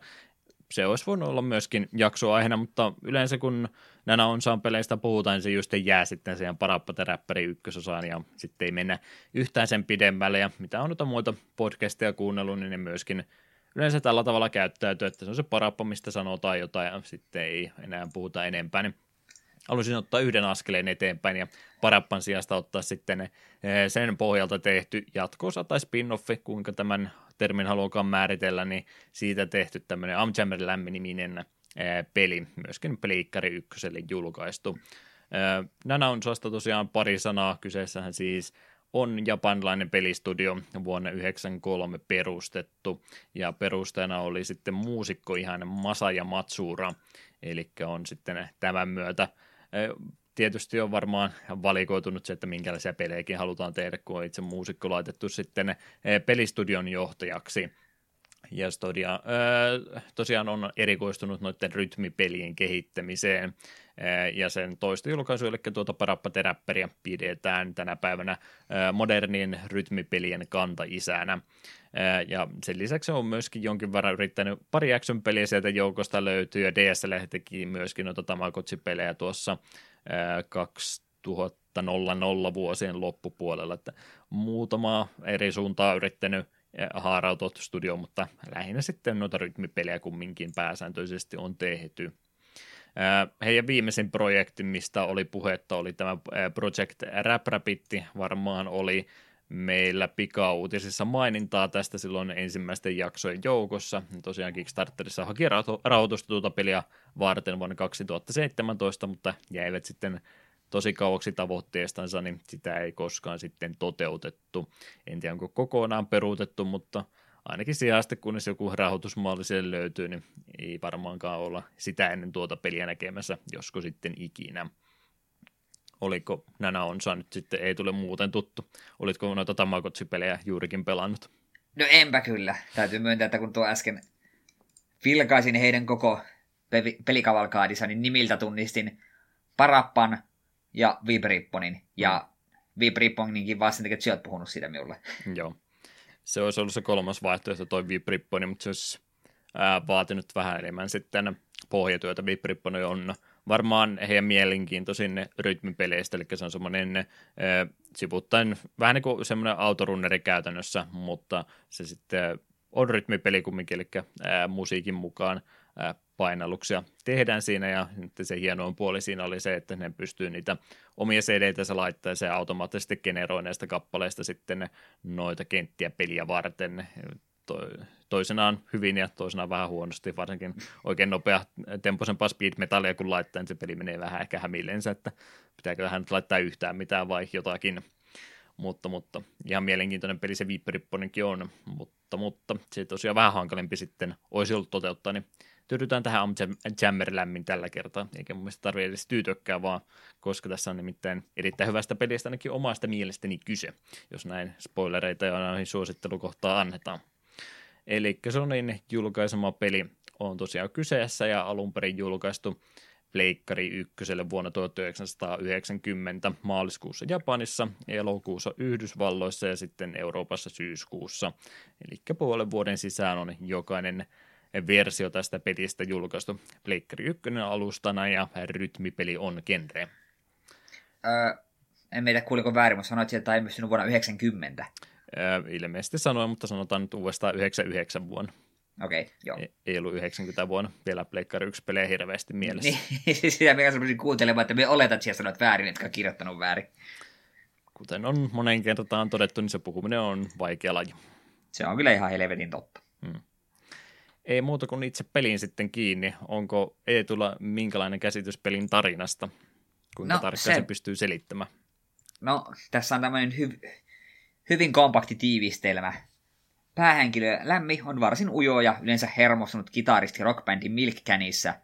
se olisi voinut olla myöskin jaksoaiheena, mutta yleensä kun Nana Onshan peleistä puhutaan, niin se just jää sitten siihen Parappa the Rapperin ykkösosaan ja sitten ei mennä yhtään sen pidemmälle. Ja mitä on noita muita podcasteja kuunnellut, niin ne myöskin yleensä tällä tavalla käyttäytyy, että se on se Parappa, mistä sanotaan jotain ja sitten ei enää puhuta enempää. Niin haluaisin ottaa yhden askeleen eteenpäin ja Parappan sijasta ottaa sitten sen pohjalta tehty jatko-osa tai spin-offi, kuinka tämän termin haluakaan määritellä, niin siitä tehty tämmöinen Um Jammer Lammy-niminen peli, myöskin Pleikkari ykköselle julkaistu. Nana Onshasta tosiaan pari sanaa, kyseessähän siis on japanilainen pelistudio vuonna yhdeksänkymmentäkolme perustettu, ja perustajana oli sitten muusikko ihan Masaya Matsura, eli on sitten tämän myötä tietysti on varmaan valikoitunut se, että minkälaisia pelejäkin halutaan tehdä, kun on itse muusikko laitettu sitten pelistudion johtajaksi. Ja studio, tosiaan on erikoistunut noiden rytmipelien kehittämiseen ja sen toista julkaisua, eli tuota Parappa the Rapperia pidetään tänä päivänä modernin rytmipelien kantaisänä. Ja sen lisäksi on myöskin jonkin verran yrittänyt pari action-peliä sieltä joukosta löytyy, ja D S L teki myöskin noita Tamagotchi-pelejä tuossa kaksituhatta vuosien loppupuolella, että muutama eri suuntaa yrittänyt haarautua studioon, mutta lähinnä sitten noita rytmipelejä kumminkin pääsääntöisesti on tehty. Heidän viimeisin projekti, mistä oli puhetta, oli tämä Project Rap Rapitti, varmaan oli meillä pikauutisissa mainintaa tästä silloin ensimmäisten jaksojen joukossa. Tosiaan Kickstarterissa haki rahoitusta tuota peliä varten vuonna kaksituhattaseitsemäntoista, mutta jäivät sitten tosi kauaksi tavoitteestansa, niin sitä ei koskaan sitten toteutettu. En tiedä, onko kokonaan peruutettu, mutta ainakin siihen asti, kunnes joku rahoitusmalli sen löytyy, niin ei varmaankaan olla sitä ennen tuota peliä näkemässä, josko sitten ikinä. Oliko Nana Onsha nyt sitten, ei tule muuten tuttu. Olitko noita Tamagotchi-pelejä juurikin pelannut? No enpä kyllä. Täytyy myöntää, että kun tuo äsken vilkaisin heidän koko pe- pelikavalkaadissa, niin nimiltä tunnistin Parappan ja Vibripponin. Ja Vibripponinkin vaan sen takia, että sä oot puhunut siitä minulle. Joo. Se olisi ollut se kolmas vaihtoehto, toi Vibripponi, mutta se olisi ää, vaatinut vähän enemmän sitten pohjatyötä. Vibripponi on varmaan heidän mielenkiinto sinne rytmipeleistä, eli se on semmoinen äh, sivuttaen vähän niin kuin semmoinen autorunneri käytännössä, mutta se sitten on rytmipeli kumminkin, eli äh, musiikin mukaan äh, painalluksia tehdään siinä, ja se hienoin puoli siinä oli se, että ne pystyy niitä omia C D-tänsä laittaa, ja se automaattisesti generoi näistä kappaleista sitten noita kenttiä peliä varten, toisenaan hyvin ja toisenaan vähän huonosti, varsinkin oikein nopea tempoisempaa speed metallia kun laittaa, niin se peli menee vähän ehkä hämillensä, että pitääkö tähän nyt laittaa yhtään mitään vai jotakin, mutta, mutta ihan mielenkiintoinen peli se Viiperipponenkin on, mutta, mutta se tosiaan vähän hankalempi sitten olisi ollut toteuttaa, niin tyydytään tähän Um Jammer Lämmin tällä kertaa, eikä mun mielestä tarvitse edes tyytyäkään vaan, koska tässä on nimittäin erittäin hyvästä pelistä ainakin omasta mielestäni kyse, jos näin spoilereita ja näihin suosittelukohtaan annetaan. Eli Sonin julkaisema peli on tosiaan kyseessä ja alun perin julkaistu Pleikkari ykköselle vuonna tuhatyhdeksänsataayhdeksänkymmentä maaliskuussa Japanissa, elokuussa Yhdysvalloissa ja sitten Euroopassa syyskuussa. Eli puolen vuoden sisään on jokainen versio tästä pelistä julkaistu Pleikkari ykkönen alustana ja rytmipeli on genre. Öö, en meitä kuuliko väärin, mutta sanoit, että tämä ei pystynyt vuonna yhdeksänkymmentä. Ilmeisesti sanoin, mutta sanotaan nyt uudestaan yhdeksänkymmentäyhdeksän vuonna. Okei, okay, joo. Ei, ei ollut yhdeksänkymmentä vuonna vielä Pleikkari yksi pelejä hirveästi mielessä. Niin, sitä minä sanoisin kuuntelemaan, että me oletat, että siellä sanoit väärin, etkä on kirjoittanut väärin. Kuten on moneen kertaan todettu, niin se puhuminen on vaikea laji. Se on kyllä ihan helvetin totta. Hmm. Ei muuta kuin itse peliin sitten kiinni. Onko Eetulla minkälainen käsitys pelin tarinasta? Kuinka no, tarkkaan se... se pystyy selittämään? No, tässä on tämmöinen hyvä... Hyvin kompakti tiivistelmä. Päähenkilö Lämmi on varsin ujo ja yleensä hermostunut kitaristi rockbändin Milkcanissa,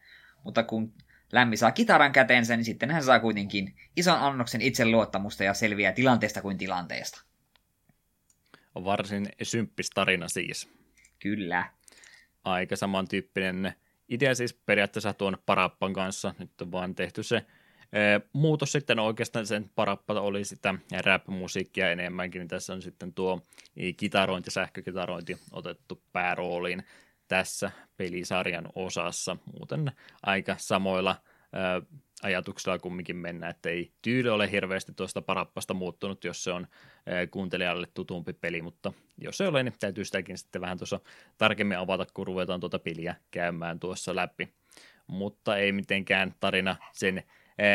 mutta kun Lämmi saa kitaran käteensä, niin sitten hän saa kuitenkin ison annoksen itseluottamusta ja selviää tilanteesta kuin tilanteesta. Varsin symppis tarina siis. Kyllä. Aika samantyyppinen idea siis periaatteessa tuon Parappan kanssa. Nyt on vaan tehty se muutos sitten oikeastaan, sen Parappa oli sitä rap-musiikkia enemmänkin, niin tässä on sitten tuo kitarointi, sähkökitarointi otettu päärooliin tässä pelisarjan osassa. Muuten aika samoilla ää, ajatuksilla kumminkin mennään, että ei tyyli ole hirveästi tuosta Parappasta muuttunut, jos se on ää, kuuntelijalle tutumpi peli, mutta jos se ei ole, niin täytyy sitäkin sitten vähän tuossa tarkemmin avata, kun ruvetaan tuota peliä käymään tuossa läpi. Mutta ei mitenkään tarina sen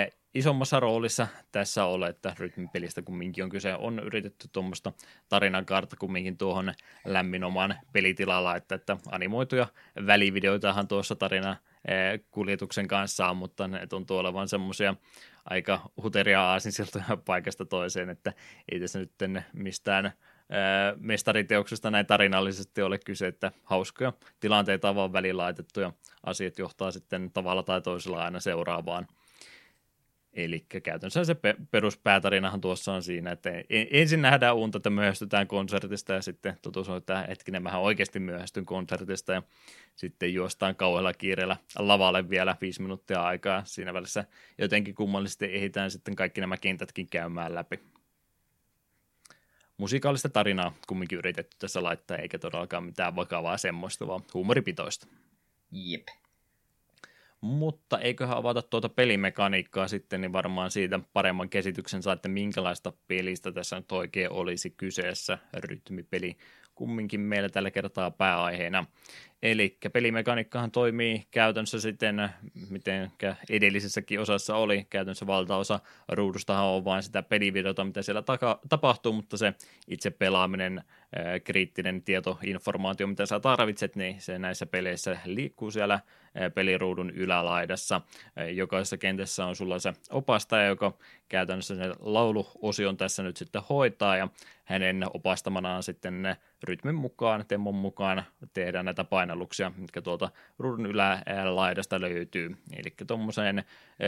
Eh, isommassa roolissa tässä ole, että rytmipelistä kumminkin on kyse, on yritetty tuommoista tarinankaarta kumminkin tuohon Lämmin omaan pelitilalla, että, että animoituja välivideoitahan tuossa tarina eh, kuljetuksen kanssa on, mutta ne tuntuu olevan semmoisia aika huteria aasinsiltoja paikasta toiseen, että ei tässä nyt mistään eh, mestariteoksesta näin tarinallisesti ole kyse, että hauskoja tilanteita on vaan väliin laitettu ja asiat johtaa sitten tavalla tai toisella aina seuraavaan. Eli käytännössä se peruspäätarinahan tuossa on siinä, että ensin nähdään unta, että myöhästytään konsertista ja sitten tutusoitetaan hetkinen, mähän oikeasti myöhästyn konsertista ja sitten juostaan kauhealla kiireellä lavalle vielä viisi minuuttia aikaa. Siinä välissä jotenkin kummallisesti ehditään sitten kaikki nämä kentätkin käymään läpi. Musikaalista tarinaa kumminkin yritetty tässä laittaa, eikä todellakaan mitään vakavaa semmoista, vaan huumoripitoista. Jep. Mutta eiköhän avata tuota pelimekaniikkaa sitten, niin varmaan siitä paremman käsityksen saa, että minkälaista pelistä tässä nyt oikein olisi kyseessä. Rytmipeli kumminkin meillä tällä kertaa pääaiheena. Eli pelimekaniikkahan toimii käytännössä siten, miten edellisessäkin osassa oli. Käytännössä valtaosa ruudustahan on vain sitä pelivideota, mitä siellä taka- tapahtuu, mutta se itse pelaaminen, kriittinen tieto, informaatio, mitä sä tarvitset, niin se näissä peleissä liikkuu siellä peliruudun ylälaidassa. Jokaisessa kentässä on sulla se opastaja, joka käytännössä sen lauluosion tässä nyt sitten hoitaa, ja hänen opastamanaan sitten rytmin mukaan, temmon mukaan tehdään näitä painalluksia, mitkä tuolta ruudun ylälaidasta löytyy. Eli tuommoiseen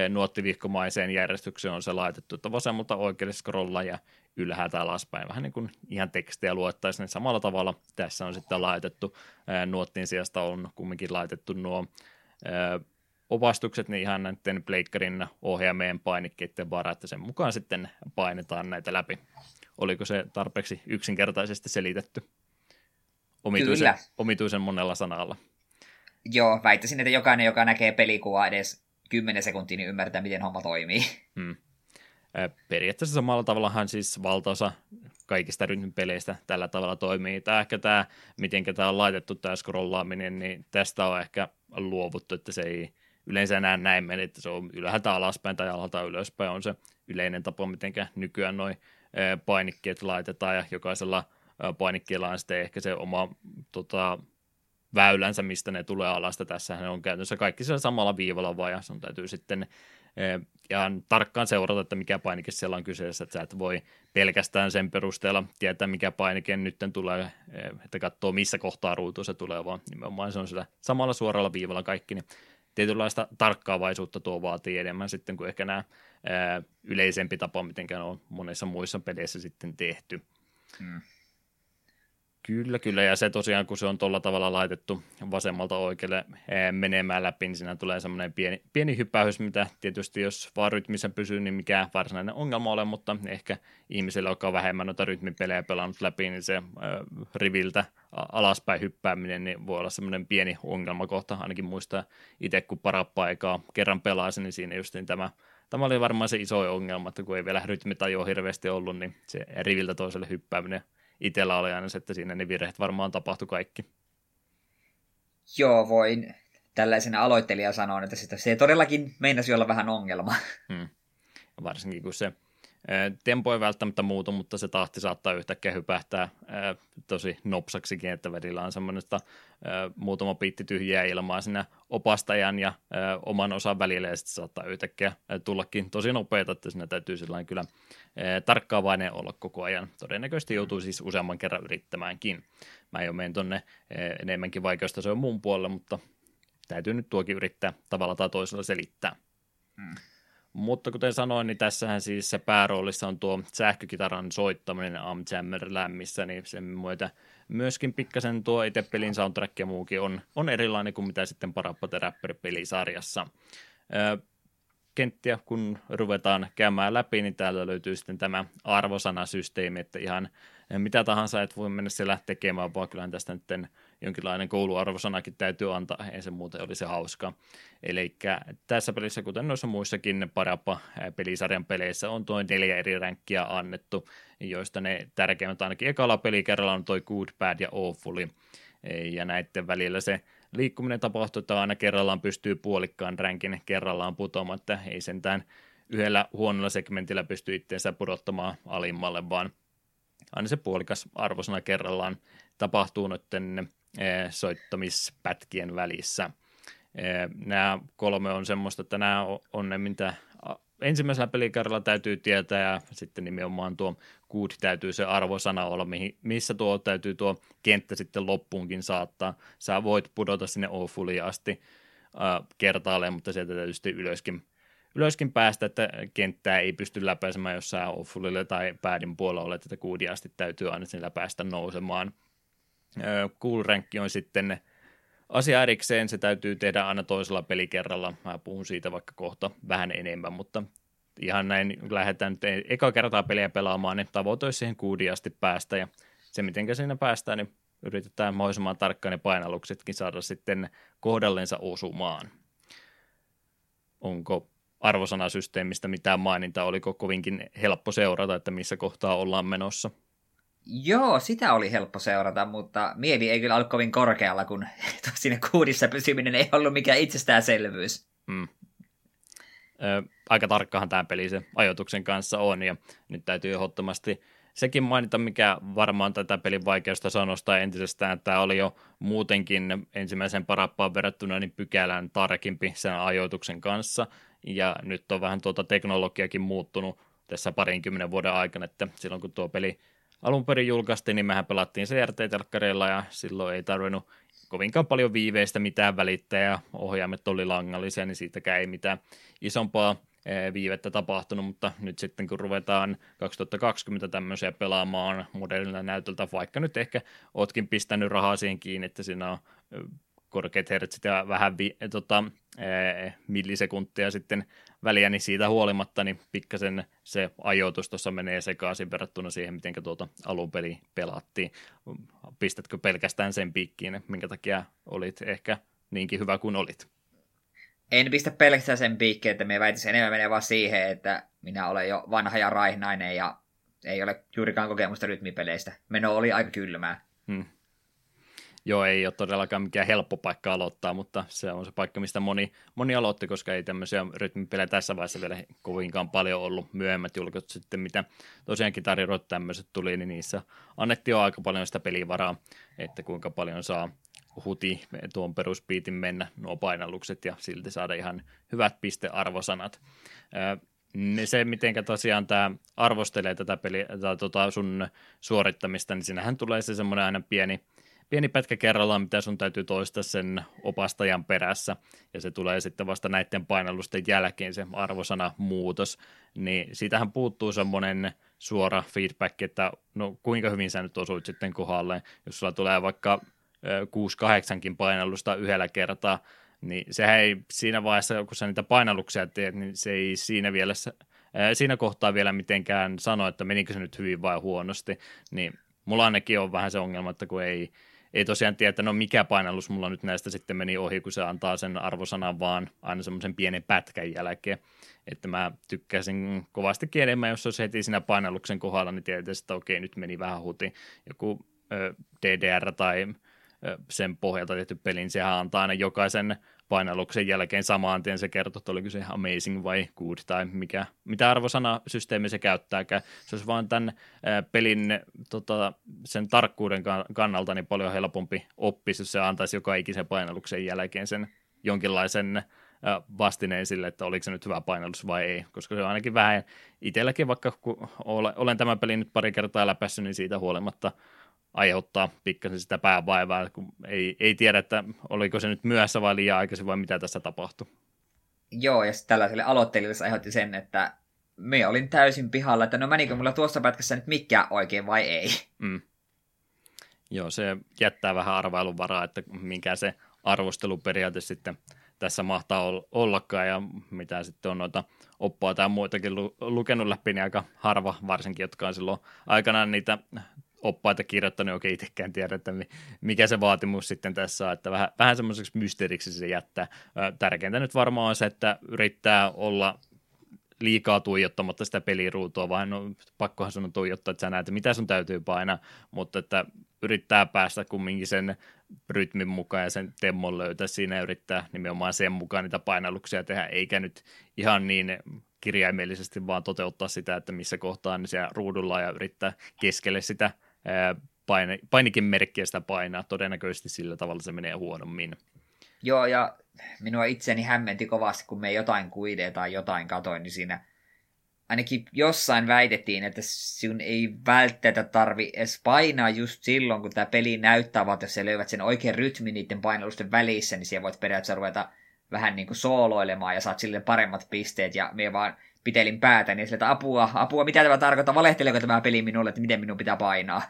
nuottivihkomaiseen järjestykseen on se laitettu, että vasemmalta oikealle scrolla ja ylhäältä alaspäin, vähän niin kuin ihan tekstejä luettaisiin, niin samalla tavalla tässä on sitten laitettu, nuottin sijasta on kumminkin laitettu nuo opastukset, niin ihan näiden pleikkarin ohjaamien painikkeiden varaa, että sen mukaan sitten painetaan näitä läpi. Oliko se tarpeeksi yksinkertaisesti selitetty? Omituisen, Kyllä. omituisen monella sanalla. Joo, väittäisin, että jokainen, joka näkee pelikuvaa edes kymmenen sekuntia, niin ymmärtää, miten homma toimii. Hmm. Periaatteessa samalla tavallahan siis valtaosa kaikista rytmipeleistä tällä tavalla toimii. Tämä ehkä tämä, miten tämä on laitettu, tämä scrollaaminen, niin tästä on ehkä luovuttu, että se ei yleensä enää näin mene, että se on ylhäältä alaspäin tai alhaalta ylöspäin on se yleinen tapa, miten nykyään noi painikkeet laitetaan, ja jokaisella painikkeella on sitten ehkä se oma tota, väylänsä, mistä ne tulee alasta. Tässähän on käytännössä kaikki siellä samalla viivalla vaan, ja sun täytyy sitten ihan tarkkaan seurata, että mikä painike siellä on kyseessä, että sä et voi pelkästään sen perusteella tietää, mikä painike nyt tulee, että katsoo missä kohtaa ruutua se tulee, vaan nimenomaan se on sillä samalla suoralla viivalla kaikki, niin tietynlaista tarkkaavaisuutta tuo vaatii enemmän sitten kuin ehkä nämä yleisempi tapa, mitenkään on monissa muissa peleissä sitten tehty. Mm. Kyllä, kyllä, ja se tosiaan, kun se on tuolla tavalla laitettu vasemmalta oikealle menemään läpi, niin siinä tulee semmoinen pieni, pieni hypäys, mitä tietysti jos vaan rytmissä pysyy, niin mikä varsinainen ongelma ole, mutta ehkä ihmisillä, joka on vähemmän noita rytmipelejä pelannut läpi, niin se riviltä alaspäin hyppääminen niin voi olla semmoinen pieni ongelmakohta, ainakin muistaa itse, kun Parappa-aikaa kerran pelasin, niin siinä just niin tämä Tämä oli varmaan se iso ongelma, että kun ei vielä rytmitajua hirveästi ollut, niin se riviltä toiselle hyppääminen itsellä oli aina se, että siinä ne virheet varmaan tapahtui kaikki. Joo, voin tällaisena aloittelijana sanoa, että se todellakin meinasi olla vähän ongelma. Hmm. Varsinkin kun se tempo ei välttämättä muutu, mutta se tahti saattaa yhtäkkiä hypähtää ää, tosi nopsaksikin, että välillä on semmoista ää, muutama piitti tyhjää ilmaa siinä opastajan ja ää, oman osan välillä, ja sitten saattaa yhtäkkiä ää, tullakin tosi nopeita, että siinä täytyy sillain kyllä ää, tarkkaavainen olla koko ajan. Todennäköisesti joutuu siis useamman kerran yrittämäänkin. Mä jo menen tonne ää, enemmänkin vaikeustasoon mun puolelle, mutta täytyy nyt tuokin yrittää tavalla tai toisella selittää. Hmm. Mutta kuten sanoin, niin tässähän siis se pääroolissa on tuo sähkökitaran soittaminen Um Jammer Lammissa, niin sen myötä myöskin pikkasen tuo itse pelin soundtrack ja muukin on, on erilainen kuin mitä sitten Parappa the Rapper -pelisarjassa. Öö, kenttiä kun ruvetaan käymään läpi, niin täällä löytyy sitten tämä arvosanasysteemi, että ihan mitä tahansa et voi mennä siellä tekemään, vaan kyllähän tästä nyt jonkinlainen kouluarvosanakin täytyy antaa, ei se muuten olisi hauskaa. Eli tässä pelissä, kuten noissa muissakin Parappa-pelisarjan peleissä, on tuo neljä eri ränkkiä annettu, joista ne tärkeimmät ainakin ekalla pelikerralla on toi Good, Bad ja Awful, ja näiden välillä se liikkuminen tapahtuu, että aina kerrallaan pystyy puolikkaan ränkin kerrallaan putoamaan, että ei sentään yhdellä huonolla segmentillä pysty itseensä pudottamaan alimmalle, vaan aina se puolikas arvosana kerrallaan tapahtuu noiden soittamispätkien välissä. Nämä kolme on semmoista, että nämä on ne, mitä ensimmäisellä pelikerralla täytyy tietää, ja sitten nimenomaan tuo good täytyy se arvosana olla, missä tuo täytyy tuo kenttä sitten loppuunkin saattaa. Sä voit pudota sinne awfuliin asti kertaalleen, mutta sieltä tietysti ylöskin, ylöskin päästä, että kenttää ei pysty läpäisemään, jos sä awfulille tai päädin puolella olet, että goodin asti täytyy aina sinne päästä nousemaan. Cool rankki on sitten asia erikseen, se täytyy tehdä aina toisella pelikerralla. Mä puhun siitä vaikka kohta vähän enemmän, mutta ihan näin lähdetään nyt eka kertaa peliä pelaamaan, niin tavoite olisi siihen kuudiin asti päästä, ja se mitenkä siinä päästään, niin yritetään mahdollisimman tarkkaan ne painalluksetkin saada sitten kohdallensa osumaan. Onko arvosanasysteemistä mitään mainintaa, oliko kovinkin helppo seurata, että missä kohtaa ollaan menossa? Joo, sitä oli helppo seurata, mutta mieli ei kyllä ollut kovin korkealla, kun siinä kuudissa pysyminen ei ollut mikään itsestäänselvyys. Mm. Ö, aika tarkkahan tämä peli se ajoituksen kanssa on, ja nyt täytyy ehdottomasti sekin mainita, mikä varmaan tätä pelin vaikeusta sanostaa entisestään. Tämä oli jo muutenkin ensimmäisen Parappaan verrattuna niin pykälän tarkempi sen ajoituksen kanssa, ja nyt on vähän tuota teknologiakin muuttunut tässä parinkymmenen vuoden aikana, että silloin kun tuo peli alun perin julkaistiin, niin mehän pelattiin C R T-telkkareilla ja silloin ei tarvinnut kovinkaan paljon viiveistä mitään välittää ja ohjaimet oli langallisia, niin siitäkään ei mitään isompaa viivettä tapahtunut, mutta nyt sitten kun ruvetaan kaksituhattakaksikymmentä tämmöisiä pelaamaan modernilla näytöltä, vaikka nyt ehkä ootkin pistänyt rahaa siihen kiinni, että siinä on korkeat hertsit ja vähän vi- tota, ee, millisekuntia sitten väliä, niin siitä huolimatta niin pikkasen se ajoitus tuossa menee sekaisin verrattuna siihen, miten tuota alupeli pelattiin. Pistätkö pelkästään sen piikkiin, minkä takia olit ehkä niinkin hyvä kuin olit? En pistä pelkästään sen piikkiin, että minä väitin, enemmän menee vaan siihen, että minä olen jo vanha ja raihnainen ja ei ole juurikaan kokemusta rytmipeleistä. Meno oli aika kylmää. Hmm. Joo, ei ole todellakaan mikään helppo paikka aloittaa, mutta se on se paikka, mistä moni, moni aloitti, koska ei tämmöisiä rytmipelejä tässä vaiheessa vielä kovinkaan paljon ollut. Myöhemmät julkaisut sitten, mitä tosiaankin tarjoilut tämmöiset tuli, niin niissä annettiin jo aika paljon sitä pelivaraa, että kuinka paljon saa huti tuon peruspiitin mennä nuo painallukset ja silti saada ihan hyvät pistearvosanat. Se, mitenkä tosiaan tämä arvostelee tätä peliä, tai tota sun suorittamista, niin sinähän tulee se semmoinen aina pieni Pieni pätkä kerrallaan, mitä sun täytyy toistaa sen opastajan perässä, ja se tulee sitten vasta näiden painallusten jälkeen se arvosanamuutos, niin siitähän puuttuu semmoinen suora feedback, että no kuinka hyvin sä nyt osuit sitten kohdalleen, jos sulla tulee vaikka kuusi kahdeksankin painallusta yhdellä kertaa, niin sehän ei siinä vaiheessa, kun sä niitä painalluksia teet, niin se ei siinä vielä, siinä kohtaa vielä mitenkään sano, että menikö se nyt hyvin vai huonosti, niin mulla ainakin on vähän se ongelma, että kun ei Ei tosiaan tiedä, että no mikä painallus mulla nyt näistä sitten meni ohi, kun se antaa sen arvosanan vaan aina semmoisen pienen pätkän jälkeen. Että mä tykkäsin kovastikin enemmän, jos olisi heti siinä painalluksen kohdalla, niin tietysti, että okei, nyt meni vähän huti. Joku ö, D D R tai ö, sen pohjalta tehty peli, niin sehän antaa aina jokaisen painalluksen jälkeen samaan tien se kertoo, että oliko se amazing vai good tai mikä, mitä arvosanasysteemi se käyttääkään. Se olisi vaan tämän pelin tota, sen tarkkuuden kannalta niin paljon helpompi oppisi, jos se antaisi joka ikisen painalluksen jälkeen sen jonkinlaisen vastineen sille, että oliko se nyt hyvä painallus vai ei, koska se on ainakin vähän itselläkin, vaikka kun olen tämän pelin nyt pari kertaa läpässyt, niin siitä huolimatta aiheuttaa pikkasen sitä päävaivaa, kun ei, ei tiedä, että oliko se nyt myöhässä vai liian aikaisin, vai mitä tässä tapahtui. Joo, ja tällaiselle aloittelijalle se aiheutti sen, että me olin täysin pihalla, että no menikö mulla tuossa pätkässä nyt mikään oikein vai ei. Mm. Joo, se jättää vähän arvailun varaa, että mikä se arvosteluperiaate sitten tässä mahtaa ollakaan, ja mitä sitten on noita oppaa tai muitakin lu- lukenut läpi, niin aika harva, varsinkin jotka on silloin aikanaan niitä oppaita kirjoittanut, niin oikein itsekään tiedä, että mikä se vaatimus sitten tässä on, että vähän, vähän semmoiseksi mysteeriksi se jättää. Tärkeintä nyt varmaan on se, että yrittää olla liikaa tuijottamatta sitä peliruutua, vaan no, pakkohan sun on tuijottaa, että sä näet, mitä sun täytyy painaa, mutta että yrittää päästä kumminkin sen rytmin mukaan ja sen temmon löytää siinä, yrittää nimenomaan sen mukaan niitä painalluksia tehdä, eikä nyt ihan niin kirjaimellisesti vaan toteuttaa sitä, että missä kohtaa niin siellä ruudulla ja yrittää keskelle sitä Paine, painikin merkkiä sitä painaa, todennäköisesti sillä tavalla se menee huonommin. Joo, ja minua itseni hämmenti kovasti, kun me jotain kuidea tai jotain katoin, niin siinä ainakin jossain väitettiin, että sinun ei välttämättä tarvi edes painaa just silloin, kun tämä peli näyttää, vaan jos sä löydät sen oikean rytmin niiden painallusten välissä, niin siellä voit periaatteessa ruveta vähän niin kuin sooloilemaan ja saat sille paremmat pisteet, ja me vaan pitelin päätä, niin sille, että apua, apua, mitä tämä tarkoittaa, valehteleeko tämä peli minulle, että miten minun pitää painaa.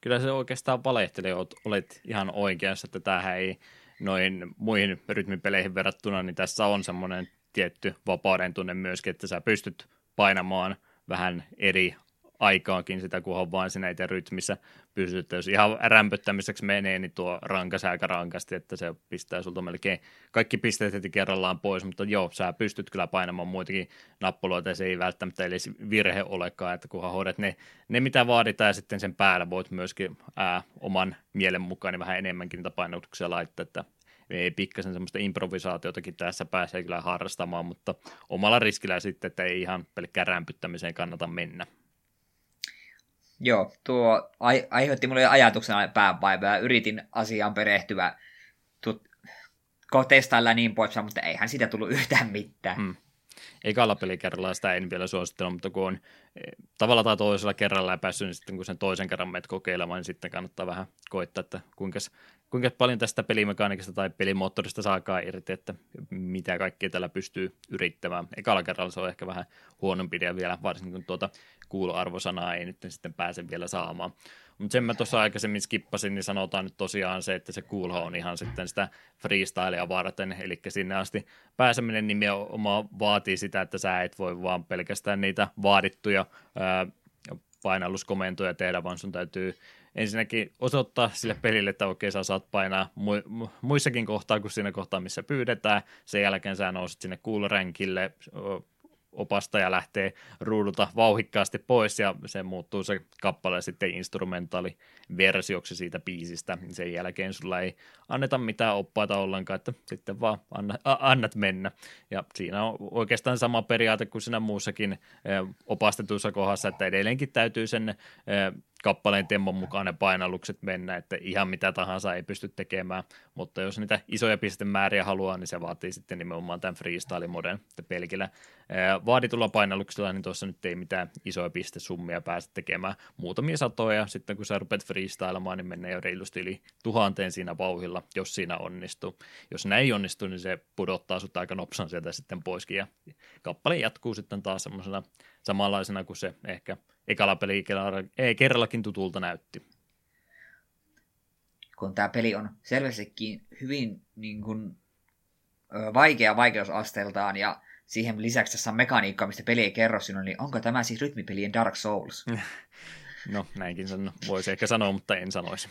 Kyllä se oikeastaan valehtelee, olet ihan oikeassa, että tämähän ei noin muihin rytmipeleihin verrattuna, niin tässä on semmoinen tietty vapauden tunne myöskin, että sä pystyt painamaan vähän eri aikaakin sitä, kunhan vaan sinä itse rytmissä pysyt. Jos ihan rämpöttämiseksi menee, niin tuo rankas aika rankasti, että se pistää sulta melkein kaikki pisteet heti kerrallaan pois, mutta joo, sä pystyt kyllä painamaan muitakin nappuloita, ja se ei välttämättä edes virhe olekaan, että kunhan hoidat ne, ne mitä vaaditaan, ja sitten sen päällä voit myöskin ää, oman mielen mukaan niin vähän enemmänkin niitä painotuksia laittaa, että ei pikkasen semmoista improvisaatiotakin tässä pääsee kyllä harrastamaan, mutta omalla riskillä sitten, että ei ihan pelkkään rämpyttämiseen kannata mennä. Joo, tuo ai- aiheutti mulle ajatuksena päävaivaa. Yritin asiaan perehtyä tut- testailla niin poispäin, mutta eihän siitä tullut yhtään mitään. Mm. Eikä alapelikerralla sitä en vielä suosittele, mutta kun on tavalla tai toisella kerralla ja päässyt, niin sitten kun sen toisen kerran menet kokeilemaan, niin sitten kannattaa vähän koittaa, että kuinka, kuinka paljon tästä pelimekaniikasta tai pelimoottorista saakaan irti, että mitä kaikkea tällä pystyy yrittämään. Ekalla kerralla se on ehkä vähän huonompi ja vielä, varsinkin kun tuota kuuloarvosanaa ei nyt sitten pääse vielä saamaan. Mutta sen mä tuossa aikaisemmin skippasin, niin sanotaan nyt tosiaan se, että se kuulho on ihan sitten sitä freestylea varten, eli sinne asti pääseminen nimenomaan vaatii sitä, että sä et voi vaan pelkästään niitä vaadittuja ää, painalluskomentoja tehdä, vaan sun täytyy ensinnäkin osoittaa sille pelille, että okei, sä saat painaa mu- muissakin kohtaa kuin siinä kohtaa, missä pyydetään, sen jälkeen sä nouset sinne cool-ränkille, opastaja lähtee ruudulta vauhikkaasti pois ja se muuttuu se kappale sitten instrumentaaliversioksi siitä biisistä. Sen jälkeen sulla ei anneta mitään oppaita ollenkaan, että sitten vaan anna, a, annat mennä. Ja siinä on oikeastaan sama periaate kuin siinä muussakin eh, opastetussa kohdassa, että edelleenkin täytyy sen eh, kappaleen temmon mukaan ne painallukset mennä, että ihan mitä tahansa ei pysty tekemään, mutta jos niitä isoja pistemääriä haluaa, niin se vaatii sitten nimenomaan tämän freestyle-moden, että pelkillä vaaditulla painalluksella, niin tuossa nyt ei mitään isoja pistesummia pääse tekemään, muutamia satoja, sitten kun sä rupeat freestylemaan, niin mennään jo reilusti yli tuhanteen siinä vauhilla, jos siinä onnistuu. Jos näin ei onnistu, niin se pudottaa sut aika nopsan sieltä sitten poiskin, ja kappale jatkuu sitten taas semmoisena samanlaisena kuin se ehkä ekalla peli kerrallakin tutulta näytti. Kun tämä peli on selvästikin hyvin niin kun, vaikea vaikeusasteeltaan ja siihen lisäksi tässä on mekaniikkaa, mistä peli ei kerro sinun, niin onko tämä siis rytmipelien Dark Souls? No näinkin sano. Voisi ehkä sanoa, mutta en sanoisi.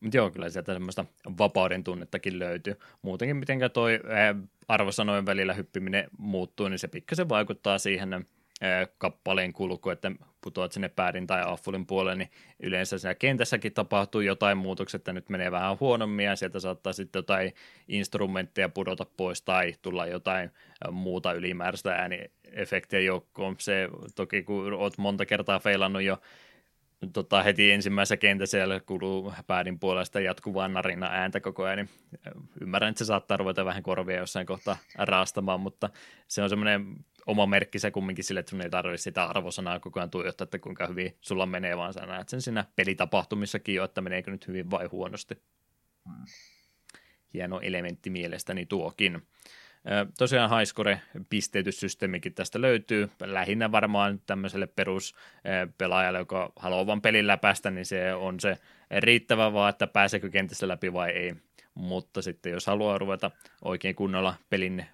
Mutta joo, kyllä sieltä semmoista vapauden tunnettakin löytyy. Muutenkin mitenkä toi arvosanojen välillä hyppiminen muuttuu, niin se pikkasen vaikuttaa siihen kappaleen kulku, että putoat sinne päädin tai affulin puolelle, niin yleensä siinä kentässäkin tapahtuu jotain muutoksia, että nyt menee vähän huonommin ja sieltä saattaa sitten jotain instrumentteja pudota pois tai tulla jotain muuta ylimääräistä ääniefektiä joukkoon. Se toki, kun olet monta kertaa feilannut jo Tota, heti ensimmäisessä kentässä kuluu päädin puolesta jatkuvaa narina ääntä koko ajan, niin ymmärrän, että se saattaa ruveta vähän korvia jossain kohtaa raastamaan, mutta se on semmoinen oma merkkisä kumminkin sille, että sun ei tarvitse sitä arvosanaa koko ajan tuijottaa, että kuinka hyvin sulla menee, vaan sä näet sen siinä pelitapahtumissakin jo, että meneekö nyt hyvin vai huonosti. Hieno elementti mielestäni tuokin. Tosiaan highscore-pisteytyssysteemikin tästä löytyy. Lähinnä varmaan tämmöiselle peruspelaajalle, joka haluaa vaan pelin läpäistä, niin se on se riittävä vaan, että pääseekö kentässä läpi vai ei. Mutta sitten jos haluaa ruveta oikein kunnolla pelin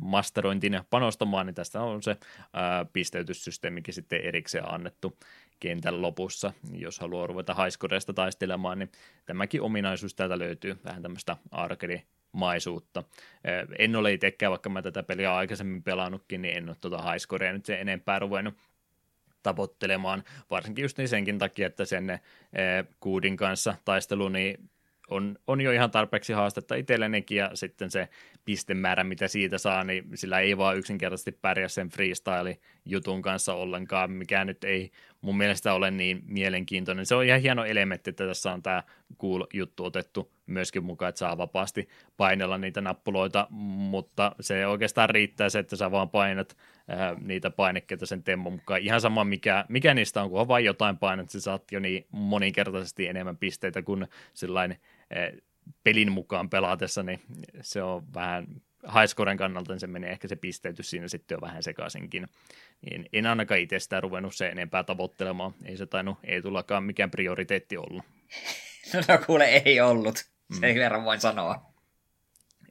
masterointiin panostamaan, niin tästä on se pisteytyssysteemikin sitten erikseen annettu kentän lopussa. Jos haluaa ruveta highscoreista taistelemaan, niin tämäkin ominaisuus täältä löytyy. Vähän tämmöistä arcade maisuutta. En ole itsekään, vaikka mä tätä peliä aikaisemmin pelannutkin, niin en ole tuota highscorea nyt sen enempää ruvennut tavoittelemaan, varsinkin just niin senkin takia, että sen kuudin kanssa taistelu niin on, on jo ihan tarpeeksi haastetta itsellenenkin, ja sitten se pistemäärä, mitä siitä saa, niin sillä ei vaan yksinkertaisesti pärjää sen freestyle-jutun kanssa ollenkaan, mikä nyt ei mun mielestä ole niin mielenkiintoinen. Se on ihan hieno elementti, että tässä on tämä cool-juttu otettu myöskin mukaan, että saa vapaasti painella niitä nappuloita, mutta se oikeastaan riittää se, että sä vaan painat ää, niitä painekkeita sen temmon mukaan. Ihan sama, mikä, mikä niistä on, kunhan vain jotain painat, sä saat jo niin moninkertaisesti enemmän pisteitä kuin sellainen ää, pelin mukaan pelaatessa, niin se on vähän highscoren kannalta, niin se menee ehkä se pisteytys siinä sitten jo vähän sekaisinkin. Niin en ainakaan itse sitä ruvennut sen enempää tavoittelemaan. Ei se tainnut, ei tullakaan mikään prioriteetti ollut. No kuule, ei ollut. Sen mm. verran voin sanoa.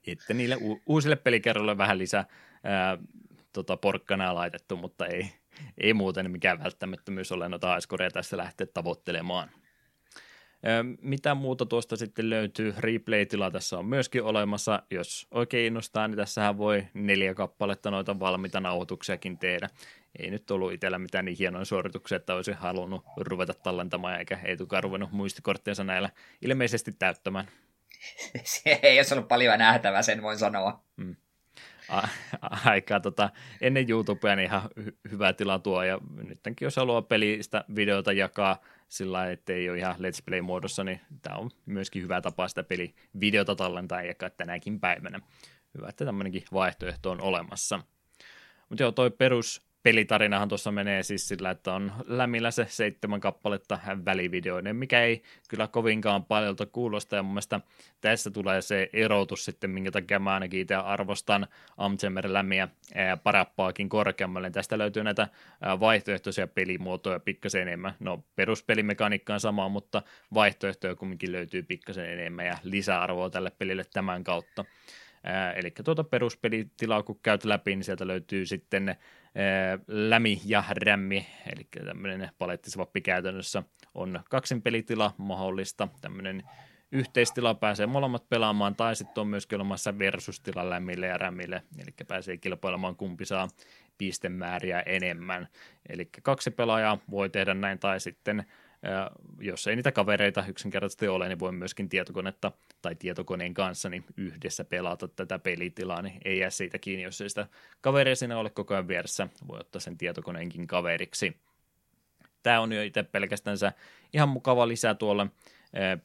Että niille u- uusille pelikerroille vähän lisää ää, tota porkkanaa laitettu, mutta ei, ei muuten mikään välttämättömyys ole noita haiskoreja tässä lähteä tavoittelemaan. Mitä muuta tuosta sitten löytyy? Replay-tila tässä on myöskin olemassa. Jos oikein innostaa, niin tässähän voi neljä kappaletta noita valmiita nauhoituksiakin tehdä. Ei nyt ollut itsellä mitään niin hienoja suorituksia, että olisi halunnut ruveta tallentamaan, eikä Eetukaan ruvennut muistikorttinsa näillä ilmeisesti täyttämään. Se ei olisi ollut paljon nähtävää, sen voin sanoa. Mm. A- aikaa tota, ennen YouTubea niin ihan hy- hyvä tila tuo, ja nytkin jos haluaa pelistä videota jakaa sillä lailla, ettei ole ihan Let's Play-muodossa, niin tämä on myöskin hyvä tapa sitä pelivideota tallentaa ja jakaa tänäkin päivänä. Hyvä, että tämmöinenkin vaihtoehto on olemassa. Mutta joo, toi perus pelitarinahan tuossa menee siis sillä, että on lämmillä se seitsemän kappaletta välivideoinen, mikä ei kyllä kovinkaan paljolta kuulosta, ja mun mielestä tässä tulee se erotus sitten, minkä takia mä ainakin itse arvostan Um Jammer Lämmiä Parappaakin korkeammalle. Tästä löytyy näitä vaihtoehtoisia pelimuotoja pikkasen enemmän. No peruspelimekaniikka on sama, mutta vaihtoehtoja kumminkin löytyy pikkasen enemmän ja lisäarvoa tälle pelille tämän kautta. Eli tuota peruspelitilaa, kun käyt läpi, niin sieltä löytyy sitten lämi ja rämmi, eli tämmöinen palettisvappi käytännössä on kaksin pelitila mahdollista, tämmöinen yhteistila pääsee molemmat pelaamaan, tai sitten on myöskin olemassa versus-tila lämmille ja rämmille, eli pääsee kilpailemaan kumpi saa pistemääriä enemmän, eli kaksi pelaajaa voi tehdä näin, tai sitten jos ei niitä kavereita yksinkertaisesti ole, niin voi myöskin tietokonetta tai tietokoneen kanssa niin yhdessä pelata tätä pelitilaa, niin ei jää siitä kiinni, jos ei sitä kaveria siinä ole koko ajan vieressä, voi ottaa sen tietokoneenkin kaveriksi. Tämä on jo itse pelkästään ihan mukava lisä tuolle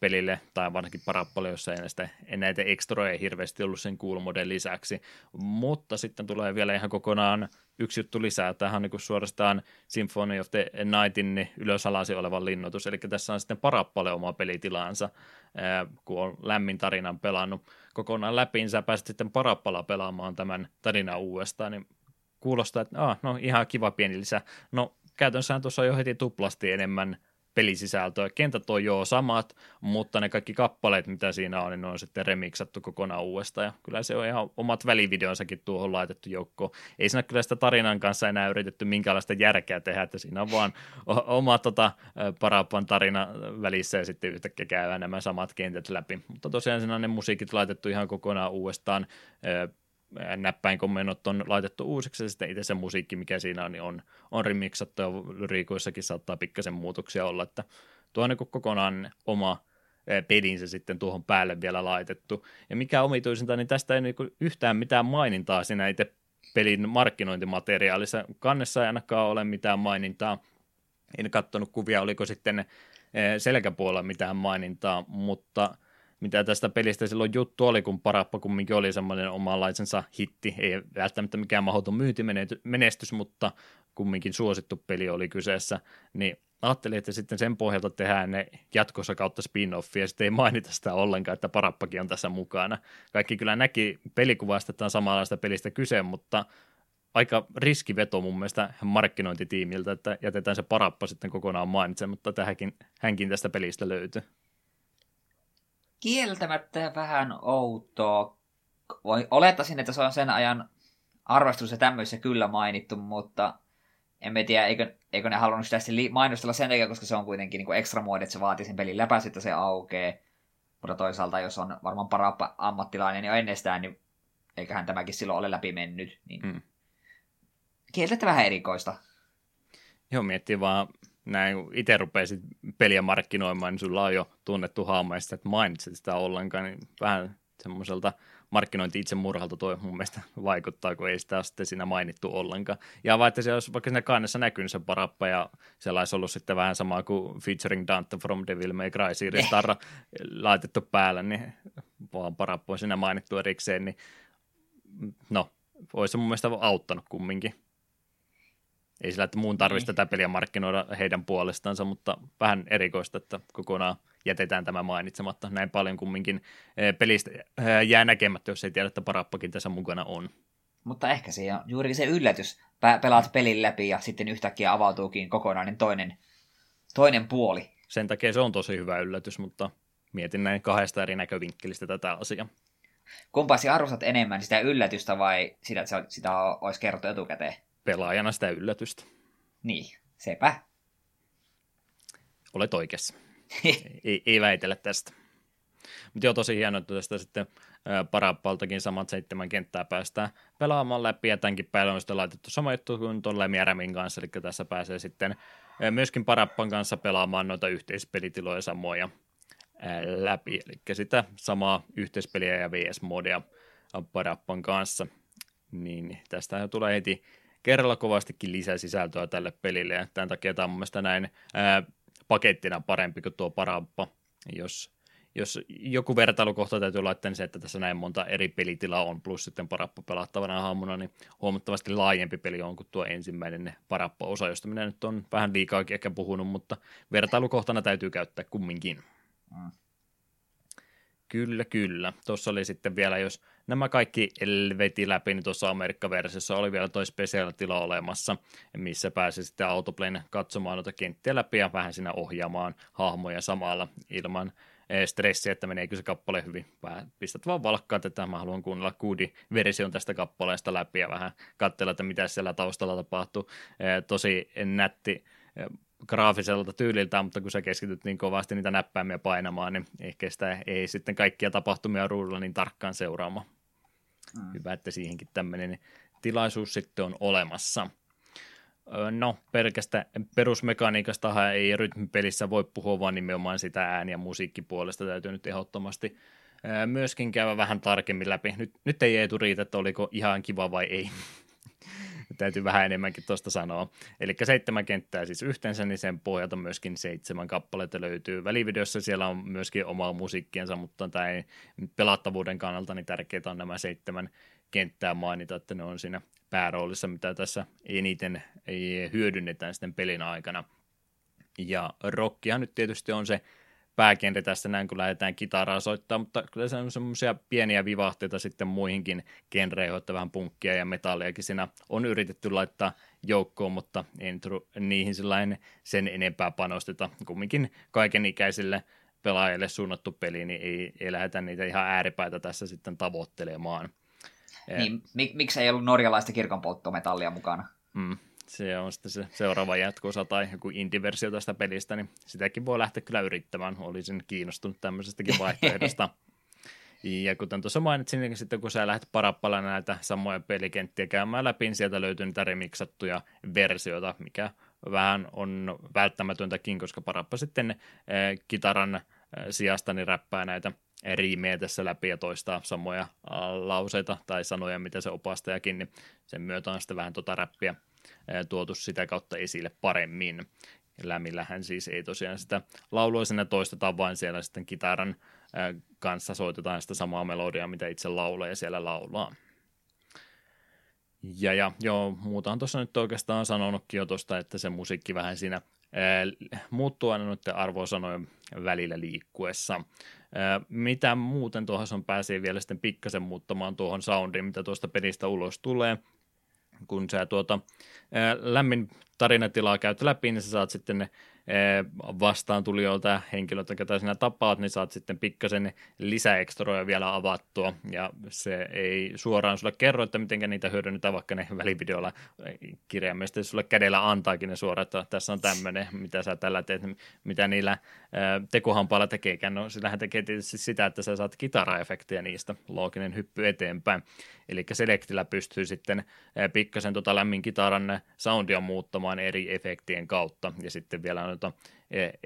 pelille, tai varsinkin Parappalle, jossa ei näistä, näitä ekstroja ei hirveästi ollut sen kuulumoden lisäksi, mutta sitten tulee vielä ihan kokonaan yksi juttu lisää. Tämähän on niin kuin suorastaan Symphony of the Nightin ylösalasi olevan linnoitus, eli tässä on sitten Parappalle oma pelitilansa, kun on lämmin tarinan pelannut kokonaan läpi, niin sä pääset sitten Parappalla pelaamaan tämän tarinan uudestaan, niin kuulostaa, että ah, no ihan kiva pieni lisä. No käytännössähän tuossa on jo heti tuplasti enemmän pelisisältöä. Kentät on joo samat, mutta ne kaikki kappaleet, mitä siinä on, niin ne on sitten remiksattu kokonaan uudestaan. Ja kyllä se on ihan omat välivideonsakin tuohon laitettu joukkoon. Ei siinä kyllä sitä tarinan kanssa enää yritetty minkäänlaista järkeä tehdä, että siinä on vaan oma tota, Parappan tarina välissä ja sitten yhtäkkiä käydään nämä samat kentät läpi. Mutta tosiaan siinä on ne musiikit laitettu ihan kokonaan uudestaan. Näppäinkomennot on laitettu uusiksi, ja sitten itse se musiikki, mikä siinä on, niin on, on remiksattu, ja lyriikoissakin saattaa pikkasen muutoksia olla, että tuo on niin kokonaan oma pelinsä sitten tuohon päälle vielä laitettu. Ja mikä omituisinta, niin tästä ei niin yhtään mitään mainintaa siinä itse pelin markkinointimateriaalissa. Kannessa ei ainakaan ole mitään mainintaa. En katsonut kuvia, oliko sitten selkäpuolella mitään mainintaa, mutta mitä tästä pelistä silloin juttu oli, kun Parappa kumminkin oli semmoinen omanlaisensa hitti. Ei välttämättä mikään mahdoton myyntimenestys, mutta kumminkin suosittu peli oli kyseessä. Niin ajattelin, että sitten sen pohjalta tehdään ne jatkossa kautta spin-offia, ja sitten ei mainita sitä ollenkaan, että Parappakin on tässä mukana. Kaikki kyllä näki pelikuvasta, että on samanlaista pelistä kyse, mutta aika riskiveto mun mielestä markkinointitiimiltä, että jätetään se Parappa sitten kokonaan mainitsematta, mutta tähänkin, hänkin tästä pelistä löytyy. Kieltämättä vähän outoa. Olettaisin, että se on sen ajan arvostus ja tämmöisissä kyllä mainittu, mutta en tiedä, eikö, eikö ne halunnut sitä mainostella sen takia, koska se on kuitenkin niin kuin ekstra muodet, että se vaatii sen pelin läpäisyä, että se aukeaa. Mutta toisaalta, jos on varmaan Parappa ammattilainen jo ennestään, niin eiköhän tämäkin silloin ole läpi mennyt. Niin hmm. Kieltämättä vähän erikoista. Joo, miettii vaan. Näin, kun itse rupeaisit peliä markkinoimaan, niin sulla on jo tunnettu haama, ja sitä, että mainitset sitä ollenkaan, niin vähän semmoiselta markkinointi-itsemurhalta toi mun mielestä vaikuttaa, kun ei sitä sitten siinä mainittu ollenkaan. Ja vaikka se olisi vaikka siinä kannessa näkynyt se Parappa, ja siellä olisi ollut sitten vähän samaa kuin featuring Dante from Devil May Cry series -tarra laitettu päällä, niin vaan Parappa on siinä mainittu erikseen, niin no, olisi mun mielestä auttanut kumminkin. Ei sillä, että muun tarvitsisi tätä peliä markkinoida heidän puolestansa, mutta vähän erikoista, että kokonaan jätetään tämä mainitsematta. Näin paljon kumminkin pelistä jää näkemättä, jos ei tiedä, että Parappakin tässä mukana on. Mutta ehkä se on juuri se yllätys. Pelaat pelin läpi ja sitten yhtäkkiä avautuukin kokonainen toinen, toinen puoli. Sen takia se on tosi hyvä yllätys, mutta mietin näin kahdesta eri näkövinkkelistä tätä asiaa. Kumpaa sinä arvostat enemmän, sitä yllätystä vai sitä, että sitä olisi kerrottu etukäteen? Pelaajana sitä yllätystä. Niin, sepä. Olet oikeassa. ei, ei väitellä tästä. Mutta joo, tosi hienoa, että tästä sitten Parappaltakin samat seitsemän kenttää päästään pelaamaan läpi, ja tämänkin päälle on sitten laitettu sama juttu kuin tuon Lemmy Rämin kanssa, eli tässä pääsee sitten myöskin Parappan kanssa pelaamaan noita yhteispelitiloja samoja läpi, eli sitä samaa yhteispeliä ja V S-modea Parappan kanssa, niin tästä tulee heti kerralla kovastikin lisää sisältöä tälle pelille, ja tämän takia tämä on mun mielestä näin ää, pakettina parempi kuin tuo Parappa, jos Jos joku vertailukohta täytyy laittaa, niin se, että tässä näin monta eri pelitilaa on, plus sitten Parappa pelattavana haamuna, niin huomattavasti laajempi peli on kuin tuo ensimmäinen Parappa-osa, josta minä nyt on vähän liikaakin ehkä puhunut, mutta vertailukohtana täytyy käyttää kumminkin. Mm. Kyllä, kyllä. Tuossa oli sitten vielä, jos nämä kaikki veti läpi, niin tuossa Amerikka-versiossa oli vielä toi special-tila olemassa, missä pääsi sitten autoplayn katsomaan noita kenttiä läpi ja vähän siinä ohjaamaan hahmoja samalla ilman stressi, että meneekö se kappale hyvin. Vähän pistät vaan valkkaa tätä. Mä haluan kuunnella Q D-version tästä kappaleesta läpi ja vähän katsella, että mitä siellä taustalla tapahtuu. Tosi nätti graafiselta tyyliltä, mutta kun sä keskityt niin kovasti niitä näppäimiä painamaan, niin ehkä sitä ei sitten kaikkia tapahtumia ruudulla niin tarkkaan seuraamaan. Mm. Hyvä, että siihenkin tämmöinen tilaisuus sitten on olemassa. No, pelkästä perusmekaniikastahan ei rytmipelissä voi puhua, vaan nimenomaan sitä ääni- ja musiikkipuolesta täytyy nyt ehdottomasti myöskin käydä vähän tarkemmin läpi. Nyt, nyt ei Eetu riitä, että oliko ihan kiva vai ei. Täytyy vähän enemmänkin tuosta sanoa. Eli seitsemän kenttää siis yhteensä, niin sen pohjalta myöskin seitsemän kappaletta löytyy. Välivideossa siellä on myöskin omaa musiikkiensa, mutta tämä ei pelattavuuden kannalta niin tärkeää on nämä seitsemän kenttää mainita, että ne on siinä pääroolissa, mitä tässä eniten hyödynnetään sitten pelin aikana. Ja rockihan nyt tietysti on se pääkenre tässä näin, kun lähdetään kitaraa soittaa, mutta kyllä se on semmoisia pieniä vivahteita sitten muihinkin genreihin, että vähän punkkia ja metalliakin siinä on yritetty laittaa joukkoon, mutta ei niihin sen enempää panosteta. Kumminkin kaikenikäisille pelaajille suunnattu peli, niin ei, ei lähdetä niitä ihan ääripäitä tässä sitten tavoittelemaan. Niin, mik, miksi ei ollut norjalaista kirkonpolttometallia mukana? Mm, se on sitten se seuraava jatko-osa tai joku indie-versio tästä pelistä, niin sitäkin voi lähteä kyllä yrittämään. Olisin kiinnostunut tämmöisestäkin vaihtoehdosta. Ja kuten tuossa mainitsin, niin sitten kun sä lähdet Parappalla näitä samoja pelikenttiä käymään läpi, niin sieltä löytyy niitä remiksattuja versioita, mikä vähän on välttämätöntäkin, koska Parappa sitten äh, kitaran äh, sijasta niin räppää näitä riimejä tässä läpi ja toistaa samoja lauseita tai sanoja, mitä se opastajakin, niin sen myötä on sitten vähän tuota räppiä tuotu sitä kautta esille paremmin. Lämmillähän siis ei tosiaan sitä laulua sinne toistetaan, vaan siellä sitten kitaran kanssa soitetaan sitä samaa melodiaa, mitä itse laulaa ja siellä laulaa. Ja, ja joo, muuta on tuossa nyt oikeastaan sanonutkin jo tuosta, että se musiikki vähän siinä muuttuu aina noiden arvosanojen välillä liikkuessa. Mitä muuten tuohon pääsee vielä sitten pikkasen muuttamaan tuohon soundiin, mitä tuosta pelistä ulos tulee. Kun sä tuota lämmin tarinatilaa käyt läpi, niin sä saat sitten ne vastaan tulijoilta ja henkilöiltä, ketä sinä tapaat, niin saat sitten pikkasen lisäekstroja vielä avattua, ja se ei suoraan sulle kerro, että miten niitä hyödynnetään, vaikka ne välivideolla kirjaimellisesti sulle kädellä antaakin ne suoraan, että tässä on tämmöinen, mitä sä tällä teet, mitä niillä tekohampailla tekeekään. No sillähän tekee tietysti sitä, että sä saat kitaraefektejä niistä, looginen hyppy eteenpäin, eli Selectillä pystyy sitten pikkasen tota lämmin kitaran soundia muuttamaan eri efektien kautta, ja sitten vielä on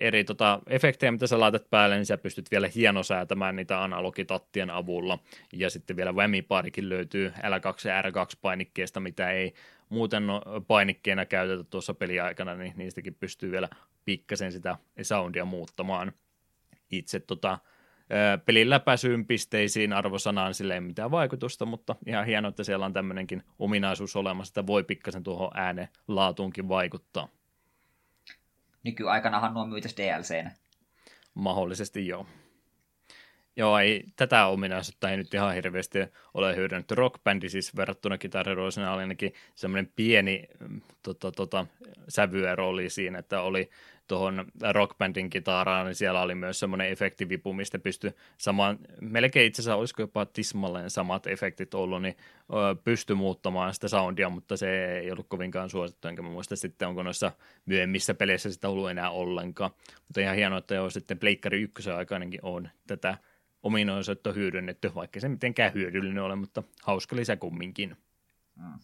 eri tota, efektejä, mitä sä laitat päälle, niin sä pystyt vielä hienosäätämään niitä analogitattien avulla, ja sitten vielä whammy-parikin löytyy L kaksi ja R kaksi-painikkeesta, mitä ei muuten painikkeena käytetä tuossa peliaikana, niin niistäkin pystyy vielä pikkasen sitä soundia muuttamaan. Itse tota, pelin läpäisyyn pisteisiin arvosanaan sille ei mitään vaikutusta, mutta ihan hienoa, että siellä on tämmöinenkin ominaisuus olemassa, että voi pikkasen tuohon äänen laatuunkin vaikuttaa. Nykyaikanahan nuo myytäisi D L C-nä. Mahdollisesti joo. Joo, ei tätä ominaisuutta ei nyt ihan hirveästi ole hyödynnetty. Rockbändi siis verrattuna kitariroisena oli ainakin semmoinen pieni tota, tota, sävyero oli siinä, että oli tuohon rockbändin kitaraan, niin siellä oli myös semmoinen efektivipu, mistä pystyi samaan, melkein itse asiassa olisiko jopa tismalleen samat efektit ollut, niin pystyi muuttamaan sitä soundia, mutta se ei ollut kovinkaan suosittu, enkä mä muista sitten, onko noissa myöhemmissä peleissä sitä ollut enää ollenkaan. Mutta ihan hienoa, että jo sitten Pleikkari ykkösen aikainenkin on tätä ominaisuutta hyödynnetty, vaikka se mitenkään hyödyllinen ole, mutta hauska lisä kumminkin. Mm.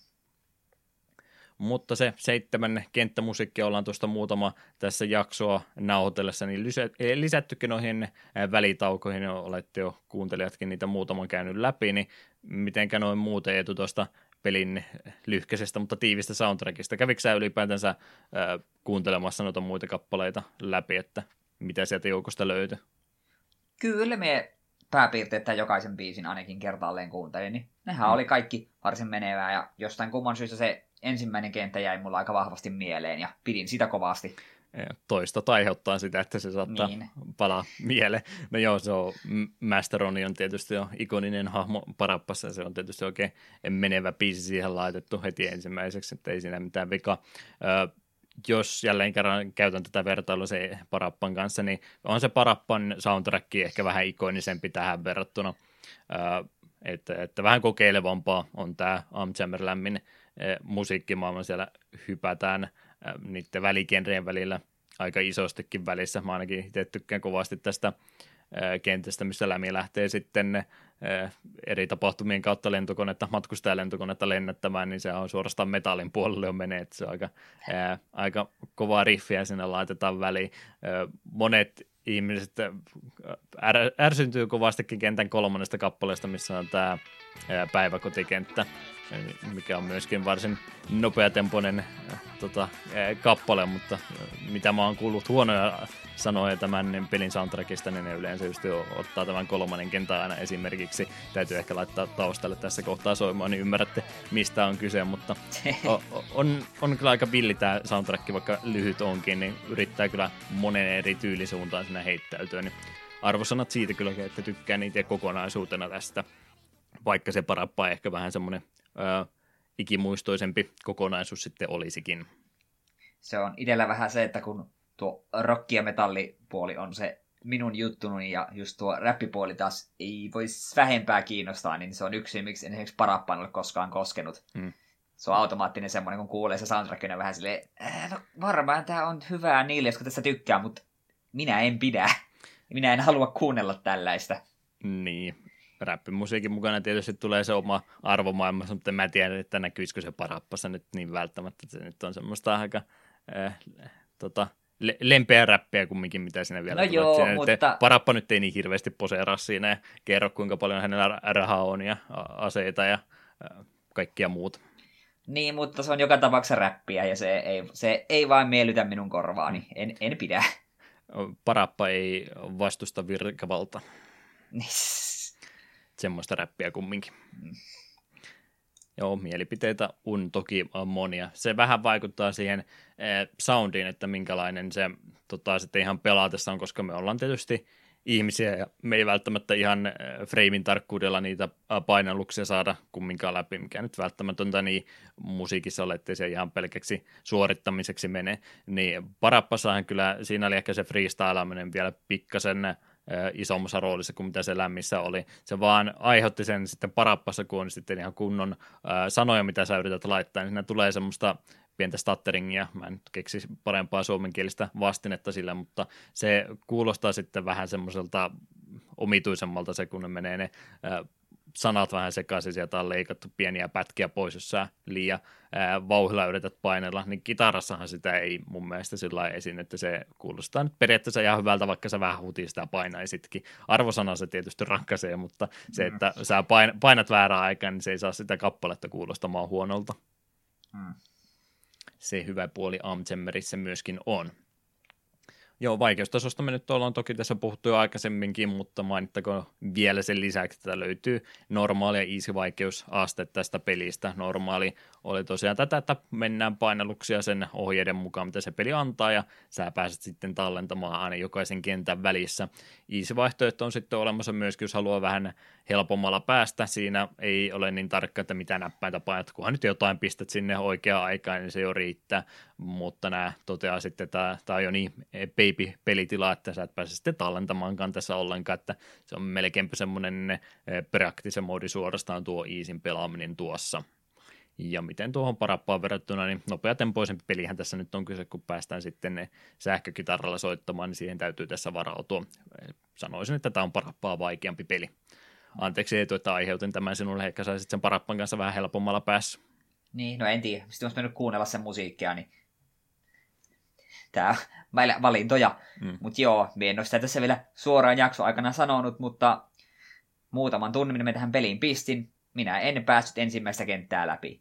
Mutta se seitsemän kenttämusiikkia ollaan tuosta muutama tässä jaksoa nauhoitellessa, niin lisättykin noihin välitaukoihin, olette jo kuuntelijatkin niitä muutaman käynyt läpi, niin mitenkä noin muuten Eetu tuosta pelin lyhkäisestä, mutta tiivistä soundtrackista. Kävikö sä ylipäätänsä äh, kuuntelemassa noita muita kappaleita läpi, että mitä sieltä joukosta löytyi? Kyllä me pääpiirteettä jokaisen biisin ainakin kertaalleen kuuntelin, niin nehän mm. oli kaikki varsin menevää ja jostain kumman syystä se ensimmäinen kenttä jäi mulla aika vahvasti mieleen ja pidin sitä kovasti. Toista aiheuttaa sitä, että se saattaa niin palaa mieleen. No joo, se on, Masteroni on tietysti jo ikoninen hahmo Parappassa ja se on tietysti oikein menevä biisi siihen laitettu heti ensimmäiseksi, että ei siinä mitään vikaa. Jos jälleen kerran käytän tätä vertailua se Parappan kanssa, niin on se Parappan soundtrack ehkä vähän ikonisempi tähän verrattuna. Että, että vähän kokeilevampaa on tämä Um Jammer Lammyn musiikkimaailma, siellä hypätään niiden väligenrien välillä aika isostikin välissä. Mä ainakin itse tykkään kovasti tästä kentästä, missä Lämi lähtee sitten eri tapahtumien kautta lentokonetta, matkustajalentokonetta lennättämään, niin se on suorastaan metallin puolelle jo menee, että se on aika, ää, aika kovaa riffiä sinne laitetaan väliin. Ää, monet ihmiset är, ärsyntyy kovastikin kentän kolmannesta kappaleesta, missä on tämä päiväkotikenttä, mikä on myöskin varsin nopeatempoinen tota, kappale, mutta mitä mä oon kuullut huonoja sanoja tämän pelin soundtrackista, niin ne yleensä just ottaa tämän kolmannen kentän aina esimerkiksi. Täytyy ehkä laittaa taustalle tässä kohtaa soimaan, niin ymmärrätte mistä on kyse, mutta on, on, on kyllä aika villi tämä soundtrack, vaikka lyhyt onkin, niin yrittää kyllä monen eri tyylisuuntaan siinä heittäytyä, niin arvosanat siitä kyllä, että tykkään itse kokonaisuutena tästä. Vaikka se Parappa ehkä vähän semmoinen ö, ikimuistoisempi kokonaisuus sitten olisikin. Se on itsellä vähän se, että kun tuo rock- ja metallipuoli on se minun juttuni ja just tuo räppipuoli taas ei voisi vähempää kiinnostaa, niin se on yksi, miksi en esimerkiksi Parappaan ole koskaan koskenut. Mm. Se on automaattinen semmoinen, kun kuulee se soundtrackin vähän silleen, äh, no varmaan tämä on hyvää niille, jotka tästä tykkää, mutta minä en pidä. Minä en halua kuunnella tällaista. Niin. Räppimusiikin mukana tietysti tulee se oma arvomaailmassa, mutta mä tiedän, että näkyisikö se Parappassa nyt niin välttämättä, että se nyt on semmoista aika äh, tota, le- lempeä räppiä kumminkin, mitä siinä vielä no tulee. Joo, siinä mutta... nyt, Parappa nyt ei niin hirveästi poseeraa siinä ja kerro, kuinka paljon hänellä rahaa on ja aseita ja äh, kaikkia muut. Niin, mutta se on joka tapauksessa räppiä ja se ei, se ei vaan miellytä minun korvaani, mm. en, en pidä. Parappa ei vastusta virkavalta. Semmoista räppiä kumminkin. Mm. Joo, mielipiteitä on toki monia. Se vähän vaikuttaa siihen eh, soundiin, että minkälainen se tota, sitten ihan pelaatessa on, koska me ollaan tietysti ihmisiä ja me ei välttämättä ihan eh, freimin tarkkuudella niitä painalluksia saada kumminkaan läpi, mikä nyt välttämätöntä niin musiikissa ole, ettei se ihan pelkäksi suorittamiseksi mene. Niin Parappassahan kyllä siinä oli ehkä se freestylaaminen vielä pikkasen isommassa roolissa kuin mitä se Lämmissä oli. Se vaan aiheutti sen sitten Parappassa, kun on sitten ihan kunnon sanoja, mitä sä yrität laittaa, niin siinä tulee semmoista pientä stutteringia. Mä en nyt keksi parempaa suomenkielistä vastinetta sillä, mutta se kuulostaa sitten vähän semmoiselta omituisemmalta se, kun ne menee ne sanat vähän sekaisin, sieltä on leikattu pieniä pätkiä pois, jos sä liian ää, vauhilla yrität painella, niin kitarassahan sitä ei mun mielestä sillä lailla esiin, että se kuulostaa nyt periaatteessa ihan hyvältä, vaikka sä vähän hutiin sitä painaisitkin. Arvosana se tietysti rankaisee, mutta se, että mm. sä pain, painat väärään aikaan, niin se ei saa sitä kappaletta kuulostamaan huonolta. Mm. Se hyvä puoli Um Jammerissä myöskin on. Joo, vaikeustasosta me nyt ollaan toki tässä puhuttu jo aikaisemminkin, mutta mainittakoon vielä sen lisäksi, että löytyy normaali ja easy-vaikeusaste tästä pelistä. Normaali oli tosiaan tätä, että mennään painalluksia sen ohjeiden mukaan, mitä se peli antaa, ja sä pääset sitten tallentamaan aina jokaisen kentän välissä. Easy-vaihtoehto on sitten olemassa myöskin, jos haluaa vähän helpommalla päästä. Siinä ei ole niin tarkka, että mitä näppäintä painat, kunhan nyt jotain pistät sinne oikeaan aikaan, niin se jo riittää. Mutta nämä toteaa sitten, että tämä on jo niin baby-pelitila, että sä et pääse sitten tallentamaankaan tässä ollenkaan, että se on melkeinpä semmoinen praktisen moodi suorastaan tuo easyn pelaaminen tuossa. Ja miten tuohon Parappaan verrattuna, niin nopeatempoisempi pelihän tässä nyt on kyse, kun päästään sitten sähkökitarralla soittamaan, niin siihen täytyy tässä varautua. Sanoisin, että tämä on Parappaa vaikeampi peli. Anteeksi Eetu, että aiheutin tämän sinulle, ehkä saisit sen Parappan kanssa vähän helpommalla päässä. Niin, no en tiedä. Sitten olisi mennyt kuunnella sen musiikkia, niin tää valintoja. Mm. Mutta joo, minä en ole sitä tässä vielä suoraan jakson aikana sanonut, mutta muutaman tunnin minä tähän peliin pistin. Minä en päässyt ensimmäistä kenttää läpi.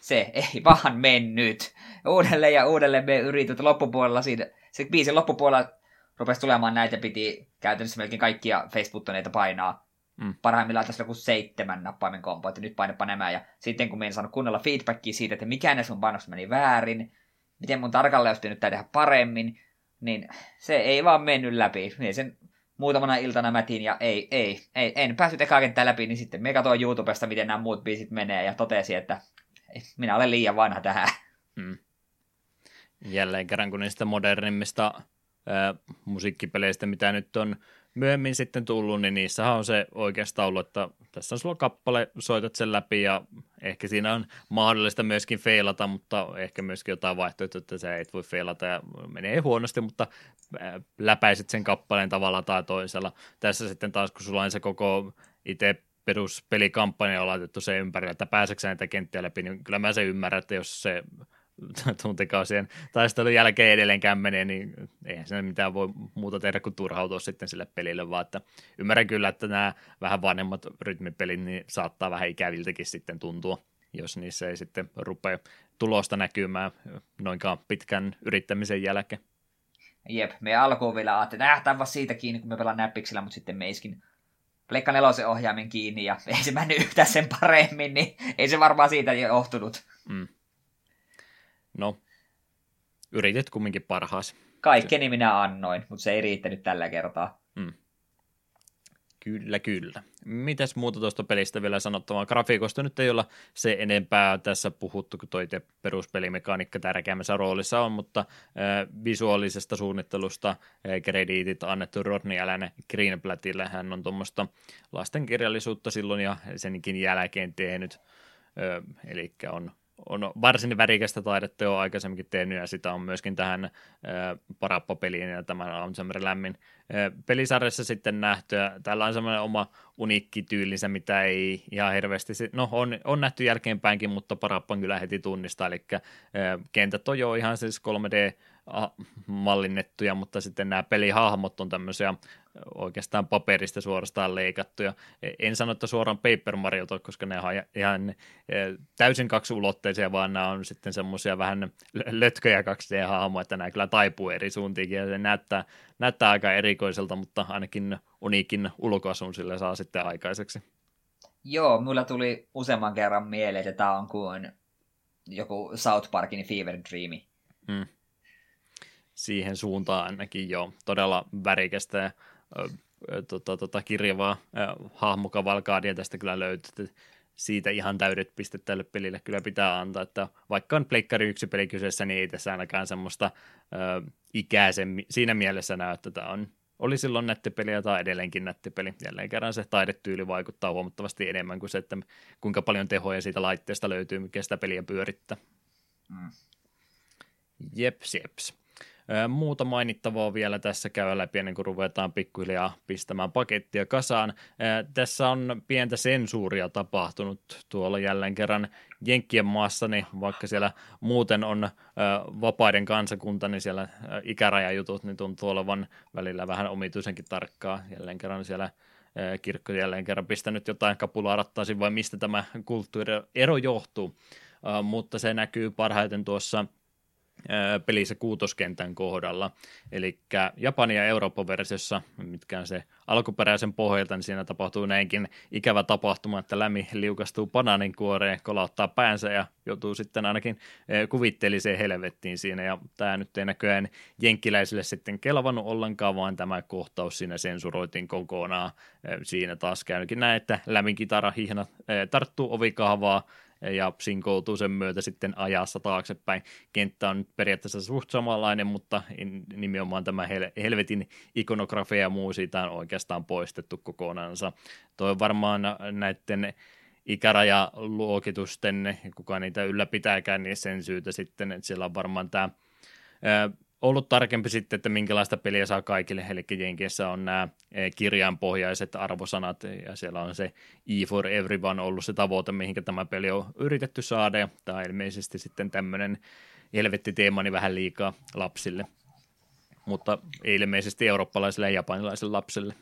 Se ei vaan mennyt. Uudelleen ja uudelleen me yritit loppupuolella siitä. Se biisin loppupuolella rupesi tulemaan näitä, piti käytännössä melkein kaikkia Facebook-toneita painaa. Mm. Parhaimmillaan tässä oli joku seitsemän nappaimen kompo, että nyt painapa nämä. Ja sitten kun me en saanut kunnolla feedbackia siitä, että mikä näissä mun painosta meni väärin, miten mun tarkalleen olisi pitänyt tehdä paremmin, niin se ei vaan mennyt läpi. Minä sen muutamana iltana mätin ja ei, ei, ei en päässyt ekaa kenttää läpi, niin sitten me katsoin YouTubesta, miten nämä muut biisit menee ja totesin, että minä olen liian vanha tähän. Mm. Jälleen kerran kun niistä modernimmista äh, musiikkipeleistä, mitä nyt on myöhemmin sitten tullut, niin niissähän on se oikeastaan ollut, että tässä on sulla kappale, soitat sen läpi ja ehkä siinä on mahdollista myöskin feilata, mutta ehkä myöskin jotain vaihtoehtoja, että sä et voi feilata ja menee huonosti, mutta läpäisit sen kappaleen tavalla tai toisella. Tässä sitten taas, kun sulla on se koko itse peruspelikampanja on laitettu sen ympärillä, että pääseksä näitä kenttiä läpi, niin kyllä mä sen ymmärrän, että jos se tuntikausien taistelun jälkeen edelleenkään menee, niin eihän siinä mitään voi muuta tehdä kuin turhautua sitten sille pelille, vaan että ymmärrän kyllä, että nämä vähän vanhemmat rytmipelit niin saattaa vähän ikäviltäkin sitten tuntua, jos niissä ei sitten rupea tulosta näkymään noinkaan pitkän yrittämisen jälkeen. Jep, me alkuun vielä ajattelin, että nähtään vaan siitä kiinni, kun me pelaan näppiksillä, mutta sitten me iskin pleikka nelosen ohjaimen kiinni ja ei se mennyt yhtään sen paremmin, niin ei se varmaan siitä johtunut. Mm. No, yritit kumminkin parhaasi. Kaikkeni minä annoin, mutta se ei riittänyt tällä kertaa. Mm. Kyllä, kyllä. Mitäs muuta tuosta pelistä vielä sanottavaa? Grafiikosta nyt ei olla se enempää tässä puhuttu, kun toi itse peruspelimekaniikka tärkeämmässä roolissa on, mutta äh, visuaalisesta suunnittelusta äh, krediitit annettu Rodney Allen Greenblattille. Hän on tuommoista lastenkirjallisuutta silloin ja senkin jälkeen tehnyt, äh, eli on on varsin värikästä taidetta jo aikaisemminkin tehnyt, ja sitä on myöskin tähän Parappa-peliin ja tämän Um Jammer Lammyn pelisarjassa sitten nähty. Tällä on semmoinen oma uniikki tyylinsä, mitä ei ihan hirveästi, no on, on nähty jälkeenpäinkin, mutta Parappan kyllä heti tunnistaa, eli kentät on jo ihan siis kolme D-mallinnettuja, mutta sitten nämä pelihahmot on tämmöisiä oikeastaan paperista suorastaan leikattuja. En sano, että suoraan Paper Mariota, koska ne on ihan täysin kaksiulotteisia, vaan nämä on sitten semmoisia vähän lötköjä kaksi D-hahmoja, että nämä kyllä taipuu eri suuntiin ja se näyttää, näyttää aika erikoiselta, mutta ainakin uniikin ulkoasun sillä saa sitten aikaiseksi. Joo, mulla tuli useamman kerran mieleen, että tämä on kuin joku South Parkin Fever Dreami. Hmm. Siihen suuntaan ainakin joo, todella värikästä ja Tota, tota, kirjavaa hahmokavalkaadia tästä kyllä löytyy, siitä ihan täydet pistet tälle pelille kyllä pitää antaa, että vaikka on pleikkari yksi peli kyseessä, niin ei tässä ainakaan semmoista ö, ikää sen, siinä mielessä näy, että tämä on, oli silloin nättipeli ja tämä on edelleenkin nättipeli, jälleen kerran se taidetyyli vaikuttaa huomattavasti enemmän kuin se, että kuinka paljon tehoja siitä laitteesta löytyy, mikä sitä peliä pyörittää. Mm. Jeps, jeps. Muuta mainittavaa vielä tässä käy läpi ennen kuin ruvetaan pikkuhiljaa pistämään pakettia kasaan. Tässä on pientä sensuuria tapahtunut tuolla jälleen kerran Jenkkien maassa, niin vaikka siellä muuten on vapaiden kansakunta, niin siellä ikärajajutut niin tuntuu olevan välillä vähän omituisenkin tarkkaa. Jälleen kerran siellä kirkko jälleen kerran pistänyt jotain kapulaa rattaisiin, vai mistä tämä kulttuuriero johtuu, mutta se näkyy parhaiten tuossa pelissä kuutoskentän kohdalla. Eli Japani- ja Eurooppa-versiossa, mitkä on se alkuperäisen pohjalta, niin siinä tapahtuu näinkin ikävä tapahtuma, että Lämi liukastuu banaaninkuoreen, kolauttaa päänsä ja joutuu sitten ainakin kuvitteelliseen helvettiin siinä. Ja tämä nyt ei näköjään jenkkiläisille sitten kelvannut ollenkaan, vaan tämä kohtaus siinä sensuroitiin kokonaan. Siinä taas käynykin näin, että Lämin kitarahihna tarttuu ovikahvaa ja sinkoutuu sen myötä sitten ajassa taaksepäin. Kenttä on nyt periaatteessa suht samanlainen, mutta nimenomaan tämä hel- helvetin ikonografia ja muu siitä on oikeastaan poistettu kokonaansa. Toi varmaan näiden ikärajaluokitusten, kuka niitä ylläpitääkään, niin sen syytä sitten, että siellä on varmaan tämä ollut tarkempi sitten, että minkälaista peliä saa kaikille, eli Jenkeissä on nämä kirjainpohjaiset arvosanat, ja siellä on se E for Everyone ollut se tavoite, mihinkä tämä peli on yritetty saada, ja tämä on ilmeisesti sitten tämmöinen helvettiteema, niin vähän liikaa lapsille, mutta ilmeisesti eurooppalaisille ja japanilaisille lapsille.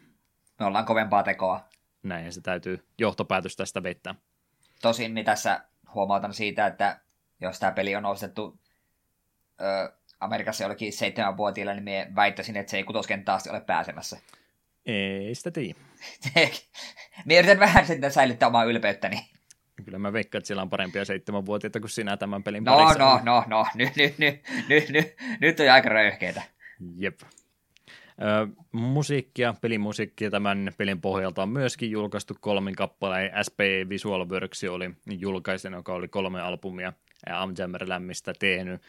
Me ollaan kovempaa tekoa. Näin se täytyy johtopäätös tästä vetää. Tosin niin tässä huomautan siitä, että jos tämä peli on ostettu... Öö, Amerikassa jollekin seitsemänvuotiailla, niin minä väittäisin, että se ei kutoskenttä asti ole pääsemässä. Ei sitä tiedä. Minä yritän vähän sitä säilyttää omaa ylpeyttäni. Kyllä mä veikkaan, että siellä on parempia seitsemänvuotiaita kuin sinä tämän pelin no, parissa. No, no, no, nyt, nyt, nyt, nyt, nyt, nyt on aika röyhkeitä. Jep. Ö, musiikkia, pelimusiikkia tämän pelin pohjalta on myöskin julkaistu kolmin kappaleen. S P Visual Works oli julkaisen, joka oli kolme albumia Um Jammer Lammista tehnyt.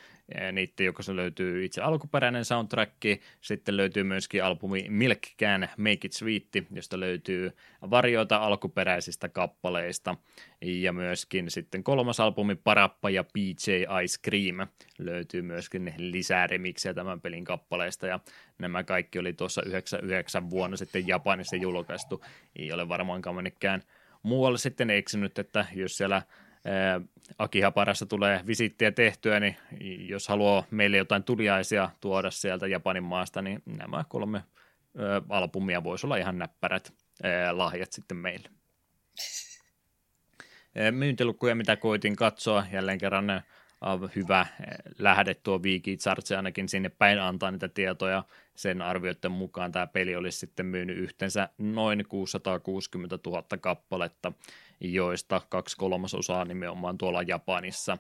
Niiden jokaisen löytyy itse alkuperäinen soundtrack, sitten löytyy myöskin albumi Milk Can Make It Sweet, josta löytyy varjoita alkuperäisistä kappaleista, ja myöskin sitten kolmas albumi Parappa ja P J Ice Cream löytyy myöskin lisää remiksejä tämän pelin kappaleista, ja nämä kaikki oli tuossa yhdeksänkymmentäyhdeksän vuonna sitten Japanissa julkaistu. Ei ole varmaankaan mennytkään muualle sitten eksynyt, että jos siellä Akihabarassa tulee visiittiä tehtyä, niin jos haluaa meille jotain tuliaisia tuoda sieltä Japanin maasta, niin nämä kolme albumia voisi olla ihan näppärät lahjat sitten meille. Myyntilukuja, mitä koitin katsoa, jälleen kerran hyvä lähde tuo Wiki Charts, ainakin sinne päin antaa niitä tietoja. Sen arvioiden mukaan tämä peli olisi sitten myynyt yhteensä noin kuusisataakuusikymmentätuhatta kappaletta, joista kaksi kolmasosaa nimenomaan tuolla Japanissa.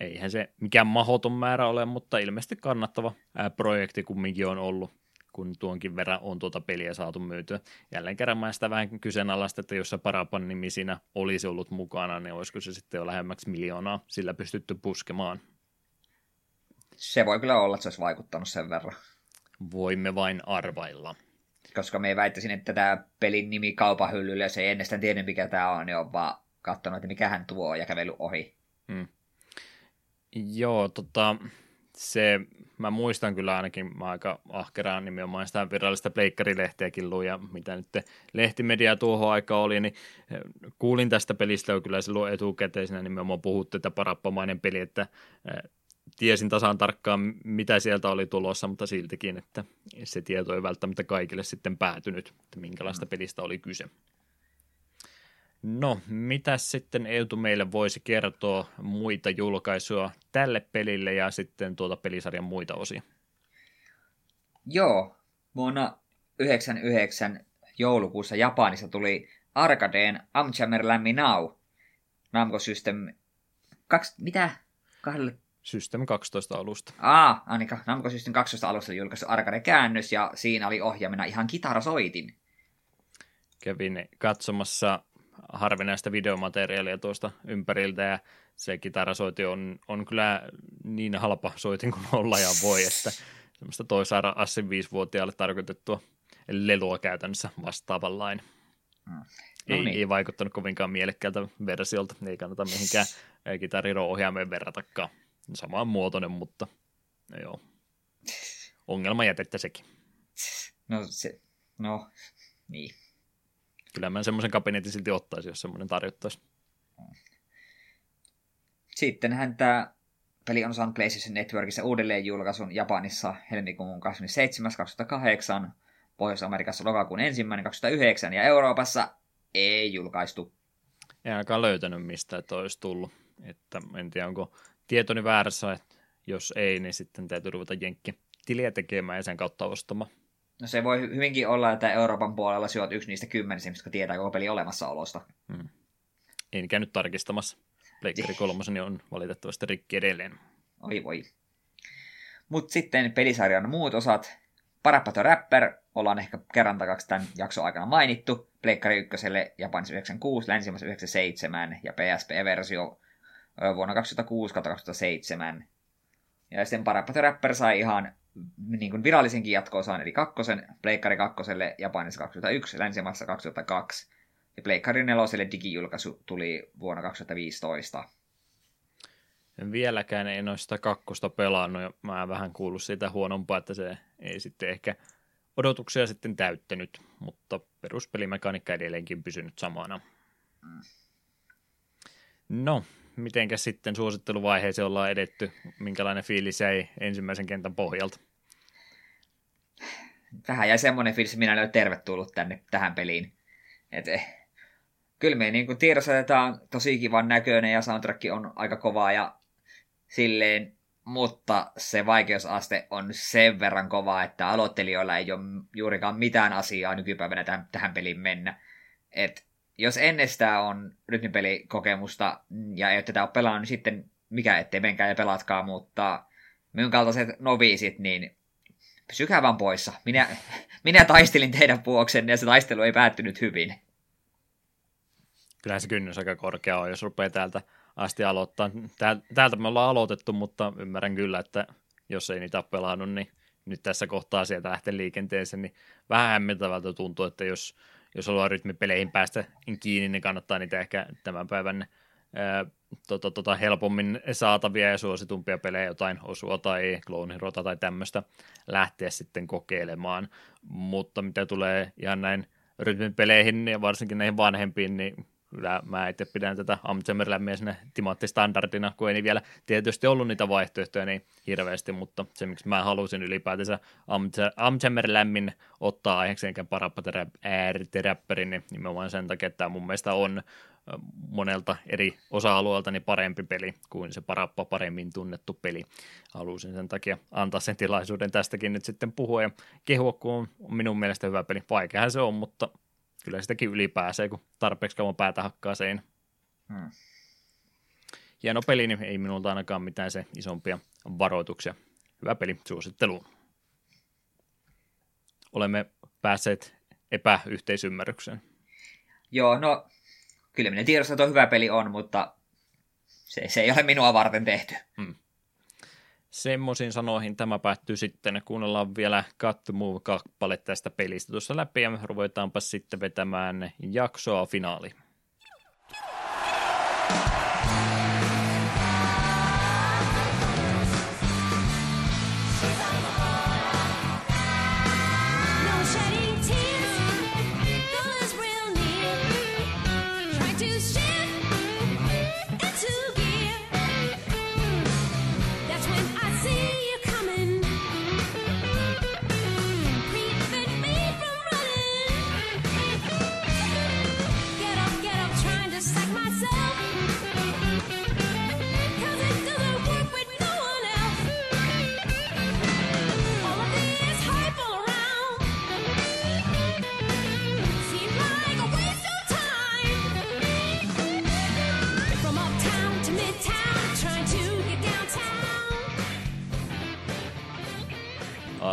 Eihän se mikään mahdoton määrä ole, mutta ilmeisesti kannattava projekti kumminkin on ollut, kun tuonkin verran on tuota peliä saatu myytyä. Jälleen kerran mä sitä vähän kyseenalaista, että jos se Parapan nimi siinä olisi ollut mukana, niin olisiko se sitten jo lähemmäksi miljoonaa sillä pystytty puskemaan. Se voi kyllä olla, että se olisi vaikuttanut sen verran. Voimme vain arvailla. Koska me väittäisin, että tämä pelin nimi kaupan hyllyllä, jos ei ennestään tiedä, mikä tämä on, niin on vaan katsonut, että mikä hän tuo ja kävellyt ohi. Hmm. Joo, tota... Se, mä muistan kyllä ainakin, mä aika ahkeraan nimenomaan sitä virallista pleikkarilehteäkin luin, ja mitä nyt lehtimedia tuohon aikaan oli, niin kuulin tästä pelistä jo kyllä silloin etukäteen, siinä nimenomaan puhuttu tätä parappamainen peli, että tiesin tasan tarkkaan, mitä sieltä oli tulossa, mutta siltikin, että se tieto ei välttämättä kaikille sitten päätynyt, että minkälaista pelistä oli kyse. No, mitä sitten Eetu meille voisi kertoa muita julkaisuja tälle pelille ja sitten tuota pelisarjan muita osia? Joo, vuonna yhdeksänkymmentäyhdeksän joulukuussa Japanissa tuli Arcadeen Um Jammer Lammy Now. Namco System... Kaks... Mitä? Kahdelle... System kaksitoista alusta. Aa, Annika, Namco System kaksitoista alusta julkaistu Arcade-käännös ja siinä oli ohjaamina ihan kitarasoitin. Kävin katsomassa... harvinaista videomateriaalia tuosta ympäriltä, ja se kitarasoitin on, on kyllä niin halpa soitin kuin ollaan ja voi, että semmoista toisaara Assin viisivuotiaalle tarkoitettua lelua käytännössä vastaavanlainen. Mm. No ei, niin. ei vaikuttanut kovinkaan mielekkäältä versiolta, ei kannata mihinkään kitariro-ohjaimeen verratakaan. Samaan muotoinen, mutta no joo, ongelma jätettä sekin. No se, no niin. Kyllä mä semmoisen kabinetin silti ottaisin, jos semmoinen tarjottaisiin. Sittenhän tämä peli on saanut PlayStation Networkissa uudelleen julkaisun Japanissa helmikuun kahdeskymmenesseitsemäs kaksituhattakahdeksan, Pohjois-Amerikassa lokakuun ensimmäinen kaksituhattayhdeksän ja Euroopassa ei julkaistu. En ainakaan löytänyt mistä, että olisi tullut. Että en tiedä, onko tietoni väärässä, että jos ei, niin sitten täytyy ruveta jenkkitiliä tekemään ja sen kautta ostamaan. No se voi hyvinkin olla, että Euroopan puolella syöt yksi niistä kymmenisemmistä, kun tietää koko peli olemassaolosta. Hmm. En käynyt tarkistamassa. Pleikkari kolmoseni on valitettavasti rikki edelleen. Oi voi. Mutta sitten pelisarjan muut osat. Parappa the Rapper, ollaan ehkä kerran takaksi tämän jakson aikana mainittu. Pleikkari ykköselle Japanissa yhdeksänkymmentäkuusi, länsimässä yhdeksänkymmentäseitsemän ja P S P-versio vuonna kaksituhattakuusi kaksituhattaseitsemän. Ja sitten Parappa the Rapper sai ihan niin kuin virallisenkin jatko-osaan, eli kakkosen, pleikkari kakkoselle Japanissa kaksituhattayksi, länsimaassa kaksituhattakaksi. Ja pleikkari neloselle digijulkaisu tuli vuonna kaksituhattaviisitoista. En vieläkään en ole sitä kakkosta pelannut, ja mä en vähän kuullut siitä huonompaa, että se ei sitten ehkä odotuksia sitten täyttänyt, mutta peruspelimekaniikka edelleenkin pysynyt samana. No, mitenkä sitten suositteluvaiheeseen ollaan edetty? Minkälainen fiilis jäi ensimmäisen kentän pohjalta? Vähän jäi semmoinen fiilis, minä en ole tervetullut tänne, tähän peliin. Et, kyllä me niin tiedossa, että tämä on tosi kivan näköinen ja soundtrack on aika kovaa ja silleen, mutta se vaikeusaste on sen verran kova, että aloittelijoilla ei ole juurikaan mitään asiaa nykypäivänä tähän, tähän peliin mennä. Et, jos ennestään on rytmipelikokemusta ja ei ole tätä ole pelannut, niin sitten mikä ettei menkää ja pelatkaa, mutta minun kaltaiset noviisit, niin pysykää vaan poissa. Minä, minä taistelin teidän vuoksenne ja se taistelu ei päättynyt hyvin. Kyllähän se kynnys aika korkea on, jos rupeaa täältä asti aloittaa. Täältä me ollaan aloitettu, mutta ymmärrän kyllä, että jos ei niitä ole pelannut, niin nyt tässä kohtaa sieltä lähtee liikenteeseen, niin vähän hämmentävältä tuntuu, että jos Jos haluaa rytmipeleihin päästä kiinni, niin kannattaa niitä ehkä tämän päivän ää, tota, tota, helpommin saatavia ja suositumpia pelejä, jotain Osua tai Clone Heroita tai tämmöistä, lähteä sitten kokeilemaan. Mutta mitä tulee ihan näin rytmipeleihin ja varsinkin näihin vanhempiin, niin kyllä mä itse pidän tätä Um Jammer Lammyä siinä timanttistandardina, kun ei vielä tietysti ollut niitä vaihtoehtoja niin hirveästi, mutta se miksi mä halusin ylipäätänsä Um Jammer Lammyn ottaa aiheeksi enkä Parappa the Rapperin, niin nimenomaan sen takia, että tämä mun mielestä on monelta eri osa-alueelta niin parempi peli kuin se Parappa paremmin tunnettu peli. Halusin sen takia antaa sen tilaisuuden tästäkin nyt sitten puhua ja kehua, kun on minun mielestä hyvä peli. Vaikeahan se on, mutta kyllä sitäkin ylipääsee, kun tarpeeksi kauan päätä hakkaa seinä. Hmm. Hieno peli, niin ei minulta ainakaan mitään se isompia varoituksia. Hyvä peli, suositteluun. Olemme päässeet epäyhteisymmärrykseen. Joo, no kyllä minä tiedostan, että hyvä peli on, mutta se, se ei ole minua varten tehty. Hmm. Semmoisiin sanoihin tämä päättyy sitten. Kuunnellaan vielä Cut the Move-kappale tästä pelistä tuossa läpi ja ruvetaanpa sitten vetämään jaksoa finaaliin.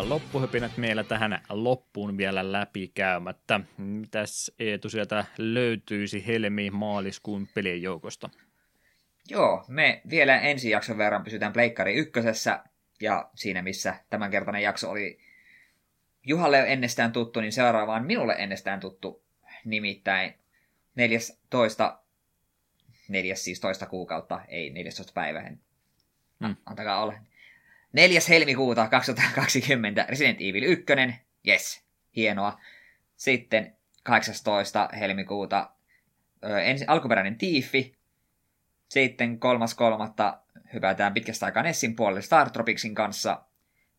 Loppuhöpinät meillä tähän loppuun vielä läpikäymättä. Mitäs Eetu sieltä löytyisi helmi-maaliskuun pelien joukosta? Joo, me vielä ensi jakson verran pysytään pleikkari ykkösessä, ja siinä missä tämänkertainen jakso oli Juhalle ennestään tuttu, niin seuraavaan minulle ennestään tuttu, nimittäin neljästoista, neljäs siis toista kuukautta, ei neljästoista päivä, mm. antakaa olla. neljäs helmikuuta kaksituhattakaksikymmentä Resident Evil yksi, jes, hienoa. Sitten kahdeksastoista helmikuuta ensi, alkuperäinen Tiifi. Sitten kolmas kolmatta hypätään pitkästä aikaa Nessin puolelle Star Tropicsin kanssa.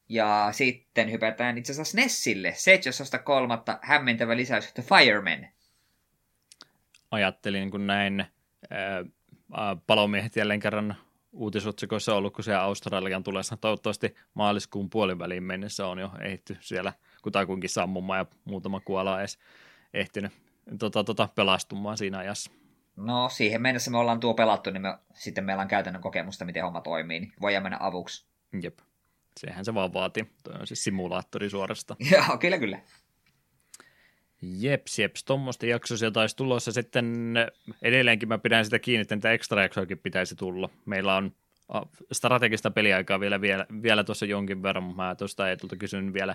Ja sitten hypätään itse asiassa Nessille. seitsemästoista kolmatta hämmentävä lisäys The Fireman. Ajattelin kun näin äh, palomiehet jälleen kerran uutisotsikoissa ollut, kun se Australian tulessa. Toivottavasti maaliskuun puoliväliin mennessä on jo ehditty siellä kutakuinkin sammumaan ja muutama kuola edes ehtinyt tota, tota, pelastumaan siinä ajassa. No siihen mennessä me ollaan tuo pelattu, niin me, sitten meillä on käytännön kokemusta, miten homma toimii, niin voidaan mennä avuksi. Jep, sehän se vaan vaatii. Tuo on siis simulaattori suorastaan. Joo, kyllä kyllä. Jeps, jeps, tuommoista jaksoisia taisi tulossa sitten, edelleenkin mä pidän sitä kiinni, että niitä ekstra jaksoakin pitäisi tulla. Meillä on strategista peliaikaa vielä, vielä, vielä tuossa jonkin verran, mutta mä tuosta Eetulta kysyn vielä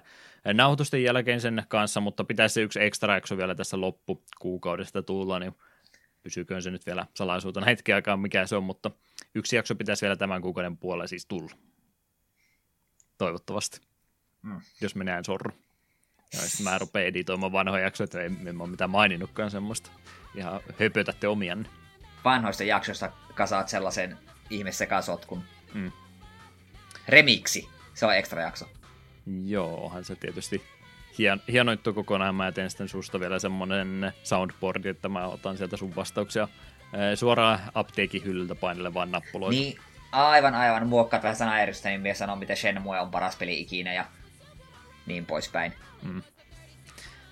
nauhoitusten jälkeen sen kanssa, mutta pitäisi yksi ekstra jakso vielä tässä loppukuukaudesta tulla, niin pysyköön se nyt vielä salaisuutena hetken aikaa, mikä se on, mutta yksi jakso pitäisi vielä tämän kuukauden puolella siis tulla. Toivottavasti, mm. jos minä en sorru. Ja sitten mä rupean editoimaan vanhoja jaksoja, että en, en mä ole mitään maininnutkaan semmoista. Ihan höpötätte omianne. Vanhoista jaksoista kasaat sellaisen ihmissekasotkun. Mm. Remiksi. Se on ekstra jakso. Joo, onhan se tietysti hien, hienoittu kokonaan. Mä teen sitten susta vielä semmonen soundboardi, että mä otan sieltä sun vastauksia suoraan apteekin hyllyltä painelle vaan nappuloita. Niin, aivan aivan. Muokkaat vähän sanajärjestä, niin minä sanon, miten Shenmue on paras peli ikinä ja niin poispäin. Mm.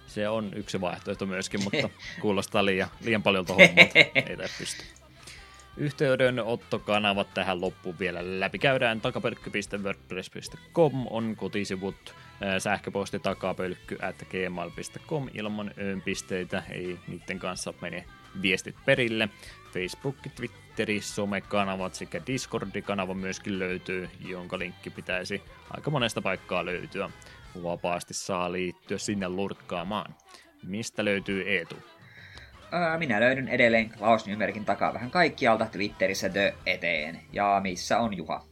Se on yksi vaihtoehto myöskin, mutta kuulostaa liian, liian paljolta hommalta. Ei tämä pysty. Yhteydenottokanavat tähän loppuun vielä läpikäydään. takapölkky piste wordpress piste com on kotisivut, sähköposti takapölkky ät gmail piste com ilman öönpisteitä. Ei niiden kanssa mene viestit perille. Facebook, Twitteri, somekanavat sekä Discord-kanava myöskin löytyy, jonka linkki pitäisi aika monesta paikkaa löytyä. Vapaasti saa liittyä sinne lurkkaamaan. Mistä löytyy Eetu? Ää, minä löydyn edelleen Klaus-nymerkin takaa vähän kaikkialta Twitterissä The eteen. Ja missä on Juha?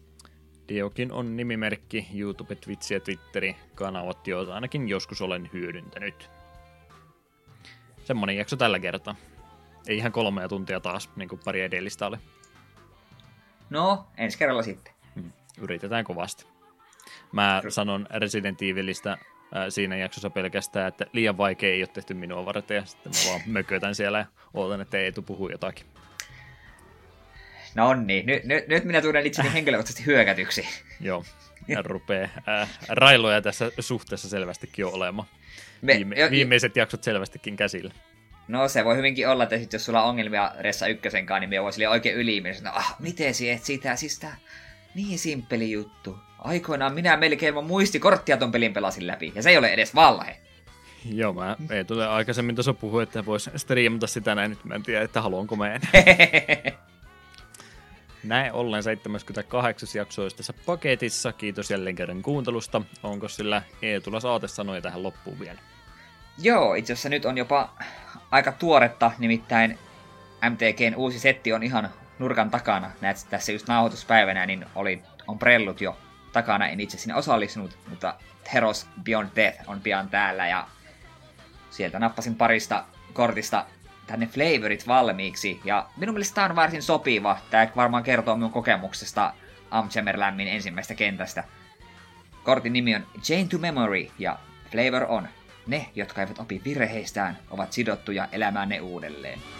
Diokin on nimimerkki, YouTube, Twitch ja Twitteri kanavat, joita ainakin joskus olen hyödyntänyt. Semmonen jakso tällä kertaa. Ei ihan kolmea tuntia taas, niin kuin pari edellistä oli. No, ensi kerralla sitten. Yritetään kovasti. Mä sanon Resident Evilistä äh, siinä jaksossa pelkästään, että liian vaikea ei ole tehty minua varten, ja sitten mä vaan mökötän siellä ja ootan, että Eetu puhuu jotakin. No niin, nyt, nyt, nyt minä tulen itseni henkilökohtaisesti hyökätyksi. Joo, hän rupeaa äh, railoja tässä suhteessa selvästikin olemaan. Viime, viimeiset jaksot selvästikin käsillä. No se voi hyvinkin olla, että sit, jos sulla on ongelmia Ressa ykkösenkaan, niin minä voin silleen oikein ylimies, että ah, miten sinä et sitä, siis tää niin simppeli juttu. Aikoinaan minä melkein muistikorttia ton pelin pelasin läpi, ja se ei ole edes valhe. Joo, mä ei tule aikaisemmin tuossa puhua, että vois striimata sitä näin, nyt mä en tiedä, että haluanko mä enää. Näin ollen seitsemänkymmentäkahdeksan jakso olisi tässä paketissa, kiitos jälleen kerran kuuntelusta. Onko sillä Eetulla saatesanoja tähän loppuun vielä? Joo, itse asiassa nyt on jopa aika tuoretta, nimittäin M T G:n uusi setti on ihan nurkan takana. Näet tässä just nauhoituspäivänä, niin oli, on prellut jo takana, en itse sinne osallistunut, mutta Heroes Beyond Death on pian täällä ja sieltä nappasin parista kortista tänne flavorit valmiiksi ja minun mielestä tämä on varsin sopiva. Tämä varmaan kertoo minun kokemuksesta Um Jammer Lammyn ensimmäistä kentästä. Kortin nimi on Chain to Memory ja flavor on: ne, jotka eivät opi virheistään, ovat sidottuja elämään ne uudelleen.